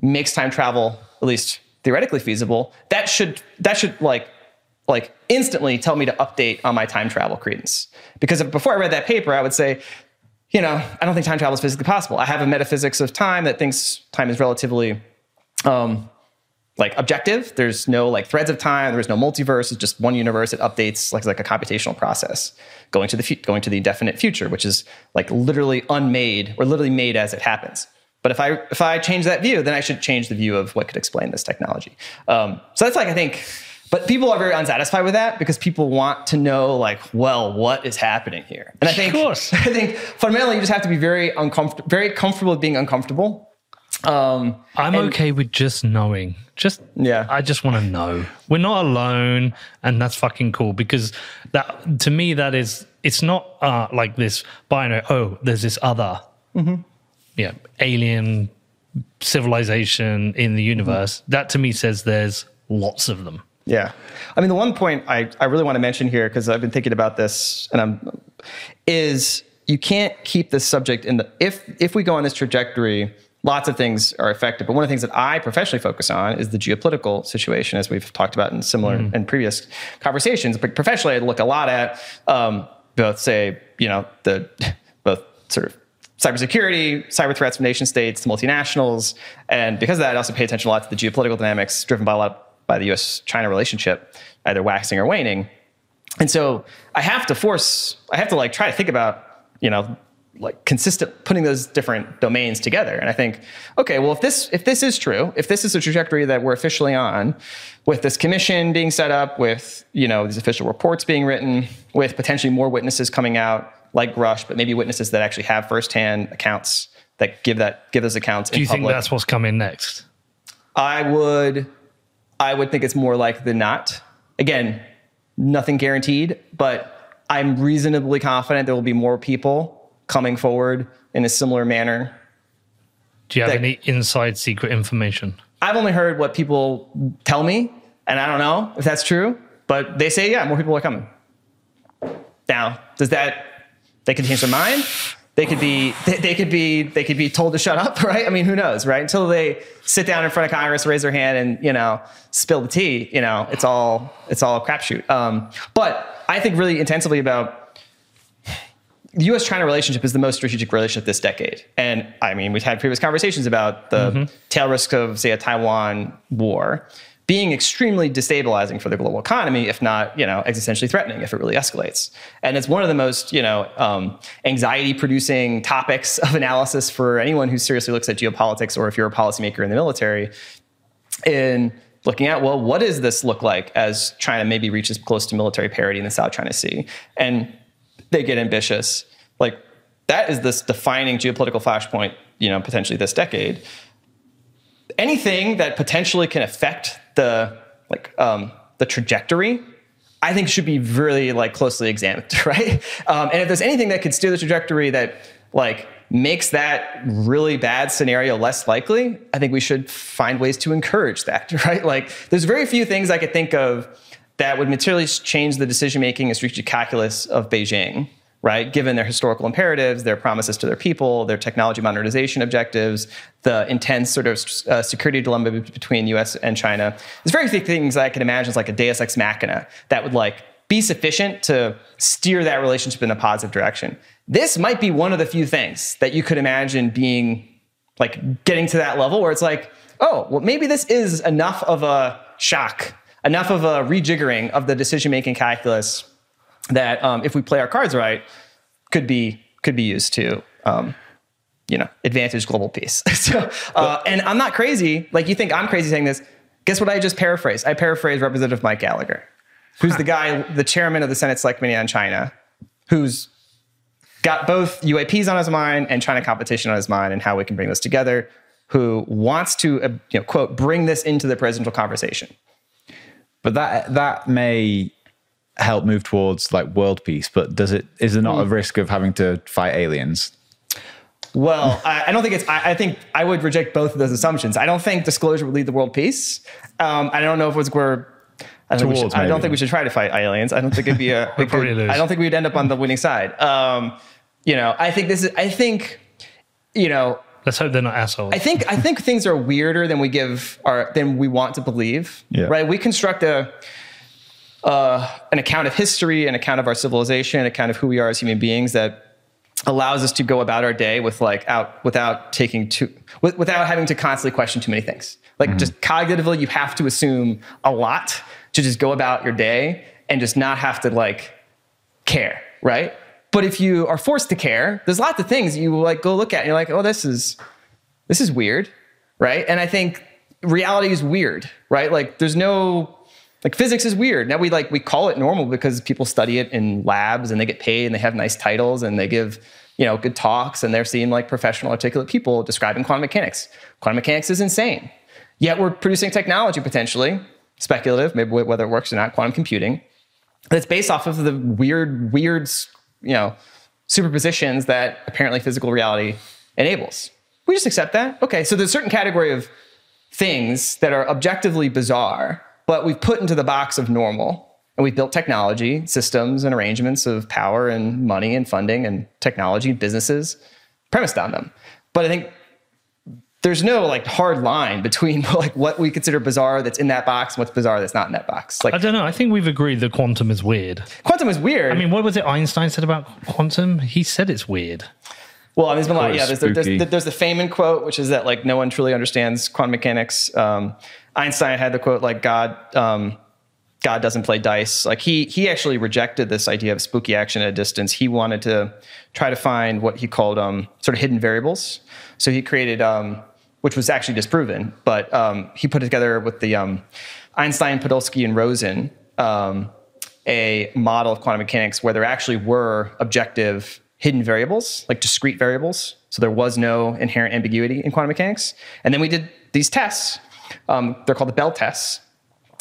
makes time travel at least theoretically feasible, that should like instantly tell me to update on my time travel credence. Because before I read that paper, I would say, you know, I don't think time travel is physically possible. I have a metaphysics of time that thinks time is relatively objective. There's no threads of time. There's no multiverse. It's just one universe. It updates like a computational process going to the indefinite future, which is literally unmade or literally made as it happens. But if I change that view, then I should change the view of what could explain this technology. So that's I think. But people are very unsatisfied with that because people want to know, well, what is happening here? And I think fundamentally you just have to be very comfortable with being uncomfortable. I'm okay with just knowing. I just want to know. We're not alone, and that's fucking cool, because that, to me, that is, it's not like this binary, oh, there's this other alien civilization in the universe. Mm-hmm. That to me says there's lots of them. Yeah. I mean, the one point I really want to mention here, because I've been thinking about this, and is you can't keep this subject in the... If we go on this trajectory, lots of things are affected. But one of the things that I professionally focus on is the geopolitical situation, as we've talked about in similar and previous conversations. But professionally, I look a lot at both, say, you know, both sort of cybersecurity, cyber threats from nation states, to multinationals. And because of that, I also pay attention a lot to the geopolitical dynamics driven by a lot of by the US-China relationship, either waxing or waning. And so I have to try to think about, you know, consistent, putting those different domains together. And I think, okay, well, if this is true, if this is the trajectory that we're officially on, with this commission being set up, with, you know, these official reports being written, with potentially more witnesses coming out, like Grusch, but maybe witnesses that actually have firsthand accounts that give those accounts in public. Do you think that's what's coming next? I would think it's more likely than not. Again, nothing guaranteed, but I'm reasonably confident there will be more people coming forward in a similar manner. Do you have any inside secret information? I've only heard what people tell me, and I don't know if that's true, but they say, yeah, more people are coming. Now, they could change their mind. They could be told to shut up, right? I mean, who knows, right? Until they sit down in front of Congress, raise their hand, and, you know, spill the tea, you know, it's all a crapshoot. But I think really intensively about the U.S.-China relationship is the most strategic relationship this decade, and I mean, we've had previous conversations about the tail risk of, say, a Taiwan war being extremely destabilizing for the global economy, if not, you know, existentially threatening if it really escalates. And it's one of the most, you know, anxiety-producing topics of analysis for anyone who seriously looks at geopolitics, or if you're a policymaker in the military, in looking at, well, what does this look like as China maybe reaches close to military parity in the South China Sea? And they get ambitious. Like, that is this defining geopolitical flashpoint, you know, potentially this decade. Anything that potentially can affect the trajectory, I think, should be really closely examined, right? And if there's anything that could steer the trajectory that makes that really bad scenario less likely, I think we should find ways to encourage that, right? Like, there's very few things I could think of that would materially change the decision making and strategic calculus of Beijing, right? Given their historical imperatives, their promises to their people, their technology modernization objectives, the intense sort of security dilemma between U.S. and China. There's very few things I can imagine as a deus ex machina that would be sufficient to steer that relationship in a positive direction. This might be one of the few things that you could imagine being getting to that level where it's oh, well, maybe this is enough of a shock, enough of a rejiggering of the decision-making calculus that if we play our cards right, could be used to, you know, advantage global peace. And I'm not crazy. You think I'm crazy saying this. Guess what I just paraphrased? I paraphrased Representative Mike Gallagher, who's the guy, the chairman of the Senate Select Committee on China, who's got both UAPs on his mind and China competition on his mind and how we can bring this together, who wants to, you know, quote, bring this into the presidential conversation. But that may help move towards world peace, but is there not a risk of having to fight aliens? Well, I don't think it's, I think I would reject both of those assumptions. I don't think disclosure would lead to world peace. I don't know if we're I don't think we should try to fight aliens. I don't think it'd be a, I don't think we'd end up on the winning side. You know, I think this is, I think, you know, let's hope they're not assholes. I think things are weirder than we give our, than we want to believe, right? We construct a, an account of history, an account of our civilization, an account of who we are as human beings that allows us to go about our day with like without having to constantly question too many things. Like just cognitively, you have to assume a lot to just go about your day and just not have to like care, right? But if you are forced to care, there's lots of things you will like go look at and you're like, oh, this is weird, right? And I think reality is weird, right? Like there's no, like physics is weird. Now we call it normal because people study it in labs and they get paid and they have nice titles and they give, you know, good talks and they're seen like professional articulate people describing quantum mechanics. Quantum mechanics is insane. Yet we're producing technology potentially, speculative, maybe whether it works or not, quantum computing, that's based off of the weird, you know, superpositions that apparently physical reality enables. We just accept that. Okay, so there's a certain category of things that are objectively bizarre, but we've put into the box of normal, and we've built technology, systems, and arrangements of power and money and funding and technology, businesses, premised on them. But I think there's no like hard line between like what we consider bizarre that's in that box and what's bizarre that's not in that box. Like, I don't know. I think we've agreed that quantum is weird. Quantum is weird. I mean, what was it Einstein said about quantum? He said it's weird. Well, there's been a lot. Yeah, there's the Feynman quote, which is that like no one truly understands quantum mechanics. Einstein had the quote like God doesn't play dice. Like he actually rejected this idea of spooky action at a distance. He wanted to try to find what he called sort of hidden variables. So he created which was actually disproven, but he put together with the Einstein, Podolsky, and Rosen a model of quantum mechanics where there actually were objective hidden variables, like discrete variables. So there was no inherent ambiguity in quantum mechanics. And then we did these tests. They're called the Bell tests.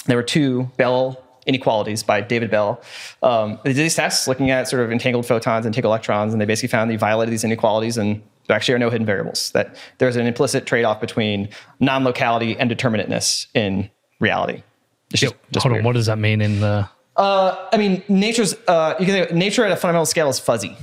There were two Bell inequalities by David Bell. They did these tests looking at sort of entangled photons, entangled electrons, and they basically found that you violated these inequalities and there actually are no hidden variables, that there's an implicit trade-off between non-locality and determinateness in reality. Hold on, what does that mean in the... I mean, nature at a fundamental scale is fuzzy,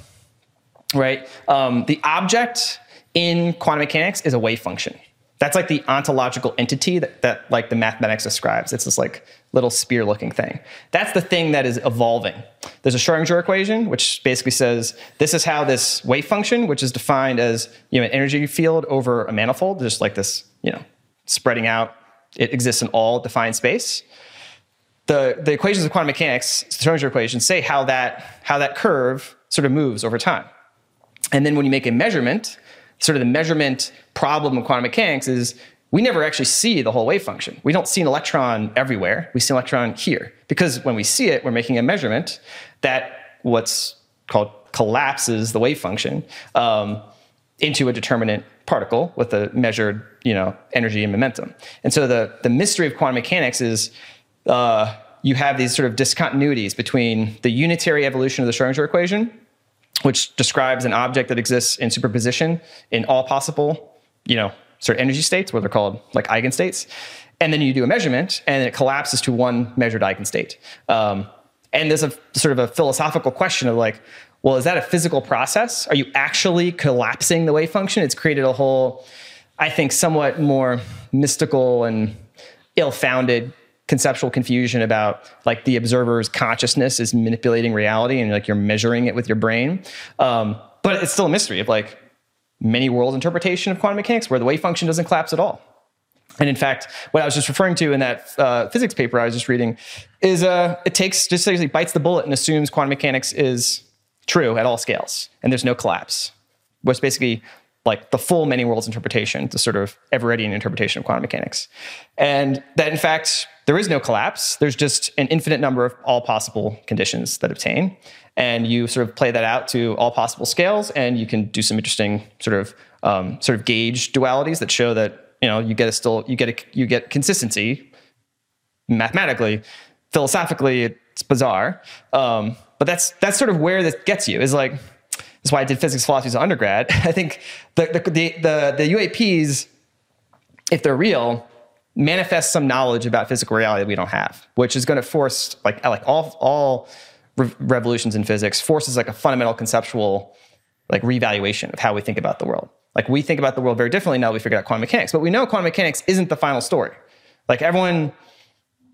right? The object in quantum mechanics is a wave function. That's like the ontological entity that like the mathematics describes. It's this like little spear-looking thing. That's the thing that is evolving. There's a Schrödinger equation, which basically says this is how this wave function, which is defined as an energy field over a manifold, just like this, spreading out. It exists in all defined space. The equations of quantum mechanics, the Schrödinger equations, say how that curve sort of moves over time. And then when you make a measurement, sort of the measurement problem of quantum mechanics is we never actually see the whole wave function. We don't see an electron everywhere. We see an electron here. Because when we see it, we're making a measurement that what's called collapses the wave function into a determinate particle with a measured energy and momentum. And so the mystery of quantum mechanics is you have these sort of discontinuities between the unitary evolution of the Schrödinger equation, which describes an object that exists in superposition in all possible, sort of energy states, where they're called like eigenstates. And then you do a measurement and it collapses to one measured eigenstate. And there's a sort of a philosophical question of like, well, is that a physical process? Are you actually collapsing the wave function? It's created a whole, I think, somewhat more mystical and ill-founded conceptual confusion about like the observer's consciousness is manipulating reality and like you're measuring it with your brain. But it's still a mystery of like many worlds interpretation of quantum mechanics where the wave function doesn't collapse at all. And in fact, what I was just referring to in that physics paper I was just reading is it bites the bullet and assumes quantum mechanics is true at all scales and there's no collapse, which basically like the full many worlds interpretation, the sort of Everettian interpretation of quantum mechanics. And that in fact, there is no collapse. There's just an infinite number of all possible conditions that obtain. And you sort of play that out to all possible scales and you can do some interesting sort of gauge dualities that show that, you get consistency mathematically. Philosophically, it's bizarre. But that's sort of where this gets you is like, That's why I did physics philosophy as an undergrad. I think the UAPs, if they're real, manifest some knowledge about physical reality that we don't have, which is going to force, like all revolutions in physics, forces like a fundamental conceptual like reevaluation of how we think about the world. Like we think about the world very differently now that we figured out quantum mechanics, but we know quantum mechanics isn't the final story. Like everyone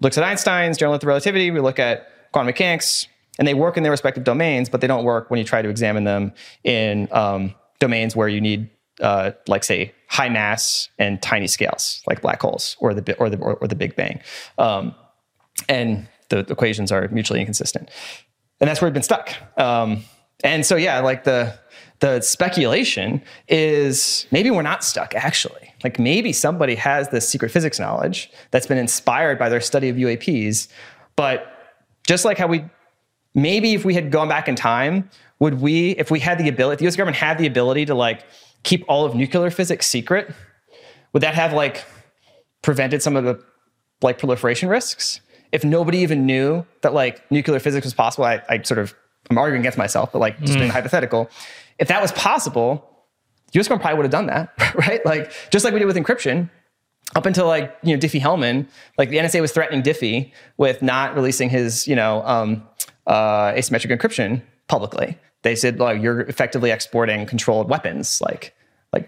looks at Einstein's general relativity, we look at quantum mechanics, and they work in their respective domains, but they don't work when you try to examine them in domains where you need, like say, high mass and tiny scales, like black holes or the Big Bang, and the equations are mutually inconsistent, and that's where we've been stuck. And so yeah, like the speculation is maybe we're not stuck actually. Like maybe somebody has this secret physics knowledge that's been inspired by their study of UAPs, but just like how we, maybe if we had gone back in time, would we, if we had the ability, if the US government had the ability to like keep all of nuclear physics secret, would that have like prevented some of the like proliferation risks? If nobody even knew that like nuclear physics was possible, I'm arguing against myself, but like just being hypothetical. If that was possible, the US government probably would have done that, right? Like just like we did with encryption, up until like, you know, Diffie-Hellman, like the NSA was threatening Diffie with not releasing his, you know, asymmetric encryption publicly. They said, like, you're effectively exporting controlled weapons. Like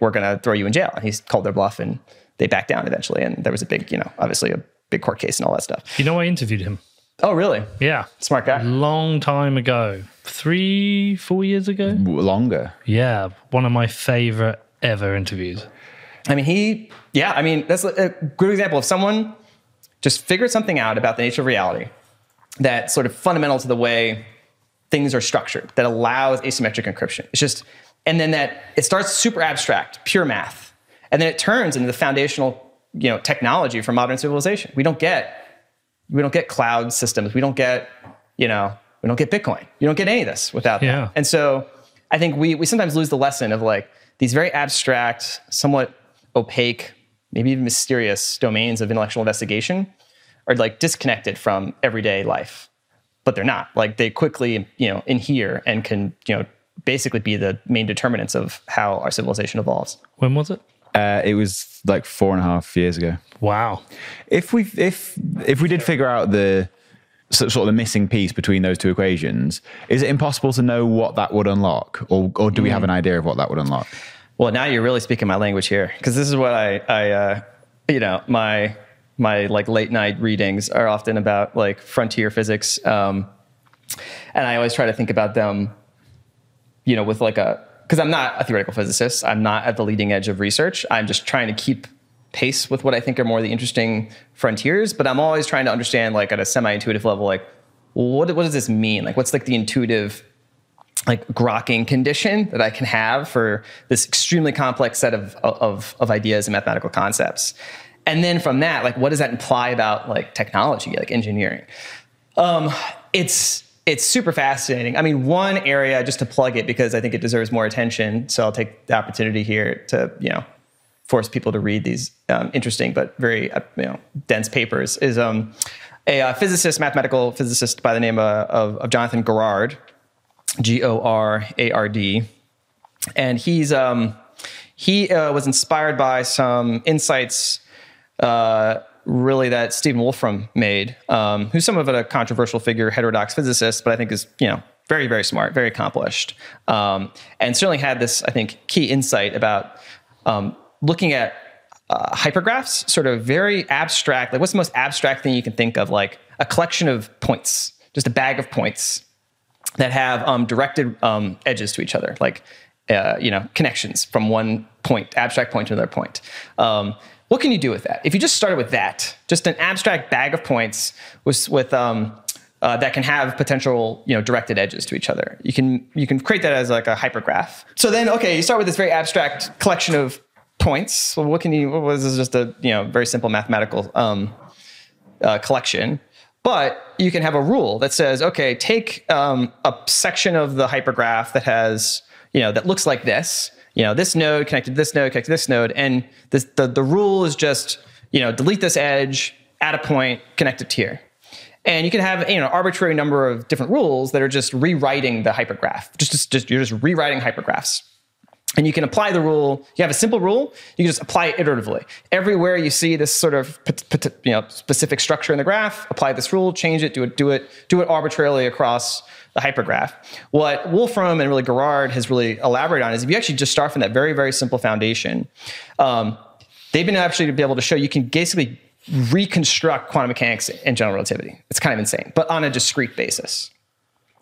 we're going to throw you in jail. And he called their bluff and they backed down eventually. And there was a big, you know, obviously a big court case and all that stuff. You know, I interviewed him. Oh, really? Yeah. Smart guy. Long time ago. 3-4 years ago? Longer. Yeah. One of my favorite ever interviews. I mean, that's a good example of someone just figured something out about the nature of reality that's sort of fundamental to the way things are structured, that allows asymmetric encryption. It's just, and then that it starts super abstract, pure math. And then it turns into the foundational, you know, technology for modern civilization. We don't get cloud systems. We don't get, you know, we don't get Bitcoin. You don't get any of this without that. And so I think we sometimes lose the lesson of like these very abstract, somewhat opaque, maybe even mysterious domains of intellectual investigation are like disconnected from everyday life. But they're not. Like they quickly, you know, inhere and can, you know, basically be the main determinants of how our civilization evolves. When was it? It was like 4.5 years ago. Wow. If we did figure out the sort of the missing piece between those two equations, is it impossible to know what that would unlock, or do we have an idea of what that would unlock? Well, now you're really speaking my language here, because this is what I you know, my like late night readings are often about like frontier physics. And I always try to think about them, you know, with like because I'm not a theoretical physicist. I'm not at the leading edge of research. I'm just trying to keep pace with what I think are more the interesting frontiers, but I'm always trying to understand like at a semi-intuitive level, like what does this mean? Like what's like the intuitive like grokking condition that I can have for this extremely complex set of ideas and mathematical concepts. And then from that, like, what does that imply about like technology, like engineering? It's super fascinating. I mean, one area, just to plug it because I think it deserves more attention, so I'll take the opportunity here to, you know, force people to read these interesting but very you know, dense papers, is a mathematical physicist by the name of Jonathan Garrard, G-O-R-A-R-D, and he was inspired by some insights. Really that Stephen Wolfram made, who's somewhat of a controversial figure, heterodox physicist, but I think is, you know, very, very smart, very accomplished. And certainly had this, I think, key insight about looking at hypergraphs, sort of very abstract, like what's the most abstract thing you can think of, like a collection of points, just a bag of points that have directed edges to each other, like, you know, connections from one point, abstract point to another point. What can you do with that? If you just started with that, just an abstract bag of points with that can have potential, you know, directed edges to each other, you can create that as like a hypergraph. So then, okay, you start with this very abstract collection of points. Well, what is just a, you know, very simple mathematical collection, but you can have a rule that says, okay, take a section of the hypergraph that has, you know, that looks like this. You know, this node connected to this node, connected to this node. And this, the rule is just, you know, delete this edge, add a point, connect it here. And you can have, you know, an arbitrary number of different rules that are just rewriting the hypergraph. You're just rewriting hypergraphs. And you can apply the rule. You have a simple rule. You can just apply it iteratively. Everywhere you see this sort of specific structure in the graph, apply this rule, change it, do it arbitrarily across the hypergraph. What Wolfram and really Garrard has really elaborated on is if you actually just start from that very, very simple foundation, they've been actually to be able to show you can basically reconstruct quantum mechanics and general relativity. It's kind of insane, but on a discrete basis.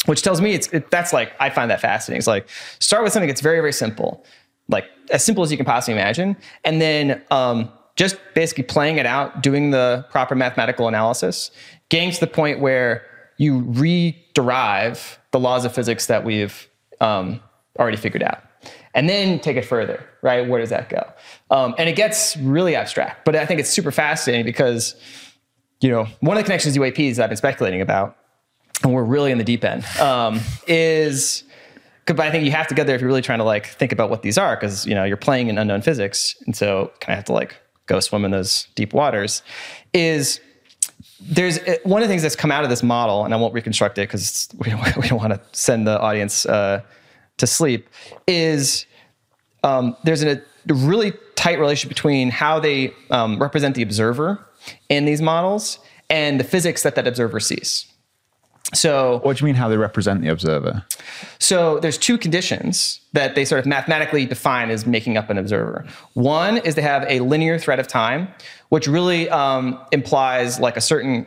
Which tells me that's like, I find that fascinating. It's like, start with something that's very, very simple, like as simple as you can possibly imagine. And then just basically playing it out, doing the proper mathematical analysis, getting to the point where you re-derive the laws of physics that we've already figured out. And then take it further, right? Where does that go? And it gets really abstract, but I think it's super fascinating because, you know, one of the connections to UAPs that I've been speculating about, and we're really in the deep end, but I think you have to get there if you're really trying to like think about what these are, because you know you're playing in unknown physics, and so kind of have to like go swim in those deep waters. Is there's one of the things that's come out of this model, and I won't reconstruct it because we don't want to send the audience to sleep. Is there's a really tight relationship between how they represent the observer in these models and the physics that observer sees. So, what do you mean how they represent the observer? So there's two conditions that they sort of mathematically define as making up an observer. One is they have a linear thread of time, which really implies like a certain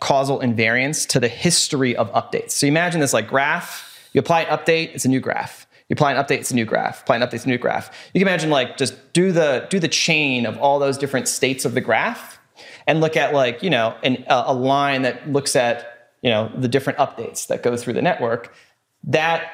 causal invariance to the history of updates. So you imagine this like graph, you apply an update, it's a new graph. You apply an update, it's a new graph. Apply an update, it's a new graph. You can imagine like just do the chain of all those different states of the graph and look at like, you know, a line that looks at, you know, the different updates that go through the network, that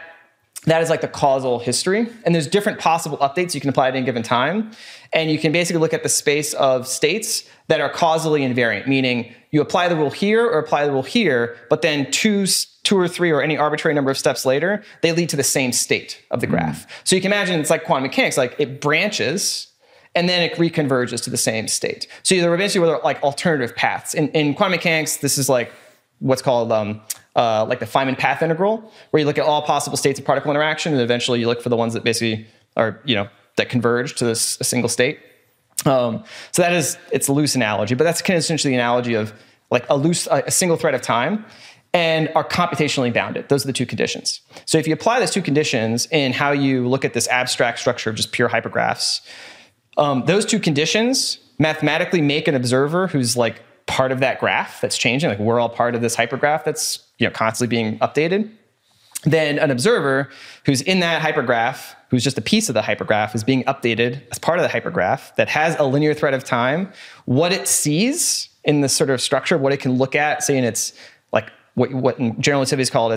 is like the causal history. And there's different possible updates you can apply at any given time. And you can basically look at the space of states that are causally invariant, meaning you apply the rule here or apply the rule here, but then two or three or any arbitrary number of steps later, they lead to the same state of the graph. So you can imagine it's like quantum mechanics, like it branches and then it reconverges to the same state. So there were basically like alternative paths. In quantum mechanics, this is like what's called like the Feynman path integral, where you look at all possible states of particle interaction, and eventually you look for the ones that basically are, you know, that converge to a single state. So that is, it's a loose analogy, but that's kind of essentially the analogy of like a single thread of time, and are computationally bounded. Those are the two conditions. So if you apply those two conditions in how you look at this abstract structure of just pure hypergraphs, those two conditions mathematically make an observer who's like part of that graph that's changing, like we're all part of this hypergraph that's, you know, constantly being updated. Then an observer who's in that hypergraph, who's just a piece of the hypergraph, is being updated as part of the hypergraph that has a linear thread of time. What it sees in this sort of structure, what it can look at, say in its like what in general relativity is called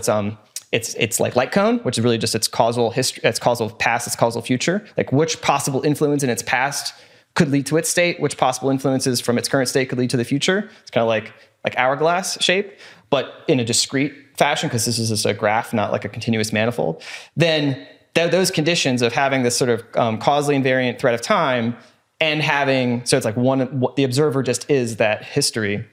its like light cone, which is really just its causal history, its causal past, its causal future, like which possible influence in its past could lead to its state, which possible influences from its current state could lead to the future. It's kind of like hourglass shape, but in a discrete fashion, because this is just a graph, not like a continuous manifold. Then those conditions of having this sort of causally invariant thread of time and having, so it's like the observer just is that history,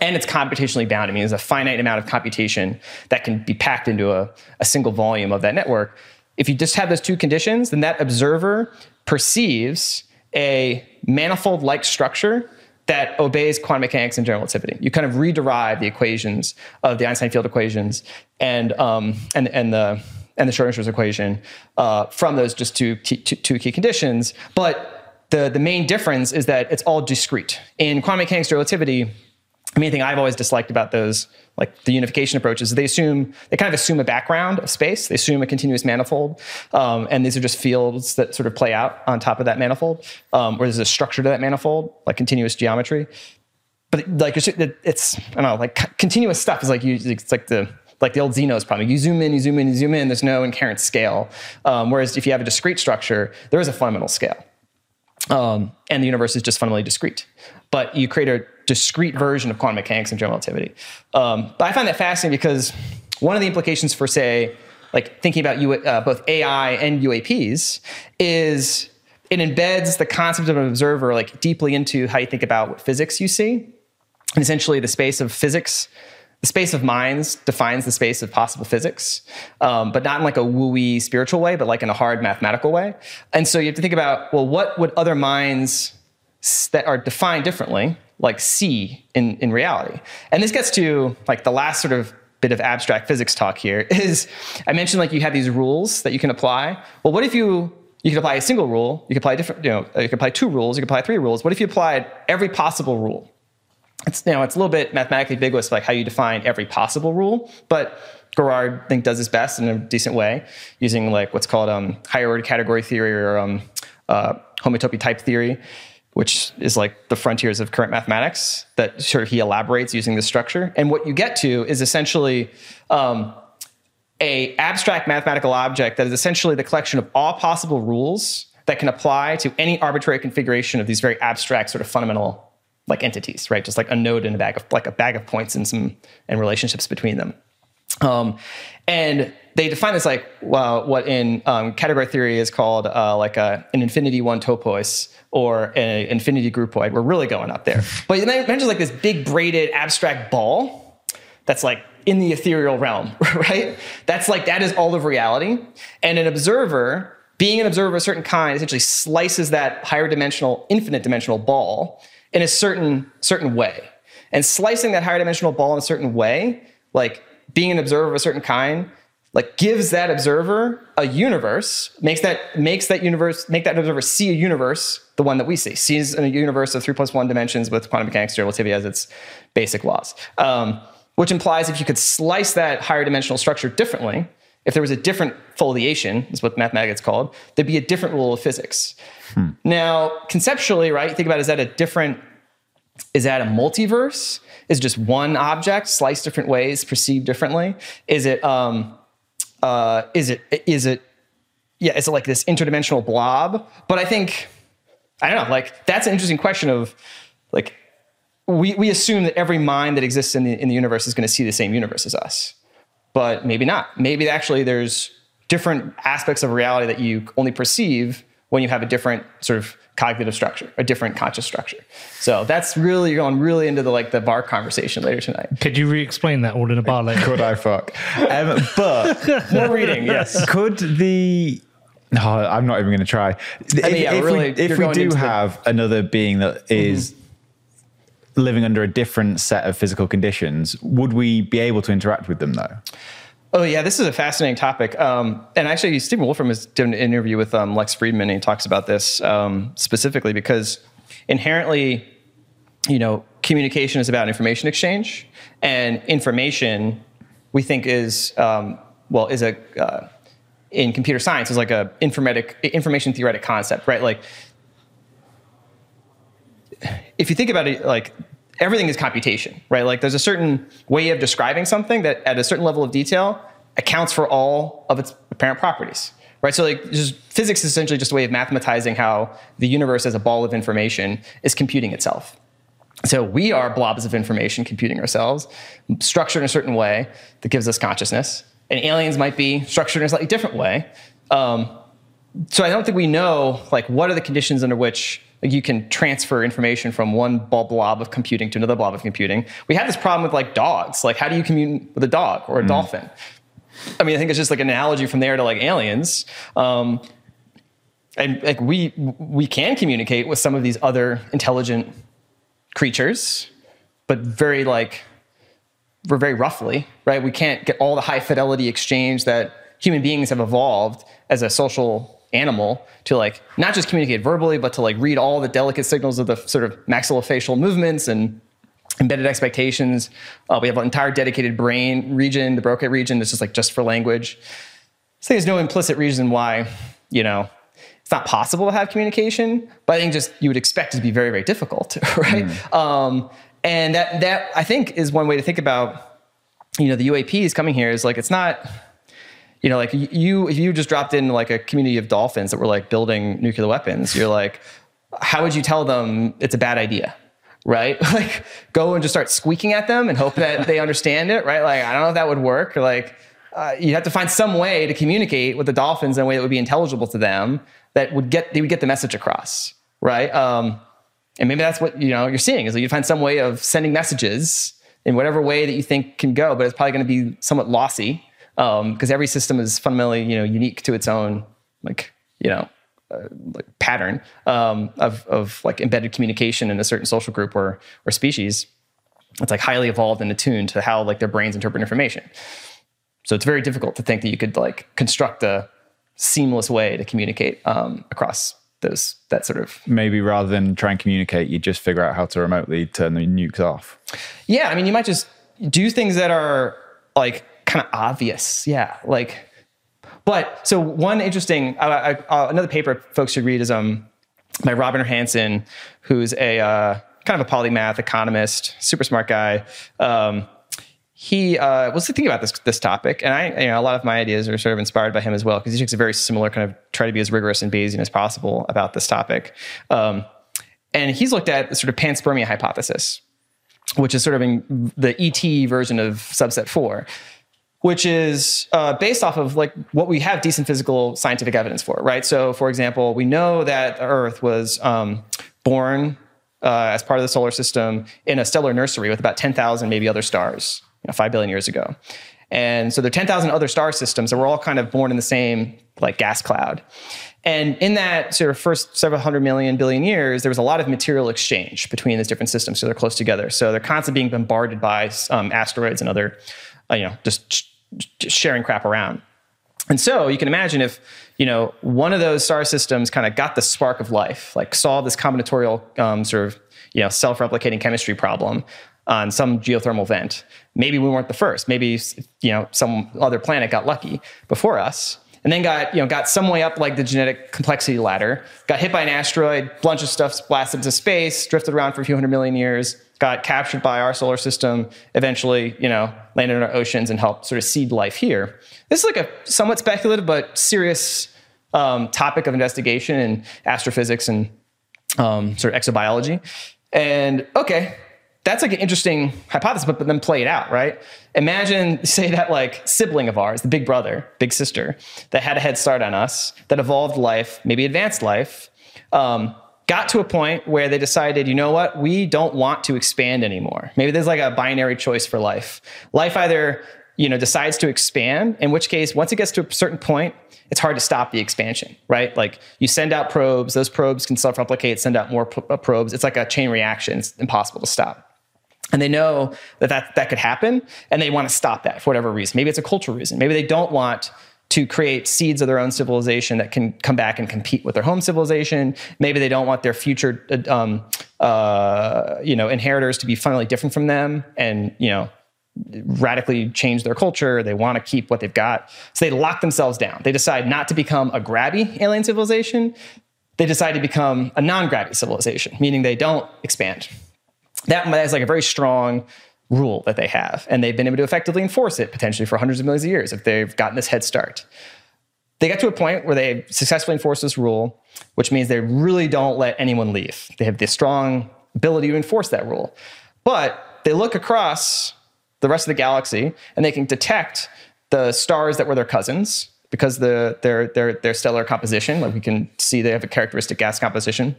and it's computationally bound. I mean, there's a finite amount of computation that can be packed into a single volume of that network. If you just have those two conditions, then that observer perceives a manifold-like structure that obeys quantum mechanics and general relativity. You kind of re-derive the equations of the Einstein field equations and the Schrödinger's equation from those just two key conditions. But the main difference is that it's all discrete. In quantum mechanics, general relativity, the main thing I've always disliked about those, like the unification approaches, they kind of assume a background of space. They assume a continuous manifold, and these are just fields that sort of play out on top of that manifold, or there's a structure to that manifold, like continuous geometry. But like it's, I don't know, like continuous stuff is like it's like the old Zeno's problem. You zoom in, you zoom in, you zoom in. There's no inherent scale. Whereas if you have a discrete structure, there is a fundamental scale, and the universe is just fundamentally discrete. But you create a discrete version of quantum mechanics and general relativity. But I find that fascinating because one of the implications for, say, like thinking about both AI and UAPs is it embeds the concept of an observer like deeply into how you think about what physics you see. And essentially, the space of physics, the space of minds defines the space of possible physics, but not in like a woo-wee spiritual way, but like in a hard mathematical way. And so you have to think about, well, what would other minds that are defined differently like see in reality? And this gets to like the last sort of bit of abstract physics talk here is, I mentioned like you have these rules that you can apply. Well, what if you could apply a single rule, you could apply different, you could apply two rules, you could apply three rules. What if you applied every possible rule? It's, you know, it's a little bit mathematically ambiguous, like how you define every possible rule, but Garrard, I think, does this best in a decent way using like what's called higher order category theory or homotopy type theory, which is like the frontiers of current mathematics that sort of he elaborates using this structure. And what you get to is essentially a abstract mathematical object that is essentially the collection of all possible rules that can apply to any arbitrary configuration of these very abstract sort of fundamental like entities, right? Just like a node in a bag of like a bag of points and some and relationships between them. And they define this like what in category theory is called like an infinity one topos or an infinity groupoid. We're really going up there. But imagine like this big braided abstract ball that's like in the ethereal realm, right? That's like that is all of reality, and an observer. Being an observer of a certain kind essentially slices that higher dimensional, infinite dimensional ball in a certain way. And slicing that higher dimensional ball in a certain way, like being an observer of a certain kind, like gives that observer a universe, makes that observer see a universe, the one that we see, sees a universe of 3+1 dimensions with quantum mechanics, general relativity as its basic laws. Which implies if you could slice that higher dimensional structure differently, if there was a different foliation, is what mathematics is called, there'd be a different rule of physics. Now, conceptually, right, think about is that a multiverse? Is it just one object sliced different ways, perceived differently? Is it like this interdimensional blob? But I think, I don't know, like that's an interesting question of like, we assume that every mind that exists in the universe is gonna see the same universe as us. But maybe not. Maybe actually there's different aspects of reality that you only perceive when you have a different sort of cognitive structure, a different conscious structure. So that's really, you're going really into the like the bar conversation later tonight. Could you re-explain that all in a bar later? Could I fuck? But more reading, yes. Could the... No, I'm not even going to try. If we do have another being that is... Mm-hmm. living under a different set of physical conditions, would we be able to interact with them though? Oh yeah, this is a fascinating topic. And actually Stephen Wolfram is doing an interview with Lex Friedman, and he talks about this specifically because inherently, you know, communication is about information exchange, and information we think is, in computer science is like a information theoretic concept, right? Like if you think about it, like everything is computation, right? Like there's a certain way of describing something that at a certain level of detail accounts for all of its apparent properties, right? So like just physics is essentially just a way of mathematizing how the universe as a ball of information is computing itself. So we are blobs of information computing ourselves, structured in a certain way that gives us consciousness. And aliens might be structured in a slightly different way. So I don't think we know like what are the conditions under which like you can transfer information from one blob of computing to another blob of computing. We have this problem with like dogs. Like how do you commune with a dog or a dolphin? I mean, I think it's just like an analogy from there to like aliens. And like we can communicate with some of these other intelligent creatures, but very like, we're very roughly, right? We can't get all the high fidelity exchange that human beings have evolved as a social animal to like not just communicate verbally, but to like read all the delicate signals of the sort of maxillofacial movements and embedded expectations. We have an entire dedicated brain region, the Broca region, that's just like just for language. So there's no implicit reason why, you know, it's not possible to have communication, but I think just you would expect it to be very, very difficult, right? And that I think is one way to think about, you know, the UAPs coming here is like it's not. You know, like if you just dropped in like a community of dolphins that were like building nuclear weapons, you're like, how would you tell them it's a bad idea, right? Like go and just start squeaking at them and hope that they understand it, right? Like, I don't know if that would work. Or like you'd have to find some way to communicate with the dolphins in a way that would be intelligible to them that would get, they would get the message across, right? And maybe that's what you're seeing, is that you find some way of sending messages in whatever way that you think can go, but it's probably going to be somewhat lossy because every system is fundamentally unique to its own pattern of embedded communication in a certain social group or species. It's highly evolved and attuned to how their brains interpret information. So it's very difficult to think that you could construct a seamless way to communicate across those, that sort of... Maybe rather than try and communicate, you just figure out how to remotely turn the nukes off. Yeah, I mean, you might just do things that are kind of obvious. Yeah, but so one interesting, another paper folks should read is by Robin Hansen, who's a kind of a polymath economist, super smart guy. He was thinking about this topic, and a lot of my ideas are sort of inspired by him as well, because he takes a very similar kind of try to be as rigorous and Bayesian as possible about this topic. And he's looked at the sort of panspermia hypothesis, which is sort of in the ET version of subset 4, which is based off of what we have decent physical scientific evidence for, right? So, for example, we know that Earth was born as part of the solar system in a stellar nursery with about 10,000 maybe other stars. 5 billion years ago. And so there are 10,000 other star systems that were all kind of born in the same gas cloud. And in that sort of first several hundred million billion years, there was a lot of material exchange between these different systems, so they're close together. So they're constantly being bombarded by asteroids and other, just sharing crap around. And so you can imagine if, one of those star systems kind of got the spark of life, saw this combinatorial self-replicating chemistry problem on some geothermal vent. Maybe we weren't the first. Maybe some other planet got lucky before us, and then got some way up the genetic complexity ladder. Got hit by an asteroid, bunch of stuff blasted into space, drifted around for a few hundred million years. Got captured by our solar system. Eventually, landed in our oceans and helped sort of seed life here. This is a somewhat speculative but serious topic of investigation in astrophysics and sort of exobiology. And okay. That's an interesting hypothesis, but then play it out, right? Imagine, say, that sibling of ours, the big brother, big sister, that had a head start on us, that evolved life, maybe advanced life, got to a point where they decided, you know what, we don't want to expand anymore. Maybe there's a binary choice for life. Life either, decides to expand, in which case, once it gets to a certain point, it's hard to stop the expansion, right? You send out probes, those probes can self-replicate, send out more probes. It's a chain reaction. It's impossible to stop. And they know that could happen, and they want to stop that for whatever reason. Maybe it's a cultural reason. Maybe they don't want to create seeds of their own civilization that can come back and compete with their home civilization. Maybe they don't want their future, inheritors to be fundamentally different from them and, radically change their culture. They want to keep what they've got. So they lock themselves down. They decide not to become a grabby alien civilization. They decide to become a non-grabby civilization, meaning they don't expand. That is a very strong rule that they have, and they've been able to effectively enforce it potentially for hundreds of millions of years if they've gotten this head start. They got to a point where they successfully enforced this rule, which means they really don't let anyone leave. They have this strong ability to enforce that rule. But they look across the rest of the galaxy, and they can detect the stars that were their cousins because their stellar composition, we can see they have a characteristic gas composition.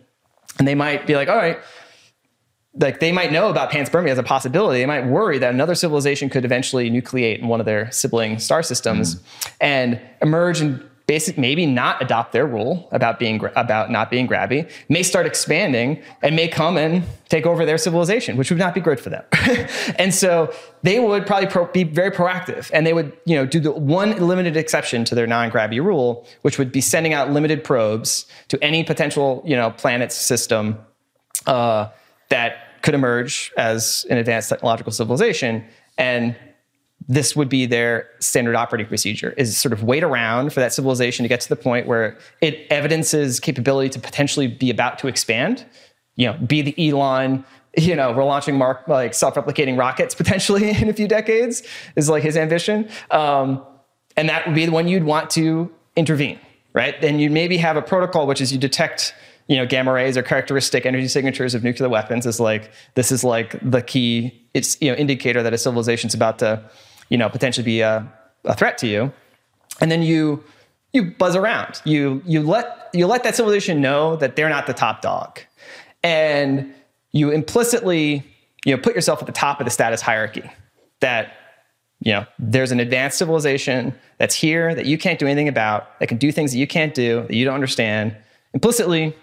And they might be all right, they might know about panspermia as a possibility. They might worry that another civilization could eventually nucleate in one of their sibling star systems and emerge and basically maybe not adopt their rule about not being grabby, may start expanding and may come and take over their civilization, which would not be good for them. And so they would probably be very proactive, and they would do the one limited exception to their non-grabby rule, which would be sending out limited probes to any potential planet system that could emerge as an advanced technological civilization. And this would be their standard operating procedure, is sort of wait around for that civilization to get to the point where it evidences capability to potentially be about to expand, be the Elon, we're launching self-replicating rockets potentially in a few decades is his ambition. And that would be the one you'd want to intervene, right? Then you maybe have a protocol, which is you detect gamma rays are characteristic energy signatures of nuclear weapons. Is this is the key indicator that a civilization's about to potentially be a threat to you. And then you buzz around. You let that civilization know that they're not the top dog. And you implicitly, put yourself at the top of the status hierarchy, that, there's an advanced civilization that's here that you can't do anything about, that can do things that you can't do, that you don't understand. Implicitly,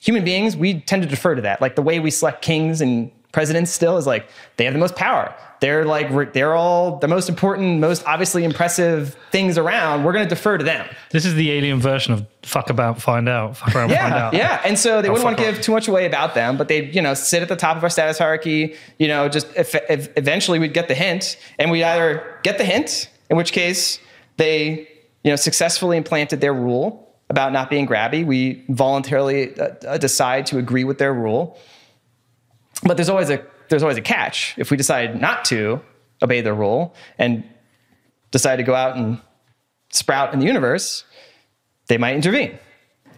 human beings, we tend to defer to that. Like the way we select kings and presidents still is like, they have the most power. They're all the most important, most obviously impressive things around. We're going to defer to them. This is the alien version of fuck about, find out, fuck around, find out. Yeah, and so they wouldn't want to give too much away about them, but they, sit at the top of our status hierarchy, just eventually we'd get the hint, and we'd either get the hint, in which case they, successfully implanted their rule about not being grabby. We voluntarily decide to agree with their rule. But there's always a catch. If we decide not to obey their rule and decide to go out and sprout in the universe, they might intervene.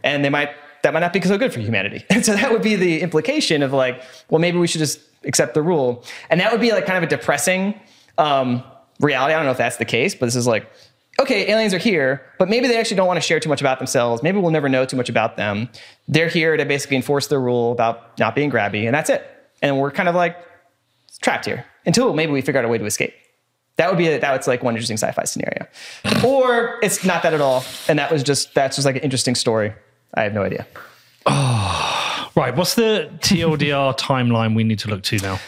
And that might not be so good for humanity. And so that would be the implication of like, well, maybe we should just accept the rule. And that would be like kind of a depressing reality. I don't know if that's the case, but this is like, okay, aliens are here, but maybe they actually don't want to share too much about themselves. Maybe we'll never know too much about them. They're here to basically enforce their rule about not being grabby, and that's it. And we're kind of like trapped here until maybe we figure out a way to escape. That would be like one interesting sci-fi scenario. Or it's not that at all, and that's just like an interesting story. I have no idea. Oh, right. What's the TLDR timeline we need to look to now?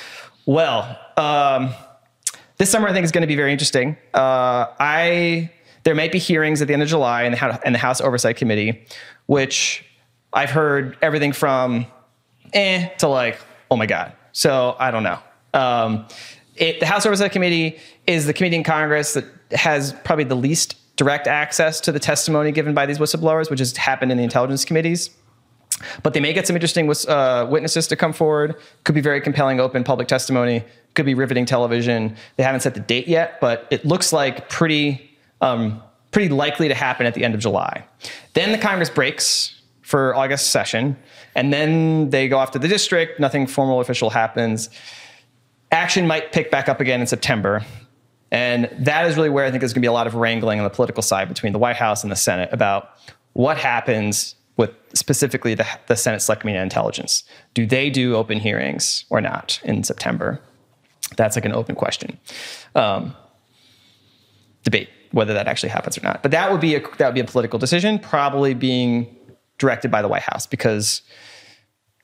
Well, this summer I think is going to be very interesting. There might be hearings at the end of July in the House Oversight Committee, which I've heard everything from to like, oh my God. So I don't know. The House Oversight Committee is the committee in Congress that has probably the least direct access to the testimony given by these whistleblowers, which has happened in the intelligence committees. But they may get some interesting witnesses to come forward. Could be very compelling open public testimony. Could be riveting television. They haven't set the date yet, but it looks like pretty likely to happen at the end of July. Then the Congress breaks for August session, and then they go off to the district. Nothing formal official happens. Action might pick back up again in September. And that is really where I think there's going to be a lot of wrangling on the political side between the White House and the Senate about what happens with specifically the Senate Select Committee on Intelligence. Do they do open hearings or not in September? That's like an open question. Debate whether that actually happens or not. But that would be a political decision, probably being directed by the White House, because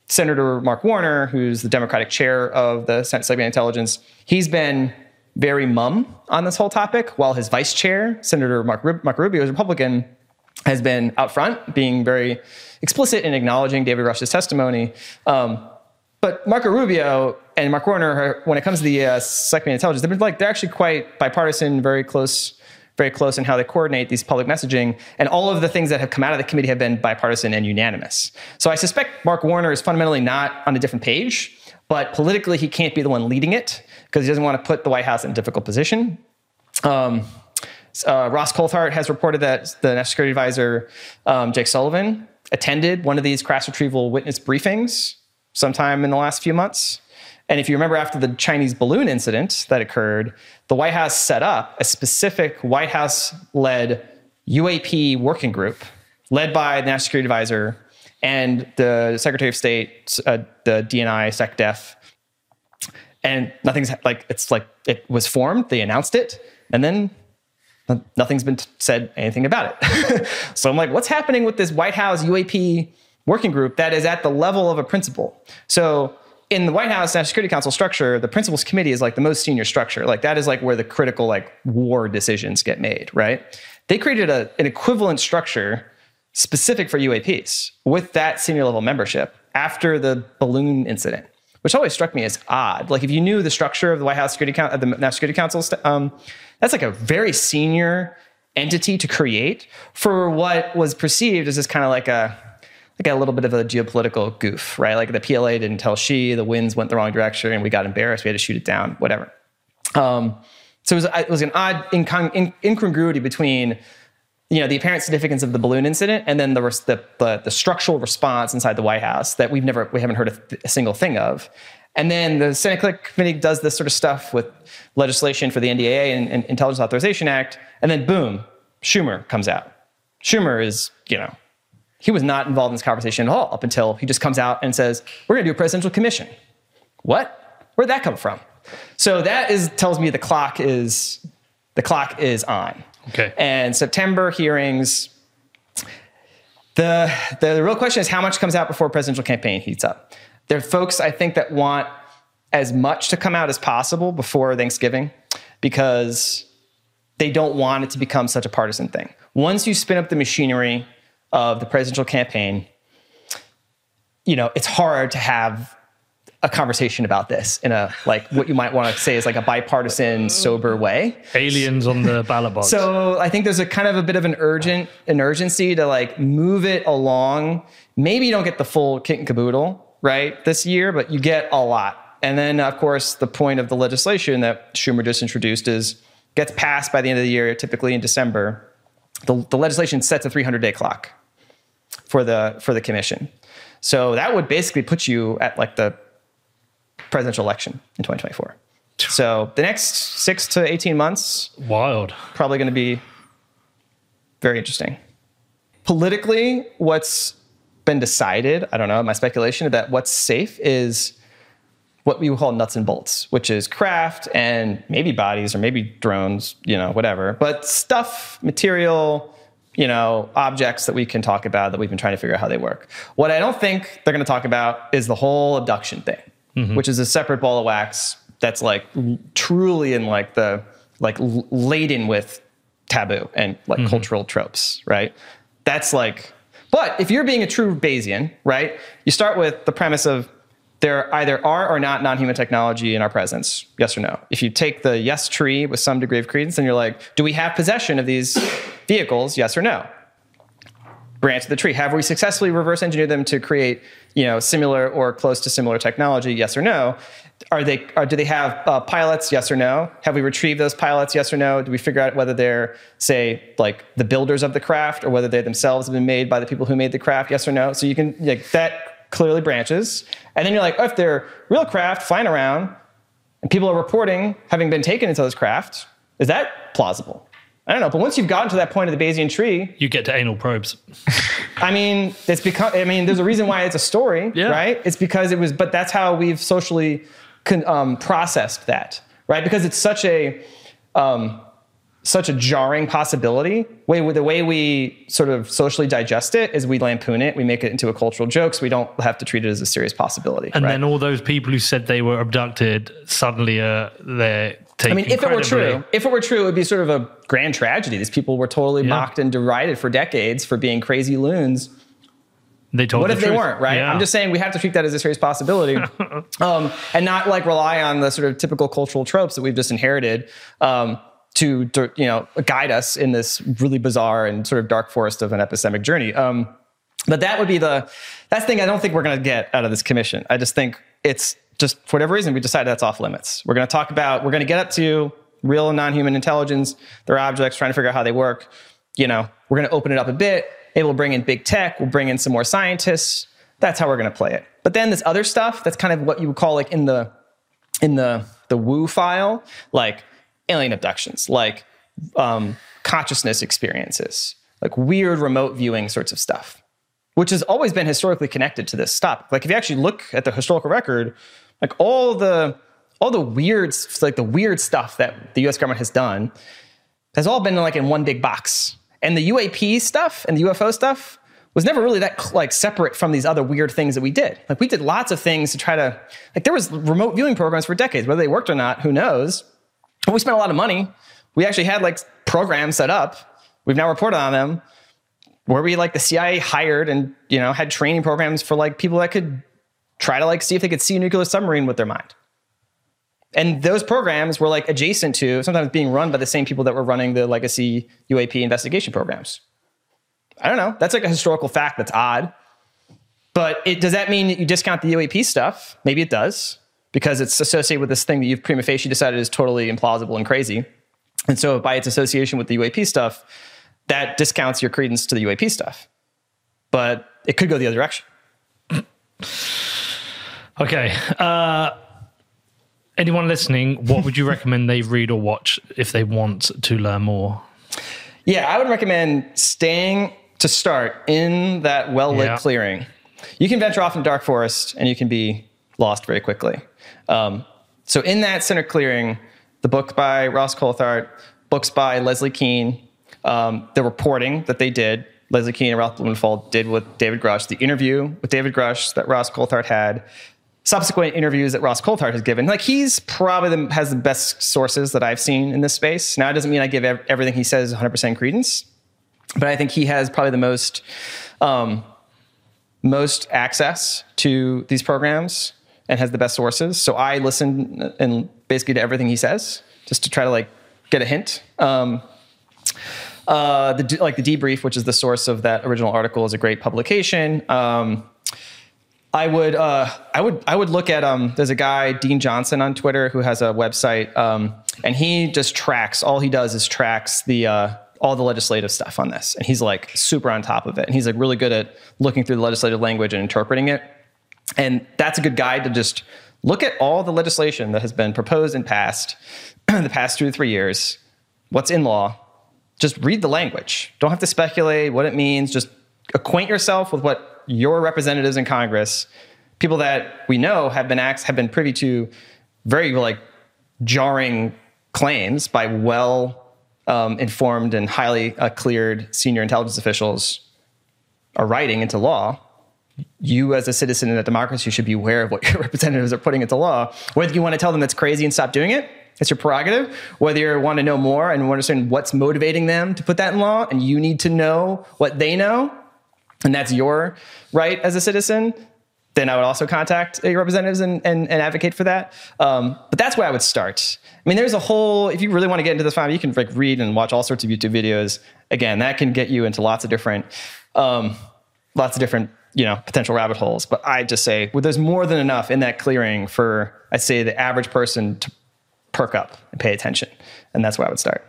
Senator Mark Warner, who's the Democratic chair of the Senate Select Committee on Intelligence, he's been very mum on this whole topic, while his vice chair, Senator Marco Rubio, is Republican, has been out front, being very explicit in acknowledging David Grusch's testimony. But Marco Rubio and Mark Warner, when it comes to the Select Committee on Intelligence, they're actually quite bipartisan, very close in how they coordinate these public messaging. And all of the things that have come out of the committee have been bipartisan and unanimous. So I suspect Mark Warner is fundamentally not on a different page, but politically he can't be the one leading it because he doesn't want to put the White House in a difficult position. Ross Coulthart has reported that the National Security Advisor, Jake Sullivan, attended one of these crash retrieval witness briefings sometime in the last few months. And if you remember, after the Chinese balloon incident that occurred, the White House set up a specific White House-led UAP working group led by the National Security Advisor and the Secretary of State, the DNI, SecDef. And nothing's it was formed. They announced it. And then nothing's been said anything about it. So I'm like, what's happening with this White House UAP working group that is at the level of a principal? So in the White House National Security Council structure, the principals committee is like the most senior structure. Like that is like where the critical like war decisions get made, right? They created an equivalent structure specific for UAPs with that senior level membership after the balloon incident, which always struck me as odd. Like if you knew the structure of the White House Security Council, of the National Security Council, that's like a very senior entity to create for what was perceived as this kind of like a little bit of a geopolitical goof, right? Like the PLA didn't tell she, the winds went the wrong direction and we got embarrassed. We had to shoot it down, whatever. So it was an odd incongruity between, the apparent significance of the balloon incident and then the structural response inside the White House that we haven't heard a single thing of. And then the Senate Select Committee does this sort of stuff with legislation for the NDAA and Intelligence Authorization Act. And then boom, Schumer comes out. Schumer is, He was not involved in this conversation at all up until he just comes out and says, we're going to do a presidential commission. What? Where'd that come from? So that is tells me the clock is on. Okay. And September hearings, the real question is how much comes out before presidential campaign heats up. There are folks, I think, that want as much to come out as possible before Thanksgiving because they don't want it to become such a partisan thing. Once you spin up the machinery of the presidential campaign, you know, it's hard to have a conversation about this in a, like, what you might want to say is like a bipartisan, sober way. Aliens on the ballot box. So I think there's a kind of a bit of an urgency to like move it along. Maybe you don't get the full kit and caboodle, right, this year, but you get a lot. And then, of course, the point of the legislation that Schumer just introduced is gets passed by the end of the year, typically in December. The legislation sets a 300-day clock for the commission. So that would basically put you at like the presidential election in 2024. So the next 6 to 18 months, wild, probably going to be very interesting. Politically, what's been decided, I don't know, my speculation that what's safe is what we would call nuts and bolts, which is craft and maybe bodies or maybe drones, you know, whatever. But stuff, material, you know, objects that we can talk about that we've been trying to figure out how they work. What I don't think they're going to talk about is the whole abduction thing, which is a separate ball of wax that's like truly in like the like laden with taboo and like cultural tropes, right? That's like, but if you're being a true Bayesian, right, you start with the premise of there either are or not non-human technology in our presence, yes or no. If you take the yes tree with some degree of credence, then you're like, do we have possession of these vehicles, yes or no? Branch of the tree. Have we successfully reverse engineered them to create, you know, similar or close to similar technology, yes or no? Do they have pilots, yes or no? Have we retrieved those pilots, yes or no? Do we figure out whether they're, say, like the builders of the craft or whether they themselves have been made by the people who made the craft, yes or no? So you can, like, that clearly branches. And then you're like, oh, if they're real craft flying around and people are reporting having been taken into those craft, is that plausible? I don't know. But once you've gotten to that point of the Bayesian tree, you get to anal probes. I mean, it's because, I mean, there's a reason why it's a story, yeah, right? It's because it was, but that's how we've socially processed that, right? Because it's such a jarring possibility. The way we sort of socially digest it is we lampoon it, we make it into a cultural joke, so we don't have to treat it as a serious possibility. And right? Then all those people who said they were abducted suddenly they're taken. I mean, if it were true, it would be sort of a grand tragedy. These people were totally mocked and derided for decades for being crazy loons. They weren't, right? Yeah. I'm just saying we have to treat that as a serious possibility and not like rely on the sort of typical cultural tropes that we've just inherited to, you know, guide us in this really bizarre and sort of dark forest of an epistemic journey. But that would be that's the thing I don't think we're going to get out of this commission. I just think it's just, for whatever reason, we decided that's off limits. We're going to talk about, we're going to get up to real and non-human intelligence, their objects, trying to figure out how they work. You know, we're going to open it up a bit. Maybe we'll bring in big tech. We'll bring in some more scientists. That's how we're going to play it. But then this other stuff, that's kind of what you would call like in the woo file, like alien abductions, like consciousness experiences, like weird remote viewing sorts of stuff, which has always been historically connected to this topic. Like if you actually look at the historical record, like all the weird, like the weird stuff that the U.S. government has done has all been like in one big box. And the UAP stuff and the UFO stuff was never really that like separate from these other weird things that we did. Like we did lots of things to try to, like there was remote viewing programs for decades, whether they worked or not, who knows? But we spent a lot of money. We actually had like programs set up. We've now reported on them where we like the CIA hired and, you know, had training programs for like people that could try to like see if they could see a nuclear submarine with their mind. And those programs were like adjacent to, sometimes being run by the same people that were running the legacy UAP investigation programs. I don't know. That's like a historical fact that's odd. But does that mean that you discount the UAP stuff? Maybe it does, because it's associated with this thing that you've prima facie decided is totally implausible and crazy. And so by its association with the UAP stuff, that discounts your credence to the UAP stuff. But it could go the other direction. Okay. Anyone listening, what would you recommend they read or watch if they want to learn more? Yeah, I would recommend staying to start in that well-lit clearing, you can venture off in the dark forest and you can be lost very quickly. So in that center clearing, the book by Ross Coulthart, books by Leslie Keene, the reporting that they did, Leslie Keene and Ralph Blumenfeld did with David Grusch, the interview with David Grusch that Ross Coulthart had, subsequent interviews that Ross Coulthart has given. Like, he's probably has the best sources that I've seen in this space. Now, it doesn't mean I give everything he says 100% credence, but I think he has probably the most access to these programs and has the best sources. So I listen and basically to everything he says just to try to like get a hint. The Debrief, which is the source of that original article, is a great publication. I would look at there's a guy, Dean Johnson, on Twitter who has a website, and he just tracks. All he does is tracks the all the legislative stuff on this, and he's like super on top of it, and he's like really good at looking through the legislative language and interpreting it. And that's a good guide to just look at all the legislation that has been proposed and passed the past 2 to 3 years. What's in law? Just read the language. Don't have to speculate what it means. Just acquaint yourself with what your representatives in Congress, people that we know have been privy to very like jarring claims by well-informed and highly cleared senior intelligence officials, are writing into law. You, as a citizen in a democracy, should be aware of what your representatives are putting into law. Whether you want to tell them it's crazy and stop doing it, it's your prerogative. Whether you want to know more and understand what's motivating them to put that in law, and you need to know what they know, and that's your right as a citizen, then I would also contact your representatives and advocate for that. But that's where I would start. I mean, there's a whole, if you really want to get into this file, you can like read and watch all sorts of YouTube videos. Again, that can get you into lots of different potential rabbit holes. But I just say, well, there's more than enough in that clearing for, I'd say, the average person to perk up and pay attention. And that's where I would start.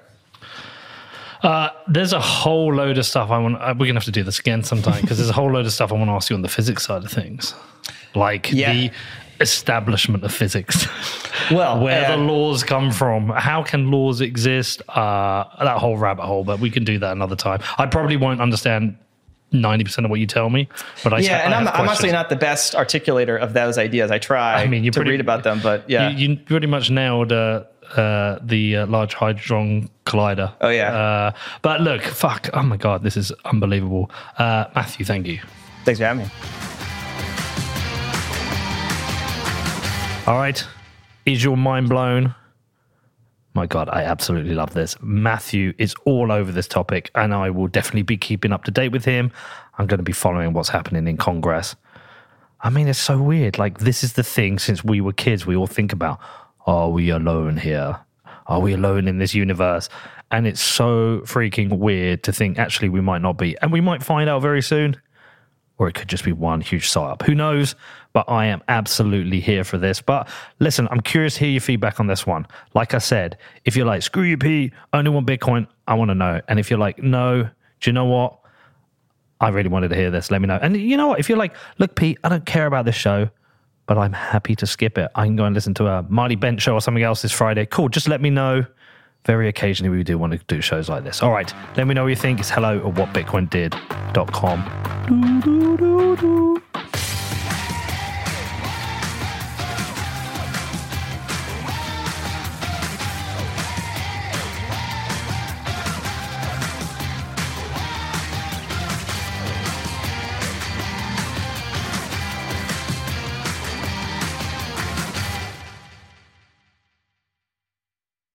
There's a whole load of stuff I want. We're gonna have to do this again sometime, because there's a whole load of stuff I want to ask you on the physics side of things, like the establishment of physics. Well, where the laws come from, how can laws exist? That whole rabbit hole, but we can do that another time. I probably won't understand 90% of what you tell me, but I'm actually not the best articulator of those ideas. I try. I mean, you read about them, but you pretty much nailed the Large Hadron Collider. Oh, yeah. But look, fuck. Oh, my God. This is unbelievable. Matthew, thank you. Thanks for having me. All right. Is your mind blown? My God, I absolutely love this. Matthew is all over this topic, and I will definitely be keeping up to date with him. I'm going to be following what's happening in Congress. I mean, it's so weird. Like, this is the thing since we were kids we all think about. Are we alone here? Are we alone in this universe? And it's so freaking weird to think, actually, we might not be. And we might find out very soon. Or it could just be one huge psyop. Who knows? But I am absolutely here for this. But listen, I'm curious to hear your feedback on this one. Like I said, if you're like, screw you, Pete, only want Bitcoin, I want to know. And if you're like, no, do you know what? I really wanted to hear this. Let me know. And you know what? If you're like, look, Pete, I don't care about this show, but I'm happy to skip it. I can go and listen to a Marty Bent show or something else this Friday. Cool, just let me know. Very occasionally we do want to do shows like this. All right, let me know what you think. It's hello@whatbitcoindid.com.